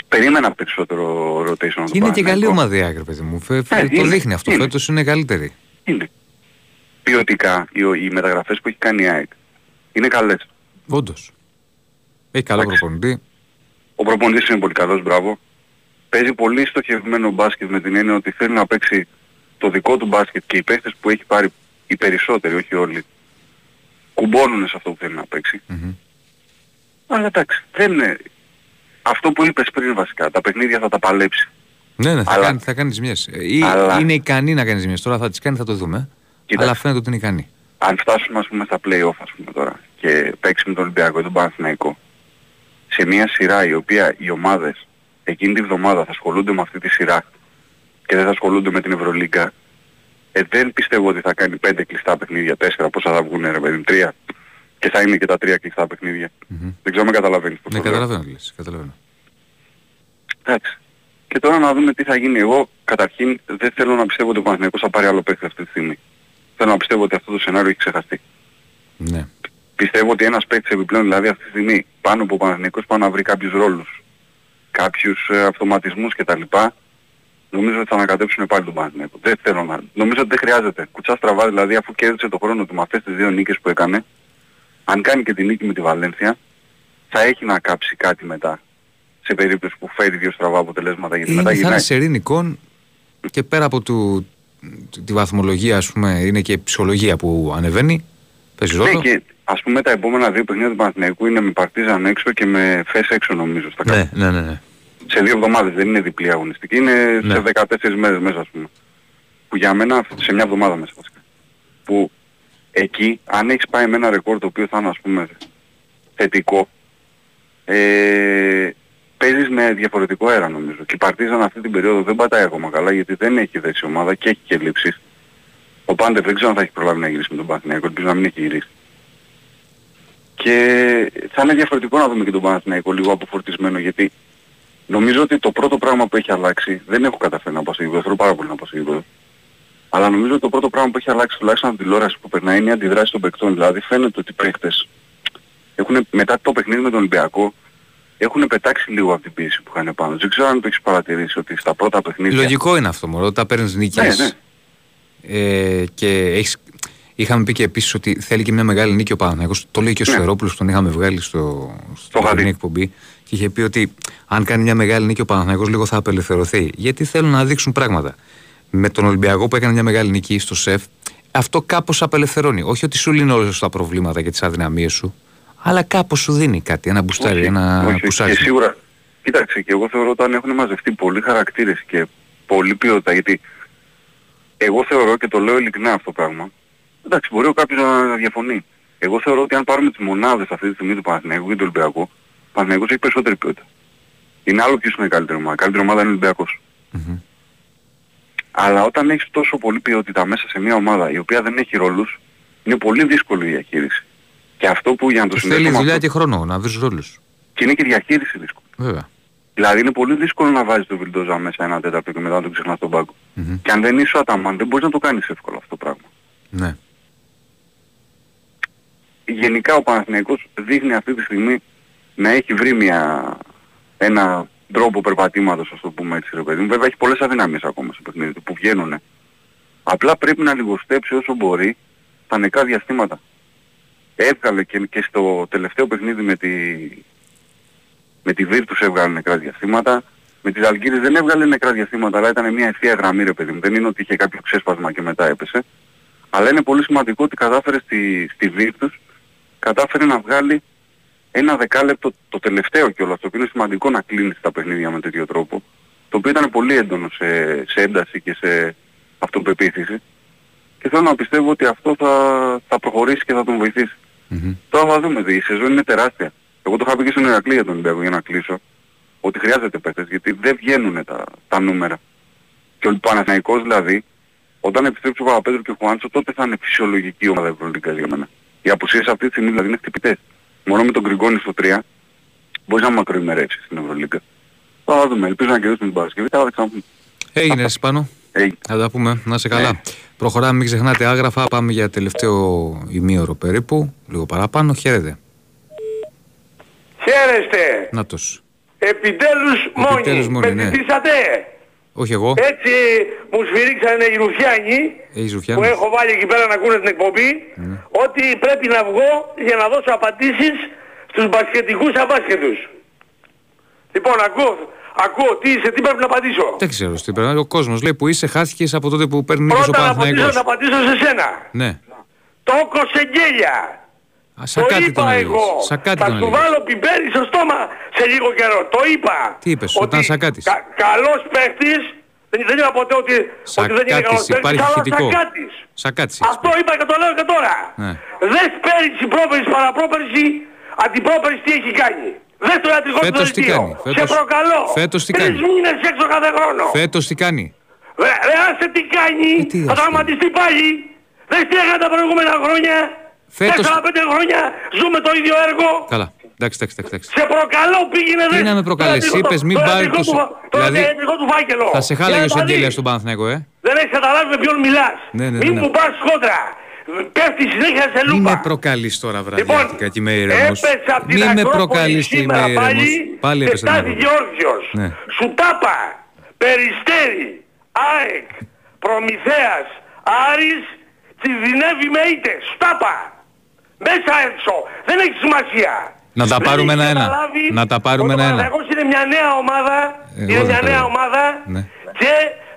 Περίμενα περισσότερο rotation. Είναι και καλή ομαδιά, παιδί μου. Φε, φε, ε, το είναι, δείχνει αυτό. Είναι. Φέτος είναι καλύτερη. Είναι. Ποιοτικά οι, οι μεταγραφές που έχει κάνει η ΑΕΚ είναι καλές. Όντως. Έχει καλό Άξι. προπονητή. Ο προπονητής είναι πολύ καλός, μπράβο. Παίζει πολύ στοχευμένο μπάσκετ με την έννοια ότι θέλει να παίξει το δικό του μπάσκετ και οι παίχτες που έχει πάρει. Οι περισσότεροι, όχι όλοι, κουμπώνουν σε αυτό που θέλει να παίξει. Mm-hmm. Αλλά εντάξει, δεν είναι... Αυτό που είπες πριν βασικά, τα παιχνίδια θα τα παλέψει. Ναι, ναι, θα, αλλά... κάνει, θα κάνει ζημιές. Ή αλλά... είναι ικανή να κάνει ζημιές. Τώρα θα τις κάνει, θα το δούμε. Κοίταξε. Αλλά φαίνεται ότι είναι ικανή. Αν φτάσουμε ας πούμε στα play-off ας πούμε τώρα και παίξουμε τον Ολυμπιακό ή τον Παναθηναϊκό, σε μια σειρά η οποία οι ομάδες εκείνη τη βδομάδα θα ασχολούνται με αυτή τη σειρά και δεν θα ασχολούνται με την Ευρωλίγκα, Ε, δεν πιστεύω ότι θα κάνει πέντε κλειστά παιχνίδια, τέσσερα πόσα θα βγουν ρε παιδί, τρία και θα είναι και τα τρία κλειστά παιχνίδια. Mm-hmm. Δεν ξέρω αν καταλαβαίνεις πώς. Ναι, καταλαβαίνω, λες, καταλαβαίνω. Εντάξει. Και τώρα να δούμε τι θα γίνει. Εγώ καταρχήν δεν θέλω να πιστεύω ότι ο Παναθηναϊκός θα πάρει άλλο παίχτη αυτή τη στιγμή. Θέλω να πιστεύω ότι αυτό το σενάριο έχει ξεχαστεί. Ναι. Πιστεύω ότι ένας παίκτης επιπλέον, δηλαδή αυτή τη στιγμή πάνω από ο Παναθηναϊκός πάνω να βρει κάποιους ρόλους, κάποιους ε, αυτοματισμούς κτλ. Νομίζω ότι θα ανακατέψουν πάλι τον Παναθηναϊκό. Δεν θέλω να... Νομίζω ότι δεν χρειάζεται. Κουτσάς τραβά, δηλαδή αφού κέρδισε το χρόνο του με αυτές τις δύο νίκες που έκανε, αν κάνει και τη νίκη με τη Βαλένθια, θα έχει να κάψει κάτι μετά. Σε περίπτωση που φέρει δύο στραβά αποτελέσματα. Γιατί είναι μετά γυρνάει. Είναι σαν σερί νικών και πέρα από του... τη βαθμολογία, ας πούμε, είναι και η ψυχολογία που ανεβαίνει. Παίζει ρόλο. Ναι, και ας πούμε τα επόμενα δύο παιχνίδια του Παναθηναϊκού είναι με Παρτίζαν έξω και με Φες έξω νομίζω στα κάτω. Ναι, ναι, ναι. Σε δύο εβδομάδες, δεν είναι διπλή αγωνιστική, είναι ναι. σε δεκατέσσερις μέρες μέσα ας πούμε. Που για μένα, σε μια εβδομάδα μέσα βασικά. Που εκεί, αν έχεις πάει με ένα ρεκόρ το οποίο θα είναι ας πούμε θετικό, ε, παίζεις με διαφορετικό αέρα νομίζω. Και η Παρτίζαν αυτή την περίοδο δεν πατάει ακόμα καλά γιατί δεν έχει δέξει ομάδα και έχει και λήψεις. Ο Πάντερ δεν ξέρω αν θα έχει προλάβει να γυρίσει με τον Παναθηναϊκό, ελπίζω να μην έχει γυρίσει. Και θα είναι διαφορετικό να δούμε και τον Παναθηναϊκό λίγο αποφορτισμένο, γιατί νομίζω ότι το πρώτο πράγμα που έχει αλλάξει, δεν έχω καταφέρει να πάω στο γήπεδο, θέλω πάρα πολύ να πάω στο γήπεδο, αλλά νομίζω ότι το πρώτο πράγμα που έχει αλλάξει τουλάχιστον από την τηλεόραση που περνάει είναι η αντιδράση των παικτών. Δηλαδή φαίνεται ότι οι παίκτες έχουν μετά το παιχνίδι με τον Ολυμπιακό έχουν πετάξει λίγο από την πίεση που είχαν πάνω. Δεν ξέρω αν το έχεις παρατηρήσει ότι στα πρώτα παιχνίδια. Λογικό είναι αυτό μωρό, τα παίρνεις νίκες. Ναι, ναι. Ε, και έχεις... είχαμε πει και επίσης ότι θέλει και μια μεγάλη νίκη ο Παναθηναϊκός. Το λέει και ο ναι. Σφερόπουλος που τον είχαμε βγάλει στο, στο χαρτινή εκπομπή. Και είχε πει ότι αν κάνει μια μεγάλη νίκη ο Παναθηναϊκός λίγο θα απελευθερωθεί. Γιατί θέλουν να δείξουν πράγματα. Με τον Ολυμπιακό που έκανε μια μεγάλη νίκη στο ΣΕΦ, αυτό κάπως απελευθερώνει. Όχι ότι σου λύνει όλα τα προβλήματα και τις αδυναμίες σου, αλλά κάπως σου δίνει κάτι. Ένα μπουστάρι, ένα πουσάκι. Και σίγουρα, κοίταξε, και εγώ θεωρώ ότι αν έχουν μαζευτεί πολλοί χαρακτήρες και πολλή ποιότητα, γιατί εγώ θεωρώ και το λέω ειλικρινά αυτό το πράγμα. Εντάξει, μπορεί ο κάποιος να διαφωνεί. Εγώ θεωρώ ότι αν πάρουμε τις μονάδες αυτή τη στιγμή του Παναθηναϊκού και του Ολυμπιακού, ο Παναθηναϊκός έχει περισσότερη ποιότητα. Είναι άλλο ποιος είναι η καλύτερη ομάδα. Η καλύτερη ομάδα είναι ο Ολυμπιακός. Mm-hmm. Αλλά όταν έχεις τόσο πολλή ποιότητα μέσα σε μια ομάδα η οποία δεν έχει ρόλους, είναι πολύ δύσκολη η διαχείριση. Και αυτό που για να το συνδέσουμε... Θέλει δουλειά αυτό... και χρόνο να βρεις ρόλους. Και είναι και διαχείριση δύσκολη. Βέβαια. Δηλαδή είναι πολύ δύσκολο να βάζεις τον Βιλντόζα μέσα ένα τέταρτο και μετά να τον ξεχνάς στον πάγκο. Mm-hmm. Και αν δεν είσαι ο Αταμάν δεν μπορείς να το κάνεις εύκολα αυτό το πράγμα. Ναι. Γενικά ο Παναθηναϊκός δείχνει αυτή τη στιγμή να έχει βρει μια, ένα τρόπο περπατήματος, ας το πούμε έτσι ρε παιδί μου. Βέβαια έχει πολλές αδυναμίες ακόμα στο παιχνίδι του που βγαίνουν. Απλά πρέπει να λιγοστέψει όσο μπορεί τα νεκρά διαστήματα. Έβγαλε και, και στο τελευταίο παιχνίδι με τη, με τη Βίρτους έβγαλε νεκρά διαστήματα. Με τις Αλγύρες δεν έβγαλε νεκρά διαστήματα, αλλά ήταν μια ευθεία γραμμή ρε παιδί μου. Δεν είναι ότι είχε κάποιο ξέσπασμα και μετά έπεσε. Αλλά είναι πολύ σημαντικό ότι κατάφερε στη, στη Βίρτους κατάφερε να βγάλει ένα δεκάλεπτο το τελευταίο κιόλας, το οποίο είναι σημαντικό να κλείνεις τα παιχνίδια με τέτοιο τρόπο, το οποίο ήταν πολύ έντονο σε, σε ένταση και σε αυτοπεποίθηση. Και θέλω να πιστεύω ότι αυτό θα, θα προχωρήσει και θα τον βοηθήσει. Mm-hmm. Τώρα θα δούμε, η σεζόν είναι τεράστια. Εγώ το είχα πει και στον Ηρακλή για τον Ολυμπιακό για να κλείσω, ότι χρειάζεται παίκτες, γιατί δεν βγαίνουν τα, τα νούμερα. Και ο Παναθηναϊκός δηλαδή, όταν επιστρέψει ο Παπαπέτρου και ο Χουάντσο, τότε θα είναι φυσιολογική ομάδα Ευρωλυγκάς για μένα. Οι απουσίες αυτή τη στιγμή δηλαδή είναι χτυπητές. Μόνο με τον Γκριγκόνη στο τρία μπορείς να μακροημερέψεις στην Ευρωλίγκα. Θα δούμε, ελπίζω να κερδίσουμε την Παρασκευή, θα τα ξαναπούμε. Έγινε εσύ πάνω, hey. θα τα πούμε, να είσαι καλά. Hey. Προχωράμε, μην ξεχνάτε άγραφα, πάμε για τελευταίο ημίωρο περίπου, λίγο παραπάνω, χαίρετε. Χαίρεστε. Νάτος. Επιτέλους μόνοι, μόνοι ναι. Πετυχήσατε. Όχι εγώ. Έτσι μου σφυρίξανε οι Ρουφιάνοι, hey, που έχω βάλει εκεί πέρα να ακούνε την εκπομπή, mm. ότι πρέπει να βγω για να δώσω απαντήσεις στους μπασκετικούς αμπάσκετους. Λοιπόν, ακούω, ακούω τι είσαι, τι πρέπει να απαντήσω. Δεν ξέρω τι πρέπει να απαντήσω. Ο κόσμος λέει που είσαι, χάθηκες από τότε που παίρνει νίκες ο Παναθηναϊκός. Πρώτα να απαντήσω σε σένα. Ναι. Το κοσεγγέλια. Α, σαν το κάτι είπα τον εγώ. Σαν κάτι θα τον σου βάλω πιπέρι στο στόμα σε λίγο καιρό. Το είπα. Τι είπες, ότι όταν Σακάτης. Κα, καλός παίχτης, δεν, δεν είπα ποτέ ότι, ότι δεν είναι καλός παίχτης, αλλά Σακάτης. Σακάτης. Αυτό είπα και το λέω και τώρα. Ναι. Δες πέρυσι, πρόπερυσι, παραπρόπερυσι, αντιπρόπερυσι τι έχει κάνει. Δες το ιατρικό του δελτίο. Σε προκαλώ. Φέτος τι κάνει. Τρεις μήνες έξω κάθε χρόνο. Φέτος τι κάνει. Ρε, ρε άσε τι κάνει. Ε, τι θα τραυματιστεί πάλι. Δες τι έκανε τα προηγούμενα χρόνια. Φέτος... τέσσερα πέντε χρόνια ζούμε το ίδιο έργο. Καλά. Εντάξει, εντάξει, εντάξει. Σε προκαλώ πήγαινε δεν. Τι να με προκαλέσει, το... είπες μην πάρει το... Το ιατρικό του φάκελο. Θα σε χάλαγε ο Σεγγέλια στον Παναθηναϊκό, ε. Δεν έχεις καταλάβει με ποιον μιλάς. Ναι, ναι, μην ναι. μου πας κόντρα. Πέφτει συνέχεια σε λούπα. Μην με προκαλείς τώρα βραδιάτικα και με ηρεμός. Μην με προκαλείς και με ηρεμός. Πάλι έπεσε την Ακρόπολη. Γεώργιος, Σουτάπα, Περιστέρι, ΑΕΚ, Προμηθέας, Άρης, Τσιδινεύει με ήττες. Σουτάπα. Μέσα έξω. Δεν έχει σημασία. Να τα πάρουμε ένα-ένα. Να τα πάρουμε ένα-ένα. Εγώ είναι μια νέα ομάδα. Εγώ είναι μια νέα ομάδα. Ναι. Και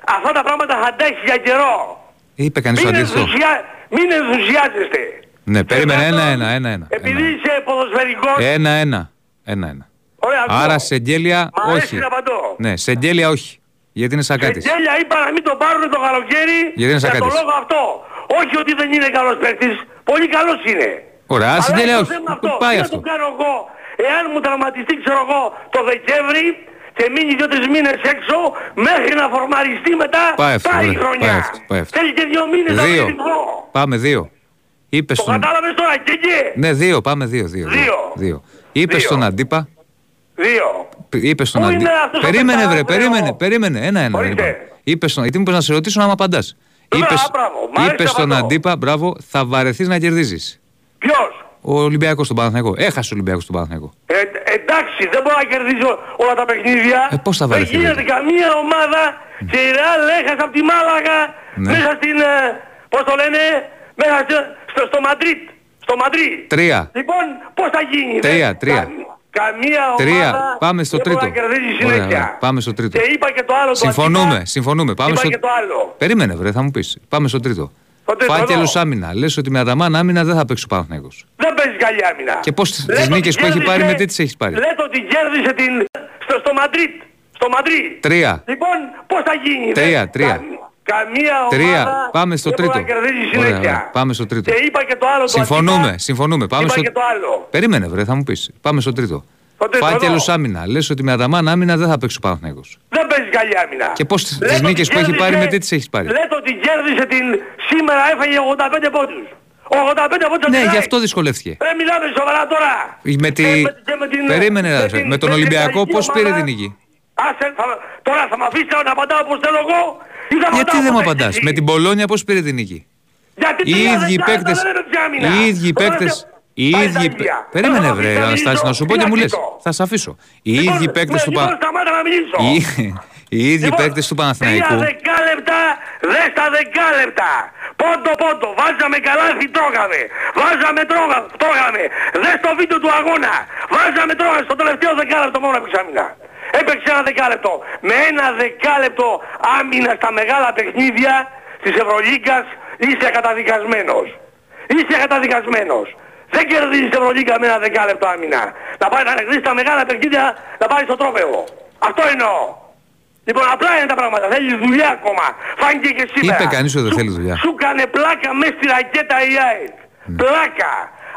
αυτά τα πράγματα θα αντέχει για καιρό. Είπε κανείς το αντίθετο. Μην ενθουσιάζεστε. Ναι, περίμενε. ένα ένα. Επειδή είσαι ποδοσφαιρικός. ένα ένα. Ωραία, άρα σε γέλια όχι. Ναι, σε γέλια όχι. Γιατί είναι σακάτης. Σε γέλια είπα να μην τον πάρουν το καλοκαίρι γιατί είναι για τον λόγο αυτό. Όχι ότι δεν είναι καλός παίκτης. Πολύ καλός είναι. Ωραία, αλλά σε γέλια όχι. Πού πάει αυτό. Το κάνω εγώ. Εάν μου τραυματιστεί ξέρω εγώ το Δεκέμβρη και μείνει δύο τρεις μήνες έξω μέχρι να φορμαριστεί μετά πάει η χρονιά. Θέλει και δύο μήνες να μην βγω. Πάμε δύο. Είπες το στον... κατάλαβες τώρα και και. Ναι, δύο, πάμε δύο, δύο. δύο. δύο. δύο. Είπες στον αντίπα. Δύο. Είπες στον αντίπα. Περίμενε βρε, περίμενε, περίμενε. Ένα, ένα. Είπες στον... Γιατί μου είπες να σε ρωτήσω να απαντάς. Είπες, είπες στον αντίπα, μπράβο, θα βαρεθείς να κερδίζεις. Ποιος? Ο Ολυμπιακός στον Παναθηναϊκό. Έχασε ο Ολυμπιακός στον Παναθηναϊκό. Ε, εντάξει, δεν μπορώ να κερδίζω όλα τα παιχνίδια. Ε, πώς θα βαρεθείς. Δεν γίνεται καμία ομάδα και η Ρεάλ έχασε από τη Μάλαγα μέσα στην... Πώς το λένε... Μέσα στο, στο Μαντρίτ. Στο Μαντρίτ. Τρία. Λοιπόν, πώς θα γίνει. Τρία, τρία. Καμία ομάδα πάμε στο τρίτο. Δεν μπορεί να κερδίζει συνέχεια. Ωραία, ωραία. Πάμε στο τρίτο. Και είπα και το άλλο. Συμφωνούμε, το συμφωνούμε. Πάμε είπα στο... και το άλλο. Περίμενε βρε, θα μου πεις. Πάμε στο τρίτο. Φάκελος άμυνα. Λες ότι με Αταμάν άμυνα δεν θα παίξει ο Παναθηναϊκός. Δεν παίζει καλή άμυνα. Και πώς τις νίκες κέρδισε, που έχει πάρει με τι τις έχεις πάρει. Λέτε ότι κέρδισε την... στο, στο Μαντρίτ. Στο Μαντρίτ. Τρία. Λοιπόν, πώς θα γίνει. Τρία, τρία. Καμία ομάδα πάμε στο τρίτο. Δεν μπορεί να κερδίζει συνέχεια. Ωραία, πάμε στο τρίτο. Και είπα και το άλλο. Συμφωνούμε, το συμφωνούμε. Πάμε είπα στο... και το άλλο. Περίμενε βρε, θα μου πεις. Πάμε στο τρίτο. Φάκελος άμυνα. Λες ότι με Αταμάν άμυνα δεν θα παίξει ο Παναθηναϊκός. Δεν παίζει καλή άμυνα. Και πώς τις νίκες που έχει πάρει με τι τις έχεις πάρει. Λέτε ότι κέρδισε την... Σήμερα έφαγε ογδόντα πέντε πόντους. ογδόντα πέντε πόντους. Ναι, γι' αυτό δυσκολεύτηκε. Δεν μιλάμε σοβαρά τώρα. Με τη... και με την... Περίμενε με, την... με τον Ολυμπιακό πώς πήρε την νίκη. Άσε, θα... τώρα θα μ' αφήσετε να απαντάω όπως θέλω εγώ. Γιατί δεν μου απαντάς, με την Πολόνια πώς πήρε την νίκη. Γιατί οι ίδιοι παίκτες, οι ίδιοι παίκτες, οι ίδιοι... Περίμενε βρε Αναστάση να σου πω και μου λες, θα σ' αφήσω. Οι ίδιοι παίκτες του Πα... Οι ίδιοι παίκτες του Παναθηναϊκού... Τρία δεκάλεπτα, δες τα δεκάλεπτα. Πόντο πόντο, βάζαμε καλάθι, τρώγαμε. Βάζαμε, τρώγαμε. Δες το βίντεο του αγώνα. Βάζαμε, τρώγαμε στο τελευταίο δεκάλεπτο μόνο που ξαμινά. Έπαιξε ένα δεκάλεπτο. Με ένα δεκάλεπτο άμυνα στα μεγάλα παιχνίδια της Ευρωλίγκας είσαι καταδικασμένος. Είσαι καταδικασμένος. Δεν κερδίζεις Ευρωλίγκα με ένα δεκάλεπτο άμυνα. Να πάει να κερδίσεις τα μεγάλα παιχνίδια να πάει στο τρόπαιο. Αυτό εννοώ. Λοιπόν, απλά είναι τα πράγματα. Θέλει δουλειά ακόμα. Φάνηκε και σήμερα. Είπε κανείς ότι δεν θέλει δουλειά. Σου κάνε πλάκα μέσα στη ρακέτα η ΑΕΚ. Mm. Πλάκα.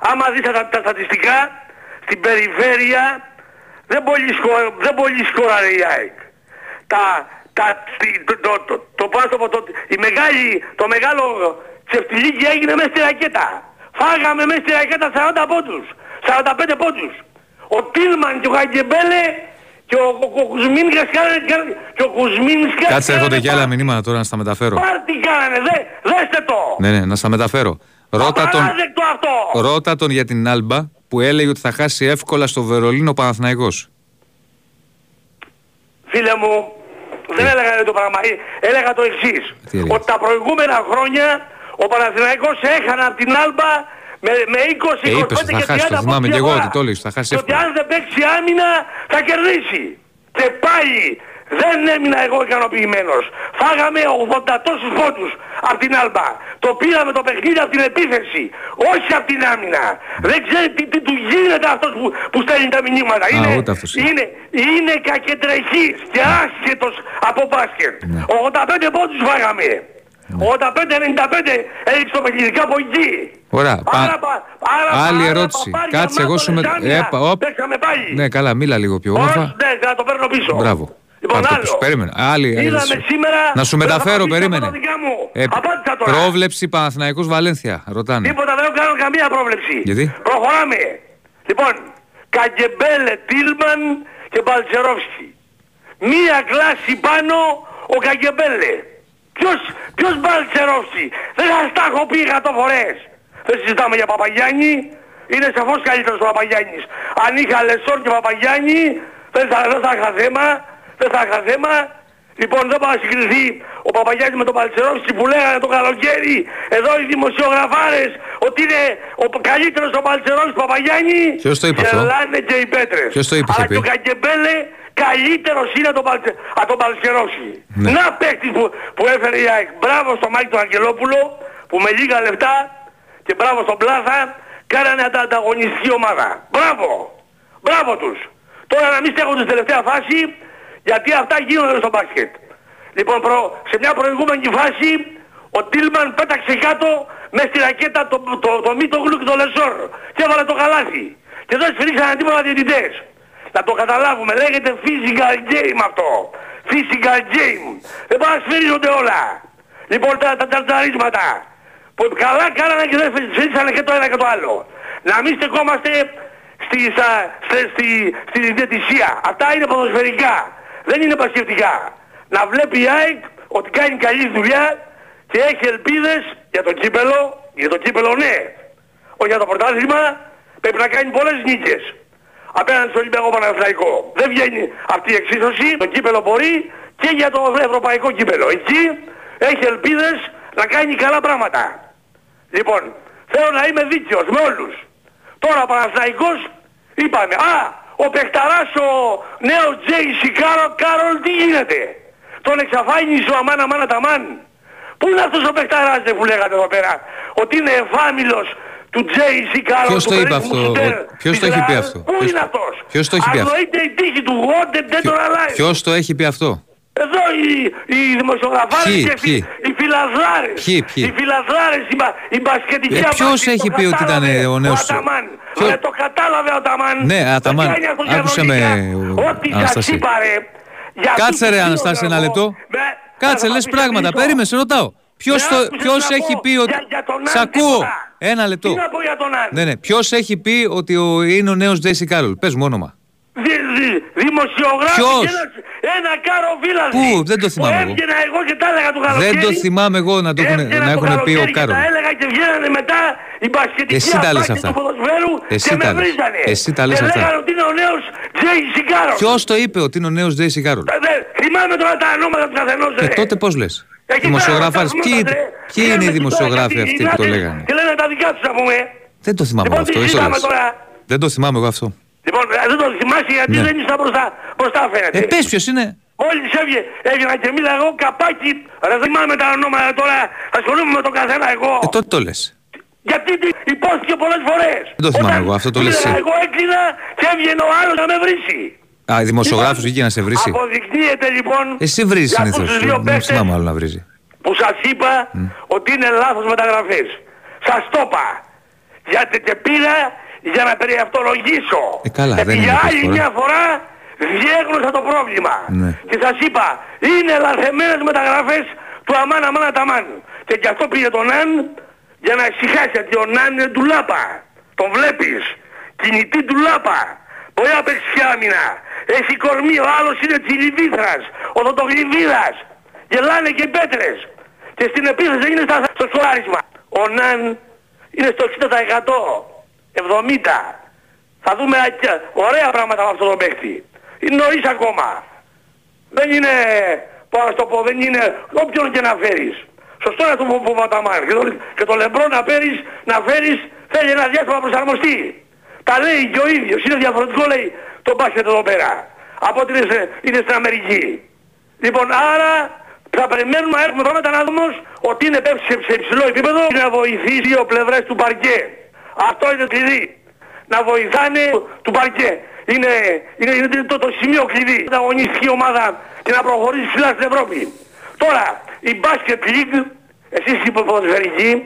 Άμα δεις τα, τα στατιστικά, στην περιφέρεια δεν πολύ, σκο, δεν πολύ σκοράρε η ΑΕΚ. Τα, τα, το, το, το, το, το, το, η μεγάλη, το μεγάλο τσεφτιλίκι έγινε μέσα στη ρακέτα. Φάγαμε μέσα στη ρακέτα σαράντα πόντους. σαράντα πέντε πόντους. Ο Τίλμαν και ο Χαγκεμπέλε και ο, ο, ο Κουσμίνσκας κάνανε... Και ο Κουσμίνσκας... Κάτσε, έρχονται και άλλα μηνύματα τώρα να στα μεταφέρω. Πάρτι κάνανε, δε, δέστε το! Ναι, ναι, να στα μεταφέρω. Ρώτα τον, ρώτα τον για την Άλμπα που έλεγε ότι θα χάσει εύκολα στο Βερολίνο ο Παναθηναϊκός. Φίλε μου, δεν έλεγα το πράγμα. Έλεγα το εξής. Ότι τα προηγούμενα χρόνια ο Παναθηναϊκός έχανε από την Άλμπα με, με είκοσι είκοσι πέντε και τριάντα πόντια. Θα χάσει, το θυμάμαι και εγώ ότι το έλεγες, θα χάσει εύκολα. Και ότι αν δεν παίξει άμυνα θα κερδίσει. Και πάλι δεν έμεινα εγώ ικανοποιημένος. Φάγαμε ογδόντα τόσους πόντους από την Άλμπα. Το πήραμε το παιχνίδι από την επίθεση. Όχι από την άμυνα. Δεν ξέρει τι, τι του γίνεται αυτός που, που στέλνει τα μηνύματα. Α, είναι, είναι. είναι, είναι κακεντρεχής και άσχετος από μπάσκετ. ογδόντα πέντε πόντους φάγαμε. ογδόντα πέντε ενενήντα πέντε έριξε το παιχνίδι από εκεί. Ωραία. Άλλη ερώτηση. Κάτσε εγώ σου με... Παίξαμε πάλι. Ναι καλά, μίλα λίγο πιο όμορφα. Ναι, θα το παίρνω πίσω. Μπράβο. Λοιπόν, άλλο. Περίμενε. Άλλη ερώτηση. Να σου μεταφέρω, περίμενε. Απάντησα τώρα. Πρόβλεψη Παναθηναϊκός Βαλένθια. Ρωτάνε. Τίποτα, δεν κάνω καμία πρόβλεψη. Γιατί. Προχωράμε. Λοιπόν, Καγκεμπέλε, Τίλμαν και Μπαλτσερόφσκι. Μία κλάση πάνω ο Καγκεμπέλε. Ποιος, ποιος Μπαλτσερόφσκι. Δεν σας τα έχω πει εκατό φορές. Δεν συζητάμε για Παπαγιάννη. Είναι σαφώς καλύτερος ο Παπαγιάννης. Αν είχα Λεσόρ και Παπαγιάννη δεν θα, δεν θα είχα θέμα. Δεν θα είχα θέμα. Λοιπόν δεν πάει να συγκριθεί ο Παπαγιάννης με τον Μπαλτσερόφσκι που λέγανε το καλοκαίρι. Εδώ οι δημοσιογραφάρες ότι είναι ο καλύτερος ο Μπαλτσερόφσκι Παπαγιάννη. Ποιος το είπε αυτό. Γελάνε και οι πέτρες. Ποιος το είπε. Αλλά και ο Καγκεμπέλε καλύτερος είναι από τον Μπαλτσερόφσκι. Ναι. Να παίκτης που, που έφερε η ΑΕΚ. Μπράβο στο Μάκη του Αγγελόπουλο που με λίγα λεφτά και μπράβο στον Πλάθα, κάνανε ανταγωνιστική ομάδα. Μπράβο! Μπράβο τους! Τώρα να μην στέκονται στην τελευταία φάση, γιατί αυτά γίνονται στο μπάσκετ. Λοιπόν, προ... σε μια προηγούμενη φάση, ο Τίλμαν πέταξε κάτω με στη ρακέτα το, το, το, το Μίτογλου και το Λεσόρ και έβαλε το χαλάσι. Και δεν σφυρίξανε τίποτα διαιτητές. Να το καταλάβουμε, λέγεται physical game αυτό. Physical game. Δεν μπορούν να σφυρίζονται όλα. Λοιπόν, τα, τα τσαρταρίσματα που καλά κάνανε και δεν σφυρίσανε και το ένα και το άλλο. Να μην στεκόμαστε στη, στα, στη, στη, στη διαιτησία. Αυτά είναι ποδοσφαιρικά. Δεν είναι πασχευτικά. Να βλέπει η ΑΕΚ ότι κάνει καλή δουλειά και έχει ελπίδες για το κύπελο. Για το κύπελο ναι. Όχι για το πρωτάθλημα. Πρέπει να κάνει πολλές νίκες απέναντι στον Ολυμπιακό Παναθηναϊκό. Δεν βγαίνει αυτή η εξίσωση. Το κύπελο μπορεί και για το ευρωπαϊκό κύπελο. Εκεί έχει ελπίδες να κάνει καλά πράγματα. Λοιπόν, θέλω να είμαι δίκαιος με όλους. Τώρα ο Παναθηναϊκός είπαμε, α, ο παιχταράς ο νέος Τζέισι Κάρολ τι γίνεται. Τον εξαφάνισε ο αμάν αμάν αμάν. Πού είναι αυτός ο παιχταράς δε που λέγατε εδώ πέρα. Ότι είναι εφάμιλος του Τζέισι Κάρολ. Ποιος το είπε αυτό. Ποιος το έχει πει αυτό. Πού είναι αυτός. Ποιος το έχει πει αυτό. Αγνοείται η τύχη του. Ποιος το έχει πει αυτό. Εδώ οι, οι δημοσιογραφάρες και οι, οι φιλαθλάρες, οι φιλαθλάρες, οι, οι μπασκετικοί ε, ποιος έχει πει ότι ήταν ο νέος του. Ποιο... Ε, το κατάλαβε ο Αταμάν. Ναι, Αταμάν, άκουσε με Αναστασία. Κάτσε ρε Αναστασία ένα λεπτό. Κάτσε, λες πράγματα, περίμενε, σε ρωτάω. Ποιος, το, ποιος έχει πει ότι... Για, για σ' ακούω! Ένα λεπτό. Τι να πω για τον Άν. Ναι, ναι, ποιος έχει πει ότι ο, είναι ο νέος Τζέισι Κάρολ. Πες μου όνομα. Δι, δι, δημοσιογράφος ποιος? Ένας, ένα Καροβίλαδη. Πού, δεν το θυμάμαι εγώ. Έβγαινα εγώ και τα έλεγα του Καλοκαίρι. Δεν το θυμάμαι εγώ να, το έχουν, να έχουν πει ο Κάρολ. Τα έλεγα και βγαίνανε μετά οι μπασκετικοί απάκοι του ποδοσφαίρου και με βρίζανε. Εσύ τα λες αυτά. Και λέγανε ότι είναι ο νέος Τζέισι Κάρολ. Ποιος το είπε ότι είναι ο νέος Τζέισι Κάρολ. Θυμάμαι τώρα τα ονόματα του καθενός. Και τότε πώς λες. Δημοσιογράφος. Ποιοι είναι οι δημοσιογράφοι αυτοί που το λέγανε. Και λένε τα δικά τους να πούμε. Δεν το θυμάμαι αυτό. Δεν το θυμάμαι εγώ αυτό. Λοιπόν, δεν το θυμάσαι γιατί ναι. Δεν είσαι μπροστά, μπροστά φαίνεται. Ε, πες ποιος είναι. Όλοι έβγαινα και μίλα εγώ καπάκι. Ρε δεν θυμάμαι τα ονόματα τώρα. Ασχολούμαι με τον καθένα εγώ. Ε, τότε το λες. Γιατί υπόθηκε πολλές φορές. Δεν το θυμάμαι όταν εγώ, αυτό το λες εσύ. Εγώ έκλεινα και έβγαινε ο άλλος να με βρίσει. Α, η δημοσιογράφος βγήκε να σε βρίσει. Αποδεικνύεται λοιπόν. Εσύ βρίζεις συνήθως. Δεν θυμάμαι άλλο να βρίζει. Που σας είπα mm. ότι είναι λάθος μεταγραφές. Σας το είπα. Γιατί και πήρα. Για να περιαυτολογήσω. Ε, καλά, γιατί για άλλη μια φορά διέγνωσα το πρόβλημα. Ναι. Και σας είπα, είναι λαθεμένες μεταγραφές του αμάν αμάν αμάν. Και γι' αυτό πήγε τον Ναν για να ησυχάσει. Γιατί ο Ναν είναι ντουλάπα. Τον βλέπεις. Κινητή ντουλάπα. Μπορεί να παίξει άμυνα. Έχει κορμί. Ο άλλος είναι τσιλιβήθρας. Ο δοντογλυβίδας. Γελάνε και οι πέτρες. Και στην επίθεση δεν είναι στο σουάρισμα. Ο Ναν είναι στο εξήντα τοις εκατό. εβδομήντα. Θα δούμε ωραία πράγματα από αυτόν τον παίκτη. Είναι νωρίς ακόμα. Δεν είναι, πώς να το πω, δεν είναι όποιον και να φέρεις. Σωστό να του πω που Ματαμάν. Και το Λεμπρό να φέρεις, να φέρεις, θέλει ένα διάστημα να προσαρμοστεί. Τα λέει και ο ίδιος. Είναι διαφορετικό λέει το μπάσκετ εδώ πέρα. Από ότι είναι, είναι στην Αμερική. Λοιπόν, άρα θα περιμένουμε να έρθουμε τώρα μετανάδομος ότι είναι σε υψηλό επίπεδο να βοηθήσει οι πλευρές του παρκέ. Αυτό είναι το κλειδί. Να βοηθάνε του παρκέ. Είναι, είναι, είναι το, το σημείο κλειδί. Να αγωνιστική ομάδα και να προχωρήσει ψηλά στην Ευρώπη. Τώρα, η Basket League, εσείς οι ποδοσφαιρικοί,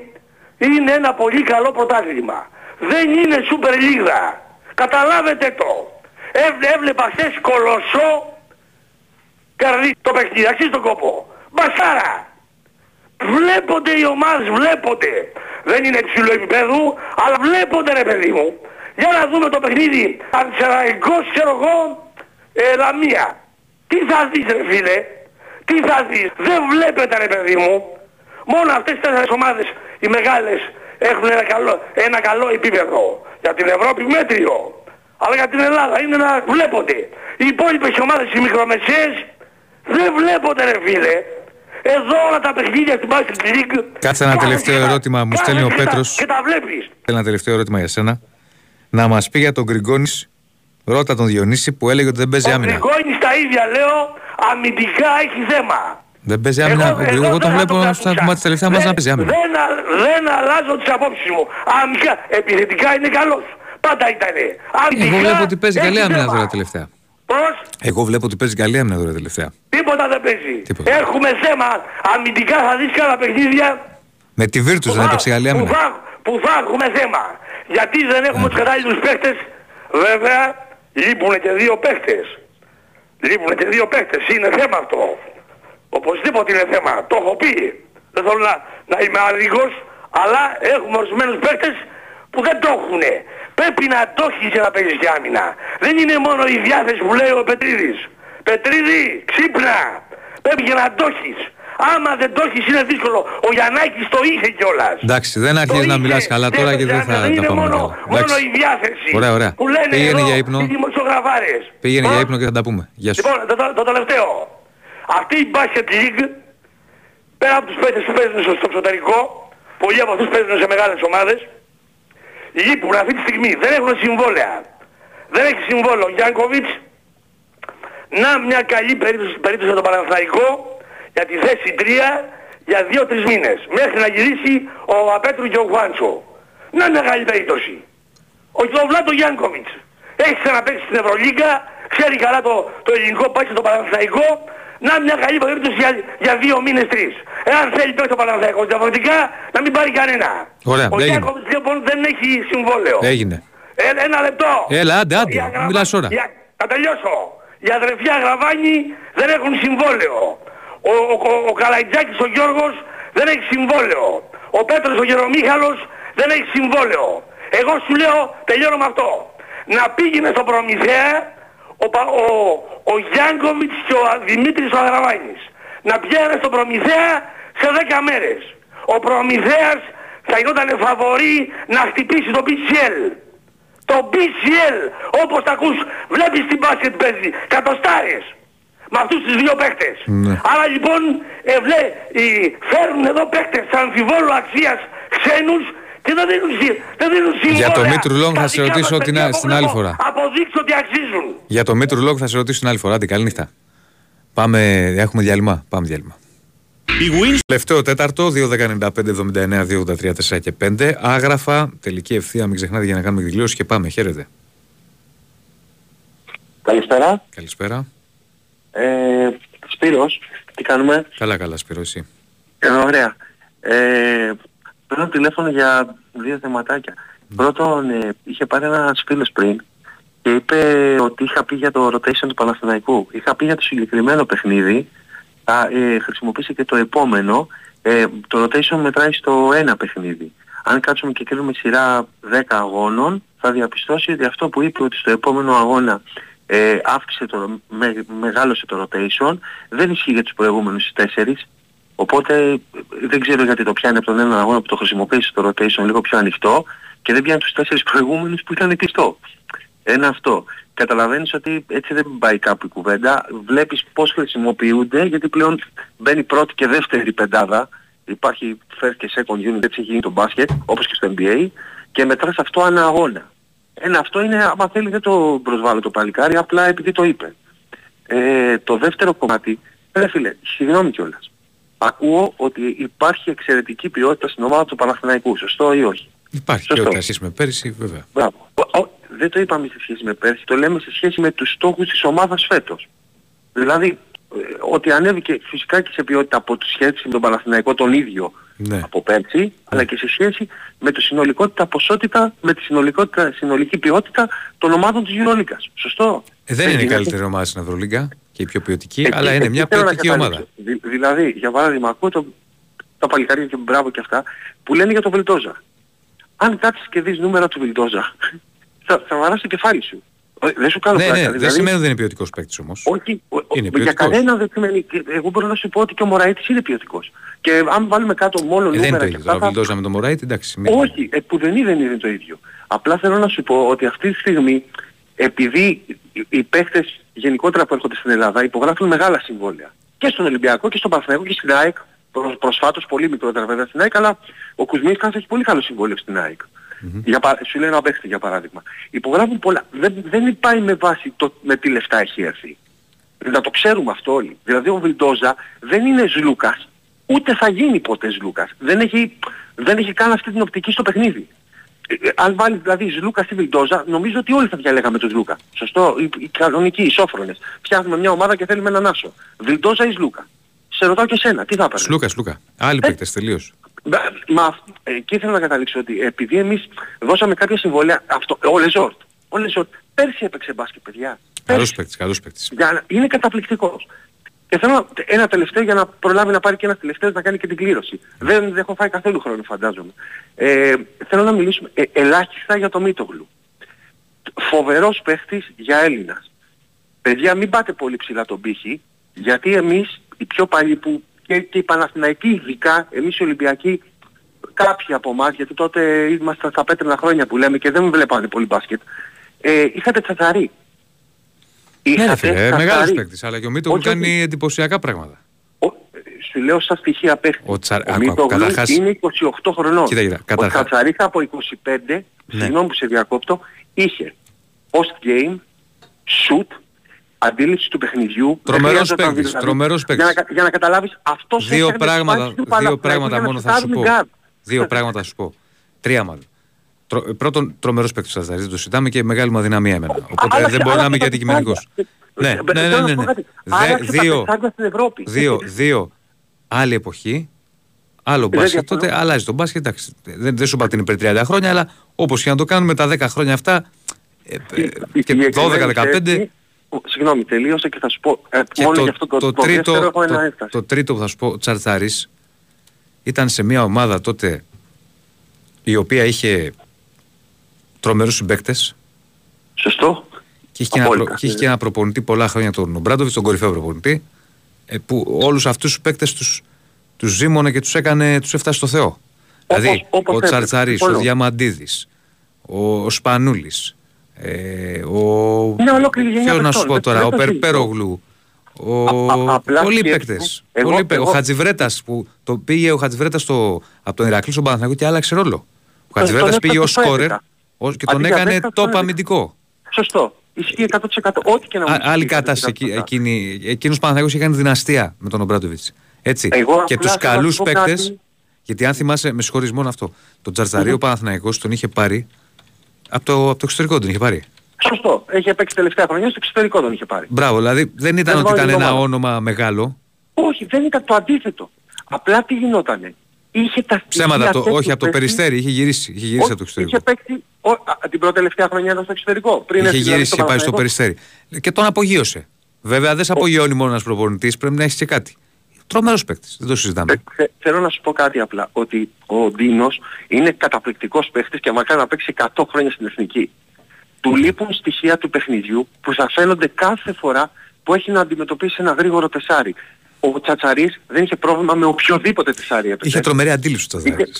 είναι ένα πολύ καλό πρωτάθλημα. Δεν είναι Super League. Καταλάβετε το. Έβλε, έβλεπα χθες Κολοσσό καρδί το παιχνίδι. Αξίζει τον κόπο. Μπασάρα. Βλέπονται οι ομάδες, βλέπονται. Δεν είναι υψηλού επίπεδου, αλλά βλέπονται ρε παιδί μου. Για να δούμε το παιχνίδι. Πανσεραϊκός, ξέρω εγώ, ε, Λαμία. Τι θα δεις ρε φίλε, τι θα δεις. Δεν βλέπετε ρε παιδί μου. Μόνο αυτές τις τέσσερις ομάδες, οι μεγάλες, έχουν ένα καλό, ένα καλό επίπεδο. Για την Ευρώπη μέτριο. Αλλά για την Ελλάδα είναι να βλέπονται. Οι υπόλοιπες ομάδες, οι μικρομεσαίες, δεν βλέπονται ρε φίλε. Εδώ όλα τα παιχνίδια στην Basket League. Κάτσε ένα τελευταίο ερώτημα, μου στέλνει ο Πέτρος. Και τα βλέπεις. Ένα τελευταίο ερώτημα για σένα. Να μας πει για τον Γκριγκόνης, ρώτα τον Διονύση που έλεγε ότι δεν παίζει άμυνα. Ο Γκριγκόνης τα ίδια λέω, αμυντικά έχει θέμα. Δεν παίζει άμυνα. Εγώ, εγώ, εγώ τον βλέπω στα τελευταία μας να παίζει άμυνα. Δεν, δεν αλλάζω τις απόψεις μου. Αμυντικά, επιθετικά είναι καλός. Πάντα ήταν. Αμυντικά, εγώ βλέπω ότι παίζει καλή άμυνα τώρα τελευταία. Πώς? Εγώ βλέπω ότι παίζει καλή άμυνα τώρα τελευταία. Τίποτα δεν παίζει. Τίποτα. Έχουμε θέμα. Αμυντικά θα δεις καλά παιχνίδια. Με τη Βίρτους δεν έπαιξε καλή άμυνα. Που θα, που θα έχουμε θέμα. Γιατί δεν έχουμε yeah. τους κατάλληλους παίχτες. Βέβαια λείπουν και δύο παίχτες. Λείπουν και δύο παίχτες. Είναι θέμα αυτό. Οπωσδήποτε είναι θέμα. Το έχω πει. Δεν θέλω να, να είμαι αρνητικός. Αλλά έχουμε ορισμένους παίχτες που δεν το έχουν. Πρέπει να το έχεις για να παίζεις και άμυνα. Δεν είναι μόνο η διάθεση που λέει ο Πετρίδης. Πετρίδη, ξύπνα. Πρέπει για να το έχεις. Άμα δεν το έχεις είναι δύσκολο. Ο Γιαννάκης το είχε κιόλας. Εντάξει, δεν αρχίζει να μιλάς καλά τώρα και δεν θα τα πάμε. Μόνο, μόνο η διάθεση. Ωραία, ωραία. Που λένε πήγαινε εδώ για ύπνο. Οι δημοσιογραφάρες. Πήγαινε Ά? για ύπνο και θα τα πούμε. Γεια σου. Λοιπόν, το, το, το τελευταίο. Αυτή η Basket League, πέρα από τους παίκτες που παίζουν στο εξωτερικό, πολλοί από αυτούς παίζουν σε μεγάλες ομάδες, λείπουν αυτή τη στιγμή, δεν έχουν συμβόλαια. Δεν έχει συμβόλαιο ο Γιάνκοβιτς. Να μια καλή περίπτωση, περίπτωση για τον Παναθηναϊκό, για τη θέση τρία, για δύο τρεις μήνες. Μέχρι να γυρίσει ο Απέτρου και ο Χουάντσο. Να μια καλή περίπτωση. Ο Βλάτο Γιάνκοβιτς. Έχει ξαναπαίξει στην Ευρωλίγκα, ξέρει καλά το, το ελληνικό πάση στον Παναθηναϊκό. Να μια καλή περίπτωση για, για δύο μήνες, τρεις. Εάν θέλει τόσο Παναθηναϊκό, διαφορετικά να μην πάρει κανένα. Ωραία, ο Γιάνκοβιτς λοιπόν δεν έχει συμβόλαιο. Έγινε. Ε, ένα λεπτό. Έλα, άντε, άντε. Γρα... Μιλάς ώρα. Για... Θα τελειώσω. Οι αδερφιά Γραβάνη δεν έχουν συμβόλαιο. Ο, ο, ο, ο Καλαϊτζάκης ο Γιώργος δεν έχει συμβόλαιο. Ο Πέτρος ο Γερομίχαλος δεν έχει συμβόλαιο. Εγώ σου λέω, τελειώνω με αυτό. Να πήγαινε στο Προμηθέα ο, ο, ο Γιάνκοβιτς και ο Δημήτρης ο Γραβάνης. Να πιάνε στον Προμηθέα σε δέκα μέρες. Ο Προμηθέας θα γινόταν φαβορί να χτυπήσει το μπι σι ελ. Το μπι σι ελ, όπως τα ακούς, βλέπεις την μπάσκετ παίζει, κατοστάρες. Με αυτούς τους δύο παίχτες. Ναι. Άρα λοιπόν, ευλέ, φέρνουν εδώ παίχτες αμφιβόλου αξίας ξένους και δεν δίνουν, δεν δίνουν συμβόλαια. Για το Μήτρου Λόγκ θα σε ρωτήσω την, την άλλη φορά. Αποδείξω ότι αξίζουν. Για το Μήτρου Λόγκ θα σε ρωτήσω την άλλη φορά. Άντε, καληνύχτα. Πάμε, έχουμε διάλειμμα. Πάμε διάλειμμα. Τελευταίο τέταρτο, δύο δέκα ενενήντα πέντε εβδομήντα εννέα δύο ογδόντα τρία τέσσερα και πέντε. Άγραφα, τελική ευθεία, μην ξεχνάτε για να κάνουμε τη δηλώση και πάμε. Χαίρετε. Καλησπέρα. Καλησπέρα. Ε, Σπύρος, τι κάνουμε? Καλά, καλά, Σπύρο, εσύ? Ε, ωραία. Ε, παίρνω τηλέφωνο για δύο θεματάκια. Mm. Πρώτον, ε, είχε πάρει ένας φίλος πριν και είπε ότι είχα πει για το rotation του Παναθηναϊκού. Είχα πει για το συγκεκριμένο παιχνίδι. Α, ε, χρησιμοποιήσει και το επόμενο, ε, το rotation μετράει στο ένα παιχνίδι. Αν κάτσουμε και κρίνουμε σειρά δέκα αγώνων, θα διαπιστώσει ότι αυτό που είπε ότι στο επόμενο αγώνα ε, αύξησε το, με, μεγάλωσε το rotation, δεν ισχύει για τους προηγούμενους τέσσερις. Οπότε δεν ξέρω γιατί το πιάνει από τον έναν αγώνα που το χρησιμοποιήσει το rotation λίγο πιο ανοιχτό και δεν πιάνει τους τέσσερις προηγούμενους που ήταν κλειστό. Ένα αυτό. Καταλαβαίνεις ότι έτσι δεν πάει κάπου η κουβέντα. Βλέπεις πώς χρησιμοποιούνται, γιατί πλέον μπαίνει πρώτη και δεύτερη πεντάδα. Υπάρχει first και second unit, έτσι γίνει το μπάσκετ, όπως και στο εν μπι έι, και μετράς αυτό ανά αγώνα. Ένα αυτό είναι, άμα θέλει δεν το προσβάλλω το παλικάρι, απλά επειδή το είπε. Ε, το δεύτερο κομμάτι, ρε φίλε, συγγνώμη κιόλας. Ακούω ότι υπάρχει εξαιρετική ποιότητα στην ομάδα του Παναθηναϊκού, σωστό ή όχι? Υπάρχει ποιότητα σχέση με πέρυσι, βέβαια. Μπράβο. Δεν το είπαμε σε σχέση με πέρσι, το λέμε σε σχέση με τους στόχους της ομάδας φέτος. Δηλαδή, ότι ανέβηκε φυσικά και σε ποιότητα από τη σχέση με τον Παναθηναϊκό τον ίδιο ναι. από πέρσι, ναι. αλλά και σε σχέση με τη συνολικότητα ποσότητα, με τη συνολικότητα, συνολική ποιότητα των ομάδων της Ευρωλίγκας. Σωστό. Ε, δεν είναι η καλύτερη ομάδα στην Ευρωλίγκα και η πιο ποιοτική, ε, αλλά ε, είναι ε, μια ποιοτική ομάδα. Δη, δηλαδή, για παράδειγμα, ακούω το, τα παλικάρια και μπράβο και αυτά, που λένε για τον Βιλντόζα. Αν κάτσεις και δεις νούμερα του Βιλντόζα, θα, θα βαράσει το κεφάλι σου. Δεν σου κάνω ναι, πράξη, ναι, δηλαδή. Δεν σημαίνει ότι δεν είναι ποιοτικός παίκτης όμως. Όχι, ο, είναι για κανένα δεν σημαίνει. Εγώ μπορώ να σου πω ότι και ο Μωραήτης είναι ποιοτικός. Και αν βάλουμε κάτω μόνο ε, νούμερα και αυτά... Δεν είναι το ίδιο, Βιλντόζα με τον Μωραήτη, εντάξει. Μην... Όχι, ε, που δεν είναι, δεν είναι το ίδιο. Απλά θέλω να σου πω ότι αυτή τη στιγμή, επειδή οι παίκτες γενικότερα που έρχονται στην Ελλάδα υπογράφουν μεγάλα συμβόλαια. Και στον Ολυμπιακό και στον Παναθηναϊκό και στην ΑΕΚ. Προσφάτως πολύ μικρότερα βέβαια στην ΑΕΚ, αλλά ο Κουσμίνσκας έχει πολύ καλό συμβόλαιο στην ΑΕΚ. Mm-hmm. Για, σου λέει ένα παίχτη για παράδειγμα. Υπογράφουν πολλά. Δεν, δεν πάει με βάση το με τι λεφτά έχει έρθει. Να το ξέρουμε αυτό όλοι. Δηλαδή ο Βιλντόζα δεν είναι Ζλούκας, ούτε θα γίνει ποτέ Ζλούκας. Δεν έχει, δεν έχει καν αυτή την οπτική στο παιχνίδι. Ε, αν βάλει δηλαδή Ζλούκα στη Βιλντόζα, νομίζω ότι όλοι θα διαλέγαμε τον Ζλούκα. Σωστό, οι, οι κανονικοί, οι σόφρονες. Φτιάχνουμε μια ομάδα και θέλουμε έναν άσο. Βιλντόζα ή Ζλούκα. Σε ρωτάω και εσένα, τι θα έπαιρνε. Ζλούκα, Ζλούκα. Άλλοι ε, παίκτες, τελείως. Μα εκεί ήθελα να καταλήξω ότι επειδή εμείς δώσαμε κάποια συμβόλαια, αυτό, ο Λεζόρτ, ο Λεζόρτ πέρσι έπαιξε μπάσκετ, παιδιά. Καλός παίκτης, καλός παίκτης. Είναι καταπληκτικός. Και θέλω ένα τελευταίο για να προλάβει να πάρει και ένας τελευταίος να κάνει και την κλήρωση. Δεν, δεν έχω φάει καθόλου χρόνο, φαντάζομαι. Ε, θέλω να μιλήσουμε ε, ελάχιστα για το Μίτογλου. Φοβερός παίχτης για Έλληνας. Παιδιά, μην πάτε πολύ ψηλά τον πύχη, γιατί εμείς οι πιο παλιοί που και, και οι Παναθηναϊκοί ειδικά, εμείς οι Ολυμπιακοί, κάποιοι από εμάς, γιατί τότε ήμασταν στα πέτρινα χρόνια που λέμε και δεν βλέπανε πολύ μπάσκετ, ε, είχατε τσατσαρί. Είχατε, ναι, μεγάλος παίκτης, αλλά και ο Μίτογλου κάνει εντυπωσιακά πράγματα. Ο, σου λέω στα στοιχεία παίχτη. Ο, τσα... ο Μίτογλου καταρχάς... είναι είκοσι οκτώ χρονών. Κοίτα, κοίτα, καταρχά... Ο Τσατσαρίκα από είκοσι πέντε, ναι. Συγγνώμη που σε διακόπτω, είχε post-game, shoot, αντίληψη του παιχνιδιού. Τρομερός παίκτης, τρομερός παίκτης. Για, για να καταλάβεις αυτός... Δύο πράγματα, δύο πράγματα μόνο θα σου πω. Δύο πράγματα θα σου πω. Τρία μάλλον. Τρω, πρώτον, τρομερός παίκτης του Τσατσαρί, το συζητάμε και μεγάλη μου αδυναμία εμένα. Οπότε δεν μπορώ να είμαι και αντικειμενικός. Ναι, ναι, ναι, ναι, ναι. Δύο, δύο, δύο, άλλη εποχή, άλλο μπάσκετ, τότε αλλάζει το μπάσκετ, εντάξει, δεν, δεν σου είπα την πριν τριάντα χρόνια, αλλά όπως και να το κάνουμε τα δέκα χρόνια αυτά, και δώδεκα δεκαπέντε... Συγγνώμη, τελείωσε και θα σου πω, μόνο γι' αυτό το δεύτερο έχω ένα έφταση. Το τρίτο που θα σου πω, ο Τσατσαρίς ήταν σε μια ομάδα τότε η οποία είχε τρομερούς συμπαίκτες. Σωστό. Και είχε και, προ... και, και ένα προπονητή πολλά χρόνια, τον Μπράντοβιτς, τον κορυφαίο προπονητή, που όλους αυτούς τους παίκτες τους, τους ζήμωνε και τους έκανε, τους έφτασε στο Θεό. Όπως, δηλαδή όπως ο Τσαρτσαρίς, ο Διαμαντίδης, ο, ο Σπανούλης, ε, ο... Θέλω να σου πω τώρα, ο Περπέρογλου, πολλοί παίκτες. Ο Χατζιβρέτας που το πήγε ο Χατζιβρέτας από τον Ηρακλή στον Παναθηναϊκό και άλλαξε ρόλο. Ο Χατζιβρέτας πήγε ως σκόρερ και τον έκανε top αμυντικό. Σωστό. Ισχύει εκατό τοις εκατό. Ό,τι και να μου πει. Άλλη κατάσταση εκείνη. Εκείνος ο Παναθηναϊκός είχε κάνει δυναστεία με τον Ομπράντοβιτς. Έτσι. Και τους καλούς παίκτες. Γιατί αν θυμάσαι, με συγχωρείς μόνο αυτό. Τον Τσαρτσαρί ο Παναθηναϊκός τον είχε πάρει από το εξωτερικό. Τον είχε πάρει. Σωστό. Έχει παίξει τελευταία χρονιά στο εξωτερικό τον είχε πάρει. Μπράβο. Δηλαδή δεν ήταν ότι ήταν ένα όνομα μεγάλο. Όχι, δεν ήταν το αντίθετο. Απλά τι γινότανε. Είχε τα ψέματα, το, όχι από το Περιστέρι, είχε γυρίσει, είχε γυρίσει από το εξωτερικό. Είχε παίξει ο, α, την πρώτη τελευταία χρονιά ήταν στο εξωτερικό. Πριν είχε γυρίσει και πάει στο Περιστέρι. Και τον απογείωσε. Βέβαια δεν σε απογειώνει μόνο ένας προπονητής, πρέπει να έχεις και κάτι. Τρομερός παίκτης, δεν το συζητάμε. Ε, θέλω να σου πω κάτι απλά, ότι ο Ντίνος είναι καταπληκτικός παίκτης και μακάρι να παίξει εκατό χρόνια στην εθνική. Του λείπουν στοιχεία του παιχνιδιού που θα φαίνονται κάθε φορά που έχει να αντιμετωπίσει ένα γρήγορο τεσάρι. Ο Τσατσαρίς δεν είχε πρόβλημα με οποιοδήποτε τεσάρι έπαιζε. Είχε τρομερή αντίληψη το δάχτυλο.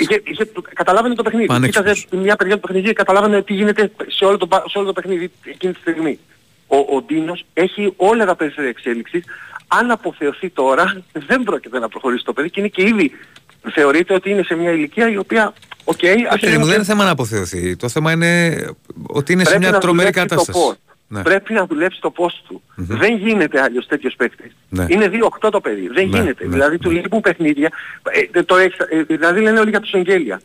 Καταλάβαινε το παιχνίδι. Κοίταζε μια παιδιά του παιχνιδιού και καταλάβαινε τι γίνεται σε όλο το, σε όλο το παιχνίδι εκείνη τη στιγμή. Ο, ο Ντίνος έχει όλα τα περισσότερα εξέλιξης. Αν αποθεωθεί τώρα, δεν πρόκειται να προχωρήσει το παιδί και είναι και ήδη θεωρείται ότι είναι σε μια ηλικία η οποία. Okay, δεν είναι και... θέμα να αποθεωθεί. Το θέμα είναι ότι είναι πρέπει σε μια τρομερή κατάσταση. Ναι. Πρέπει να δουλέψει το post του. Mm-hmm. Δεν γίνεται άλλος τέτοιος παίκτης. Ναι. Είναι δύο οκτώ το παιδί. Δεν ναι, γίνεται. Ναι, δηλαδή ναι. Του λείπουν παιχνίδια. Ε, το έχ, ε, δηλαδή λένε όλοι για τον Σεγγέλια.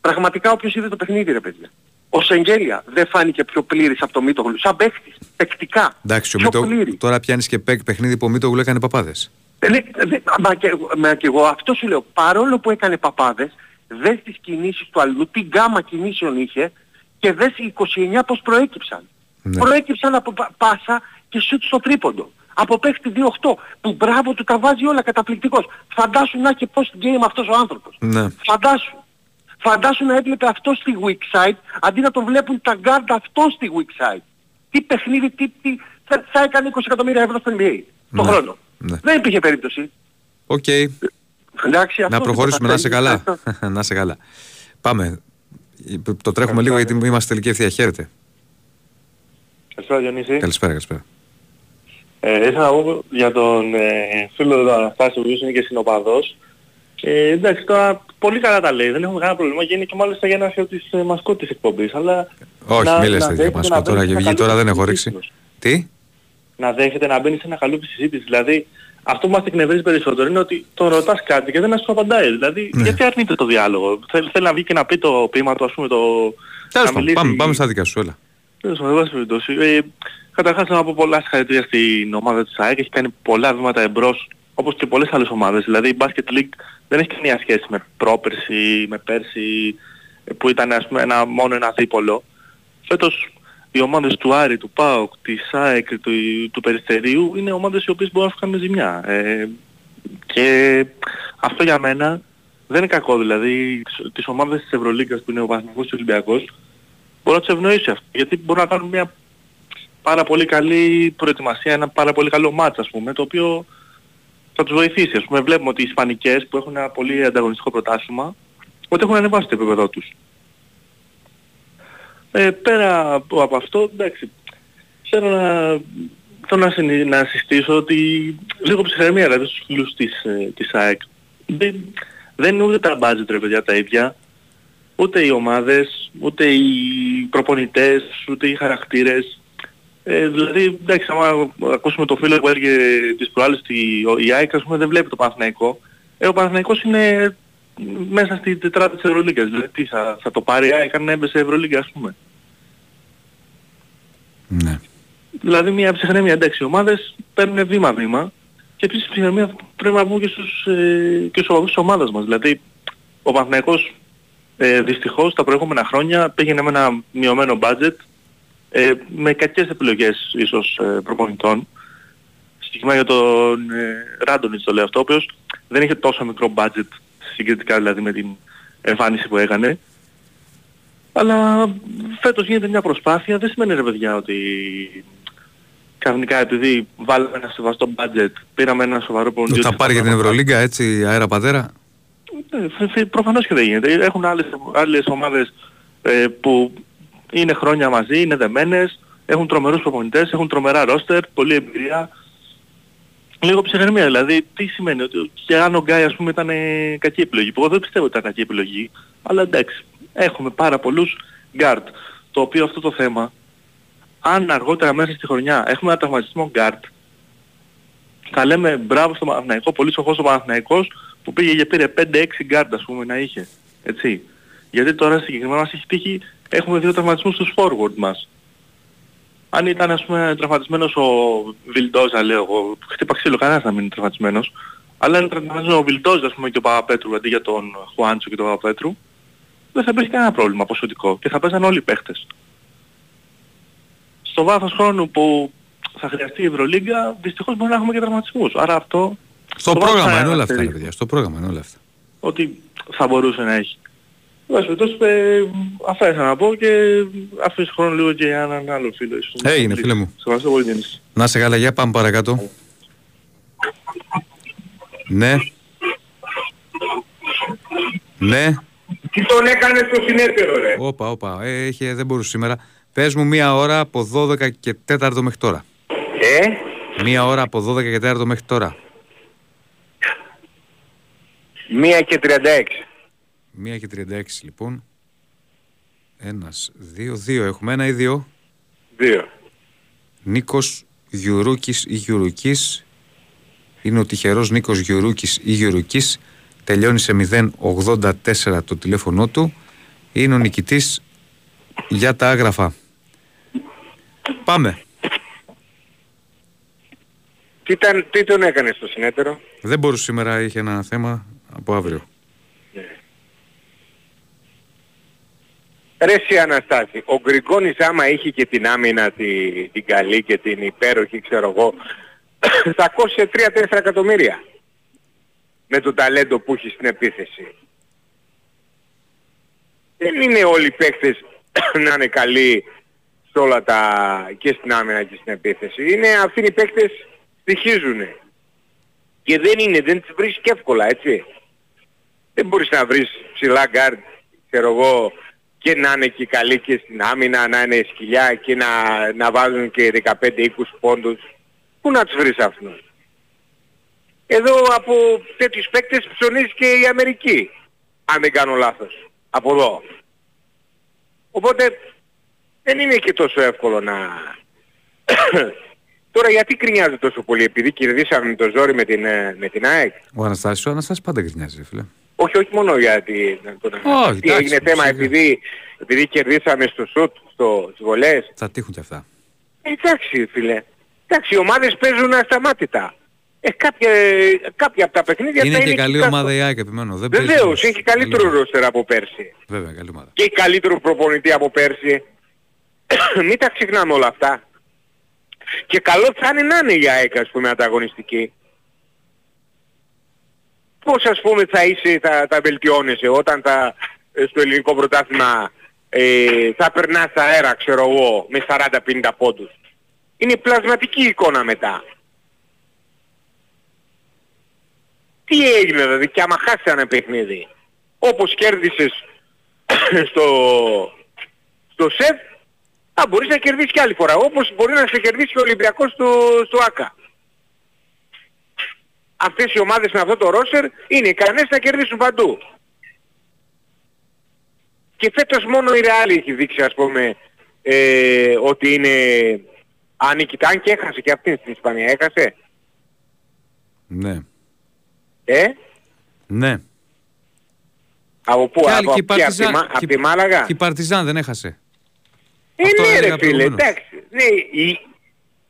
Πραγματικά όποιος είδε το παιχνίδι ρε παιδιά. Ο Σεγγέλια δεν φάνηκε πιο πλήρης από το Μίτογλου. Σαν παίκτης. Τεκτικά. Εντάξει, πιο ο Μίτο... τώρα πιάνεις και παίκ, παιχνίδι που ο Μίτογλου έκανε παπάδες. Ε, ναι, δε, μα, και, μα και εγώ αυτό σου λέω. Παρόλο που έκανε παπάδες, δες τις κινήσεις του αλλού, τι γκάμα κινήσεων είχε και δες οι είκοσι εννιά πώς προέκυψαν. Ναι. Προέκυψαν από πάσα και σουτ στο τρίποντο. Από παίχτη δύο οκτώ που μπράβο του τα βάζει όλα καταπληκτικός. Φαντάσου να έχει post game αυτός ο άνθρωπος. Ναι. Φαντάσου. Φαντάσου να έβλεπε αυτό στη weak side αντί να τον βλέπουν τα guard αυτό στη weak side. Τι παιχνίδι, τι, τι θα, θα έκανε είκοσι εκατομμύρια ευρώ στο εν μπι έι το ναι. χρόνο. Ναι. Δεν υπήρχε περίπτωση. Οκ. Okay. Εντάξει, να προχωρήσουμε, να σε καλά. να σε καλά. Πάμε. Το τρέχουμε λίγο γιατί είμαστε τελική ευθεία. Χαίρετε. Καλησπέρα Διονύση. Καλησπέρα, καλησπέρα. Ε, ήθελα να πω για τον ε, φίλο του Αναστάση, ο οποίος είναι και συνοπαδός. Ε, εντάξει, τώρα πολύ καλά τα λέει, δεν έχουμε κανένα πρόβλημα και είναι και μάλιστα για ένα αρχαίο της ε, μασκότ της εκπομπής. Αλλά όχι, μη λες τέτοια μασκότ τώρα και βγει, τώρα δεν έχω ρίξει. Τι? να δέχεται να μπαίνει σε ένα καλούπι συζήτηση. Δηλαδή αυτό που μας εκνευρίζει περισσότερο είναι ότι τον ρωτάς κάτι και δεν να σου απαντάει. Δηλαδή ναι. Γιατί αρνείται το διάλογο. Θέλ, θέλει να βγει και να πει το ποίημα του, ας πούμε, το... Τέλος πάντων, πάμε, πάμε στα δικά σου, έλα. Τέλος πάντων, ε, καταρχάς να πω πολλά συγχαρητήρια στην ομάδα της ΑΕΚ. Έχει κάνει πολλά βήματα εμπρός, όπως και πολλές άλλες ομάδες. Δηλαδή η Basket League δεν έχει καμία σχέση με πρόπερση, με πέρσι, που ήταν ας πούμε ένα, μόνο ένα δίπολο. Φέτος οι ομάδες του Άρη, του ΠΑΟΚ, της ΑΕΚ, του, του Περιστερίου είναι ομάδες οι οποίες μπορούν να σου κάνουν ζημιά. Ε, και αυτό για μένα δεν είναι κακό. Δηλαδή τις ομάδες της Ευρωλίγκας που είναι ο Παναθηναϊκός και ο Ολυμπιακός μπορεί να τους ευνοήσει αυτό. Γιατί μπορούν να κάνουν μια πάρα πολύ καλή προετοιμασία, ένα πάρα πολύ καλό μάτς ας πούμε, το οποίο θα τους βοηθήσει. Ας πούμε βλέπουμε ότι οι Ισπανικές που έχουν ένα πολύ ανταγωνιστικό πρωτάθλημα ότι έχουν ανεβάσει το επίπεδο τους. Ε, πέρα από αυτό, εντάξει, θέλω να, θέλω να, συ, να συστήσω ότι λίγο ψυχραιμία, δηλαδή στους φίλους της, ε, της ΑΕΚ. Δεν, δεν είναι ούτε τα budget ρε παιδιά τα ίδια, ούτε οι ομάδες, ούτε οι προπονητές, ούτε οι χαρακτήρες. Ε, δηλαδή, εντάξει, άμα ακούσουμε το φίλο που έλεγε της προάλλης ότι η ΑΕΚ ας πούμε δεν βλέπει το Παναθηναϊκό. Ε, ο Παναθηναϊκός είναι μέσα στη τετράδα της Ευρωλίγκας. Δηλαδή τι θα, θα το πάρει, έκανε έμπεσε Ευρωλίγκα ας πούμε. Ναι. Δηλαδή μια ψυχραιμία, εντάξει, οι ομάδες παίρνουν βήμα-βήμα και επίσης ψυχραιμία πρέπει να βγουν και στους, ε, και στους οπαδούς της ομάδας μας. Δηλαδή ο Παναθηναϊκός ε, δυστυχώς τα προηγούμενα χρόνια πήγαινε με ένα μειωμένο budget, ε, με κακές επιλογές ίσως ε, προπονητών. Στοιχημά για τον ε, Ράντονιτς το λέω αυτό, ο οποίος δεν είχε τόσο μικρό budget συγκριτικά δηλαδή με την εμφάνιση που έκανε. Αλλά φέτος γίνεται μια προσπάθεια. Δεν σημαίνει ρε παιδιά ότι κανονικά επειδή βάλαμε ένα σοβαρό budget, πήραμε ένα σοβαρό ποντζιό. Θα πάρει για την Ευρωλίγκα έτσι αέρα πατέρα. Ναι, προφανώς και δεν γίνεται. Έχουν άλλες, άλλες ομάδες ε, που είναι χρόνια μαζί, είναι δεμένες, έχουν τρομερούς προπονητές, έχουν τρομερά ρόστερ, πολλή εμπειρία. Λίγο ψυχραιμία, δηλαδή τι σημαίνει ότι και αν ο Γκάι ας πούμε ήταν ε, κακή επιλογή, που εγώ δεν πιστεύω ότι ήταν κακή επιλογή, αλλά εντάξει, έχουμε πάρα πολλούς γκάρτ, το οποίο αυτό το θέμα, αν αργότερα μέσα στη χρονιά έχουμε ένα τραυματισμό γκάρτ, θα λέμε μπράβο στο Παναθηναϊκό, πολύ σοχός ο Παναθηναϊκός που πήγε και πήρε πέντε έξι γκάρτ ας πούμε να είχε, έτσι. Γιατί τώρα συγκεκριμένα μας έχει τύχει, έχουμε δύο τραυματισμούς στους forward μας. Αν ήταν ας πούμε τραυματισμένος ο Βιλντόζα, λέω εγώ, χτύπα ξύλο, κανένας να μην είναι τραυματισμένος, αλλά είναι τραυματισμένος ο Βιλντόζα ας πούμε και ο Παπαπέτρου αντί για τον Χουάντσο και τον Παπαπέτρου, δεν θα υπήρχε κανένα πρόβλημα ποσοτικό και θα παίζαν όλοι οι παίχτες. Στο βάθος χρόνου που θα χρειαστεί η Ευρωλίγκα, δυστυχώς μπορεί να έχουμε και τραυματισμούς. Άρα αυτό... Στο πρόγραμμα είναι όλα αυτά, ρε παιδιά, στο πρόγραμμα είναι όλα αυτά. Ότι θα μπορούσε να έχει. Ε, αυτά ήθελα να πω και αφήσω χρόνο λίγο και για έναν άλλο φίλο. Έγινε φίλε μου. Σε ευχαριστώ πολύ Γιάννης. Να σε καλά, για πάμε παρακάτω. Ναι. Ναι. Τι τον έκανε στο συνέτερο ρε. Όπα, όπα, ε, είχε, δεν μπορούσε σήμερα. Πες μου μία ώρα από δώδεκα και τέσσερα μέχρι τώρα. Ε. Μία ώρα από δώδεκα και τέσσερα μέχρι τώρα. Μία και τριάντα έξι. Μία και τριάντα έξι λοιπόν. Ένας, δύο, δύο έχουμε. Ένα ή δύο. Δύο. Νίκος Γιουρούκης ή Γιουρουκής. Είναι ο τυχερός Νίκος Γιουρούκης ή Γιουρουκής. Τελειώνει σε μηδέν ογδόντα τέσσερα το τηλέφωνό του. Είναι ο νικητής για τα άγραφα. Πάμε. Τι, ήταν, τι τον έκανε στο συνέτερο. Δεν μπορούσε σήμερα, είχε ένα θέμα από αύριο. Ρε συ Αναστάση, ο Γκριγκόνης άμα είχε και την άμυνα τη, την καλή και την υπέροχη ξέρω εγώ θα κόψει τρία τέσσερα εκατομμύρια με το ταλέντο που έχει στην επίθεση. Δεν είναι όλοι οι παίκτες να είναι καλοί σε όλα τα, και στην άμυνα και στην επίθεση. Είναι αυτοί οι παίκτες στοιχίζουν και δεν είναι, δεν τις βρεις και εύκολα έτσι. Δεν μπορείς να βρεις ψηλά γκάρτ ξέρω εγώ και να είναι και καλή και στην άμυνα, να είναι σκυλιά και να, να βάζουν και δεκαπέντε είκοσι πόντους. Πού να τους βρεις αυτούς. Εδώ από τέτοιους παίκτες ψωνίζει και η Αμερική, αν δεν κάνω λάθος, από εδώ. Οπότε δεν είναι και τόσο εύκολο να Τώρα γιατί κρινιάζει τόσο πολύ, επειδή κερδίσαμε το ζόρι με την, με την ΑΕΚ. Ο Αναστάσης, ο Αναστάσης πάντα κρινιάζει, φίλε. Όχι, όχι μόνο γιατί oh, έγινε θέμα επειδή, επειδή κερδίσαμε στο σουτ, στο, στις βολές. Θα τύχουν και αυτά. Ε, εντάξει, φίλε. Εντάξει, οι ομάδες παίζουν ασταμάτητα. Ε, κάποια, κάποια από τα παιχνίδια είναι θα είναι και καλή κοιτάσω. Ομάδα η ΑΕΚ, επιμένω. Βεβαίως, έχει καλύτερο ρόστερ από πέρσι. Βέβαια, καλή ομάδα. Και καλύτερο προπονητή από πέρσι. Μην τα ξεχνάμε όλα αυτά. Και καλό θα είναι να είναι η ΑΕΚ, ας πούμε, ανταγωνιστική. Πώς, ας πούμε, θα είσαι, θα, θα βελτιώνεσαι όταν θα, στο ελληνικό πρωτάθλημα ε, θα περνάς αέρα, ξέρω εγώ, με σαράντα πενήντα πόντους. Είναι πλασματική εικόνα μετά. Τι έγινε δηλαδή, και άμα χάσεις ένα παιχνίδι, όπως κέρδισες στο, στο ΣΕΒ, θα μπορείς να κερδίσεις κι άλλη φορά, όπως μπορεί να σε κερδίσει ο Ολυμπιακός στο, στο ΆΚΑ. Αυτές οι ομάδες με αυτό το ρόσερ είναι ικανές να κερδίσουν παντού. Και φέτος μόνο η Ρεάλ έχει δείξει, ας πούμε, ε, ότι είναι ανίκητα, αν και έχασε και αυτήν στην Ισπανία, έχασε. Ναι. Ε? Ναι. Από πού, από, από, παρτιζάν, από, τη, και, από τη Μάλαγα. Και η Παρτιζάν δεν έχασε. Ε, ναι ρε φίλε, εντάξει. Ναι, η,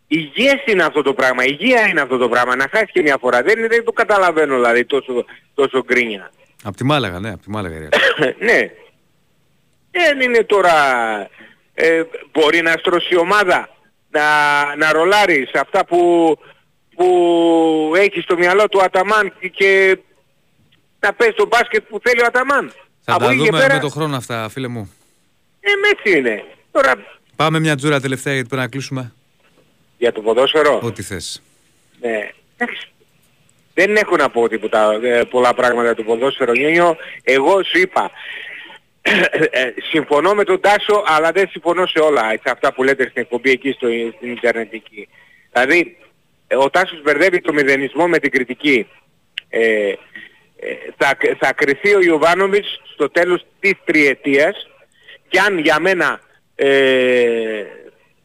υγιές είναι αυτό το πράγμα, υγεία είναι αυτό το πράγμα, να χάσει και μια φορά. Δεν, δεν το καταλαβαίνω δηλαδή τόσο, τόσο γκρίνια. Απ' τη Μάλαγα, ναι, απ' τη Μάλαγα. Ναι. Δεν είναι τώρα... Ε, μπορεί να στρώσει η ομάδα, να, να ρολάρεις αυτά που... που έχει στο μυαλό του Αταμάν και να παίζει το μπάσκετ που θέλει ο Αταμάν. Θα από τα δούμε πέρα... με τον χρόνο αυτά, φίλε μου. Ε, έτσι είναι. Τώρα... Πάμε μια τζούρα τελευταία γιατί πρέπει να κλείσουμε. Για το ποδόσφαιρο. Ό,τι θες. Ναι. Δεν έχω να πω τίποτα, πολλά πράγματα του ποδόσφαιρο, Νίνιο. Εγώ σου είπα, συμφωνώ με τον Τάσο, αλλά δεν συμφωνώ σε όλα σε αυτά που λέτε στην εκπομπή εκεί στο, στην Ιντερνετική. Δηλαδή, ο Τάσος μπερδεύει το μηδενισμό με την κριτική. Ε, θα, θα κριθεί ο Ιωβάνοβιτς στο τέλος της τριετίας και αν για μένα ε,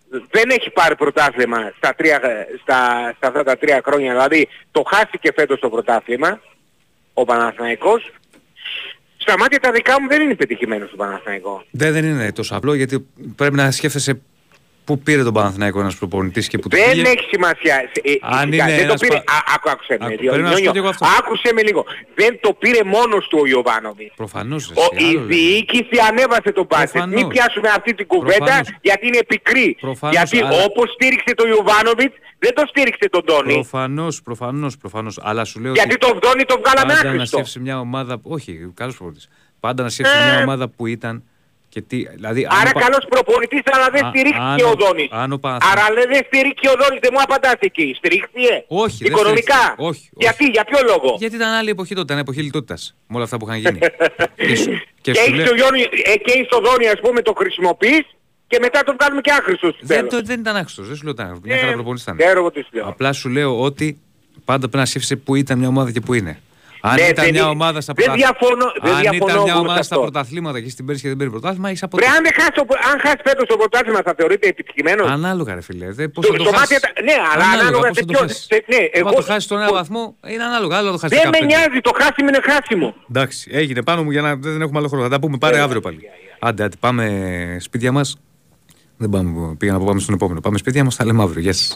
δεν έχει πάρει πρωτάθλημα στα, τρία, στα, στα αυτά τα τρία χρόνια, δηλαδή το χάστηκε φέτος το πρωτάθλημα ο Παναθηναϊκός, στα μάτια τα δικά μου δεν είναι πετυχημένος στο Παναθηναϊκό. Δεν, δεν είναι τόσο απλό γιατί πρέπει να σκέφτεσαι πού πήρε τον Παναθηναϊκό ένας προπονητής και που δεν πήγε. Δεν έχει σημασία. Ε, αν είναι δεν το πήρε... πα... Α, άκου, άκουσε, με, Ά, άκουσε με λίγο. Δεν το πήρε μόνος του ο Ιωβάνοβιτς. Προφανώς. Ο, εσύ, η άλλο, διοίκηση λέει. Ανέβασε τον μπάσκετ. Μην πιάσουμε αυτή την κουβέντα. Προφανώς. Γιατί είναι πικρή. Προφανώς, γιατί αλλά... όπως στήριξε τον Ιωβάνοβιτς δεν το στήριξε τον Ντόνι. Προφανώς, προφανώς, προφανώς. Αλλά σου λέω γιατί τον Ντόνι τον βγάλαμε άχρηστο. Πάντα να σκέψει μια ομάδα... Όχι, καλός προπονητής. Πάντα να σκέψει μια ομάδα που ήταν... Και τι, δηλαδή, άρα καλός πα... προπονητής, αλλά δεν στηρίχθηκε ο Δόνης. Άρα δεν στηρίχθηκε ο Δόνης, δεν μου απαντάς εκεί. Στηρίχθηκε. Όχι. Οικονομικά. Όχι, όχι. Γιατί, για ποιο λόγο. Γιατί ήταν άλλη εποχή τότε, ήταν εποχή λιτότητας. Με όλα αυτά που είχαν γίνει. και σου, και, και έχεις το Δόνη, ας πούμε, το χρησιμοποιείς και μετά τον κάνουμε και άχρηστος. Δεν, το, δεν ήταν άχρηστος, δεν σου λέω ότι ήταν. Μια χαρά προπονητής ήταν. Απλά σου λέω ότι πάντα πρέπει να σκέφτεσαι που ήταν μια ομάδα και που είναι. Αν ναι, ήταν δεν μια ομάδα στα πρωταθλήματα και στην πέρυσι και δεν παίρνει πρωτάθλημα, είσαι από το... Αν, αν χάσει φέτος το πρωτάθλημα θα θεωρείται επιτυχημένος. Ανάλογα ρε φίλε. Δε, πώς στο, το μάτια, ναι, αλλά ανάλογα, ανάλογα σε ποιον. Ναι, εγώ... Αν το χάσει στον ένα βαθμό, είναι ανάλογα. Άλλο το χάσει δεν με νοιάζει, το χάσιμο είναι χάσιμο. Εντάξει, έγινε πάνω μου για να δεν έχουμε άλλο χρόνο. Θα τα πούμε πάρε αύριο πάλι. Άντε, πάμε σπίτια μας. Δεν πάμε, πήγα να πάμε στον επόμενο. Πάμε σπίτια μας, θα λέμε αύριο.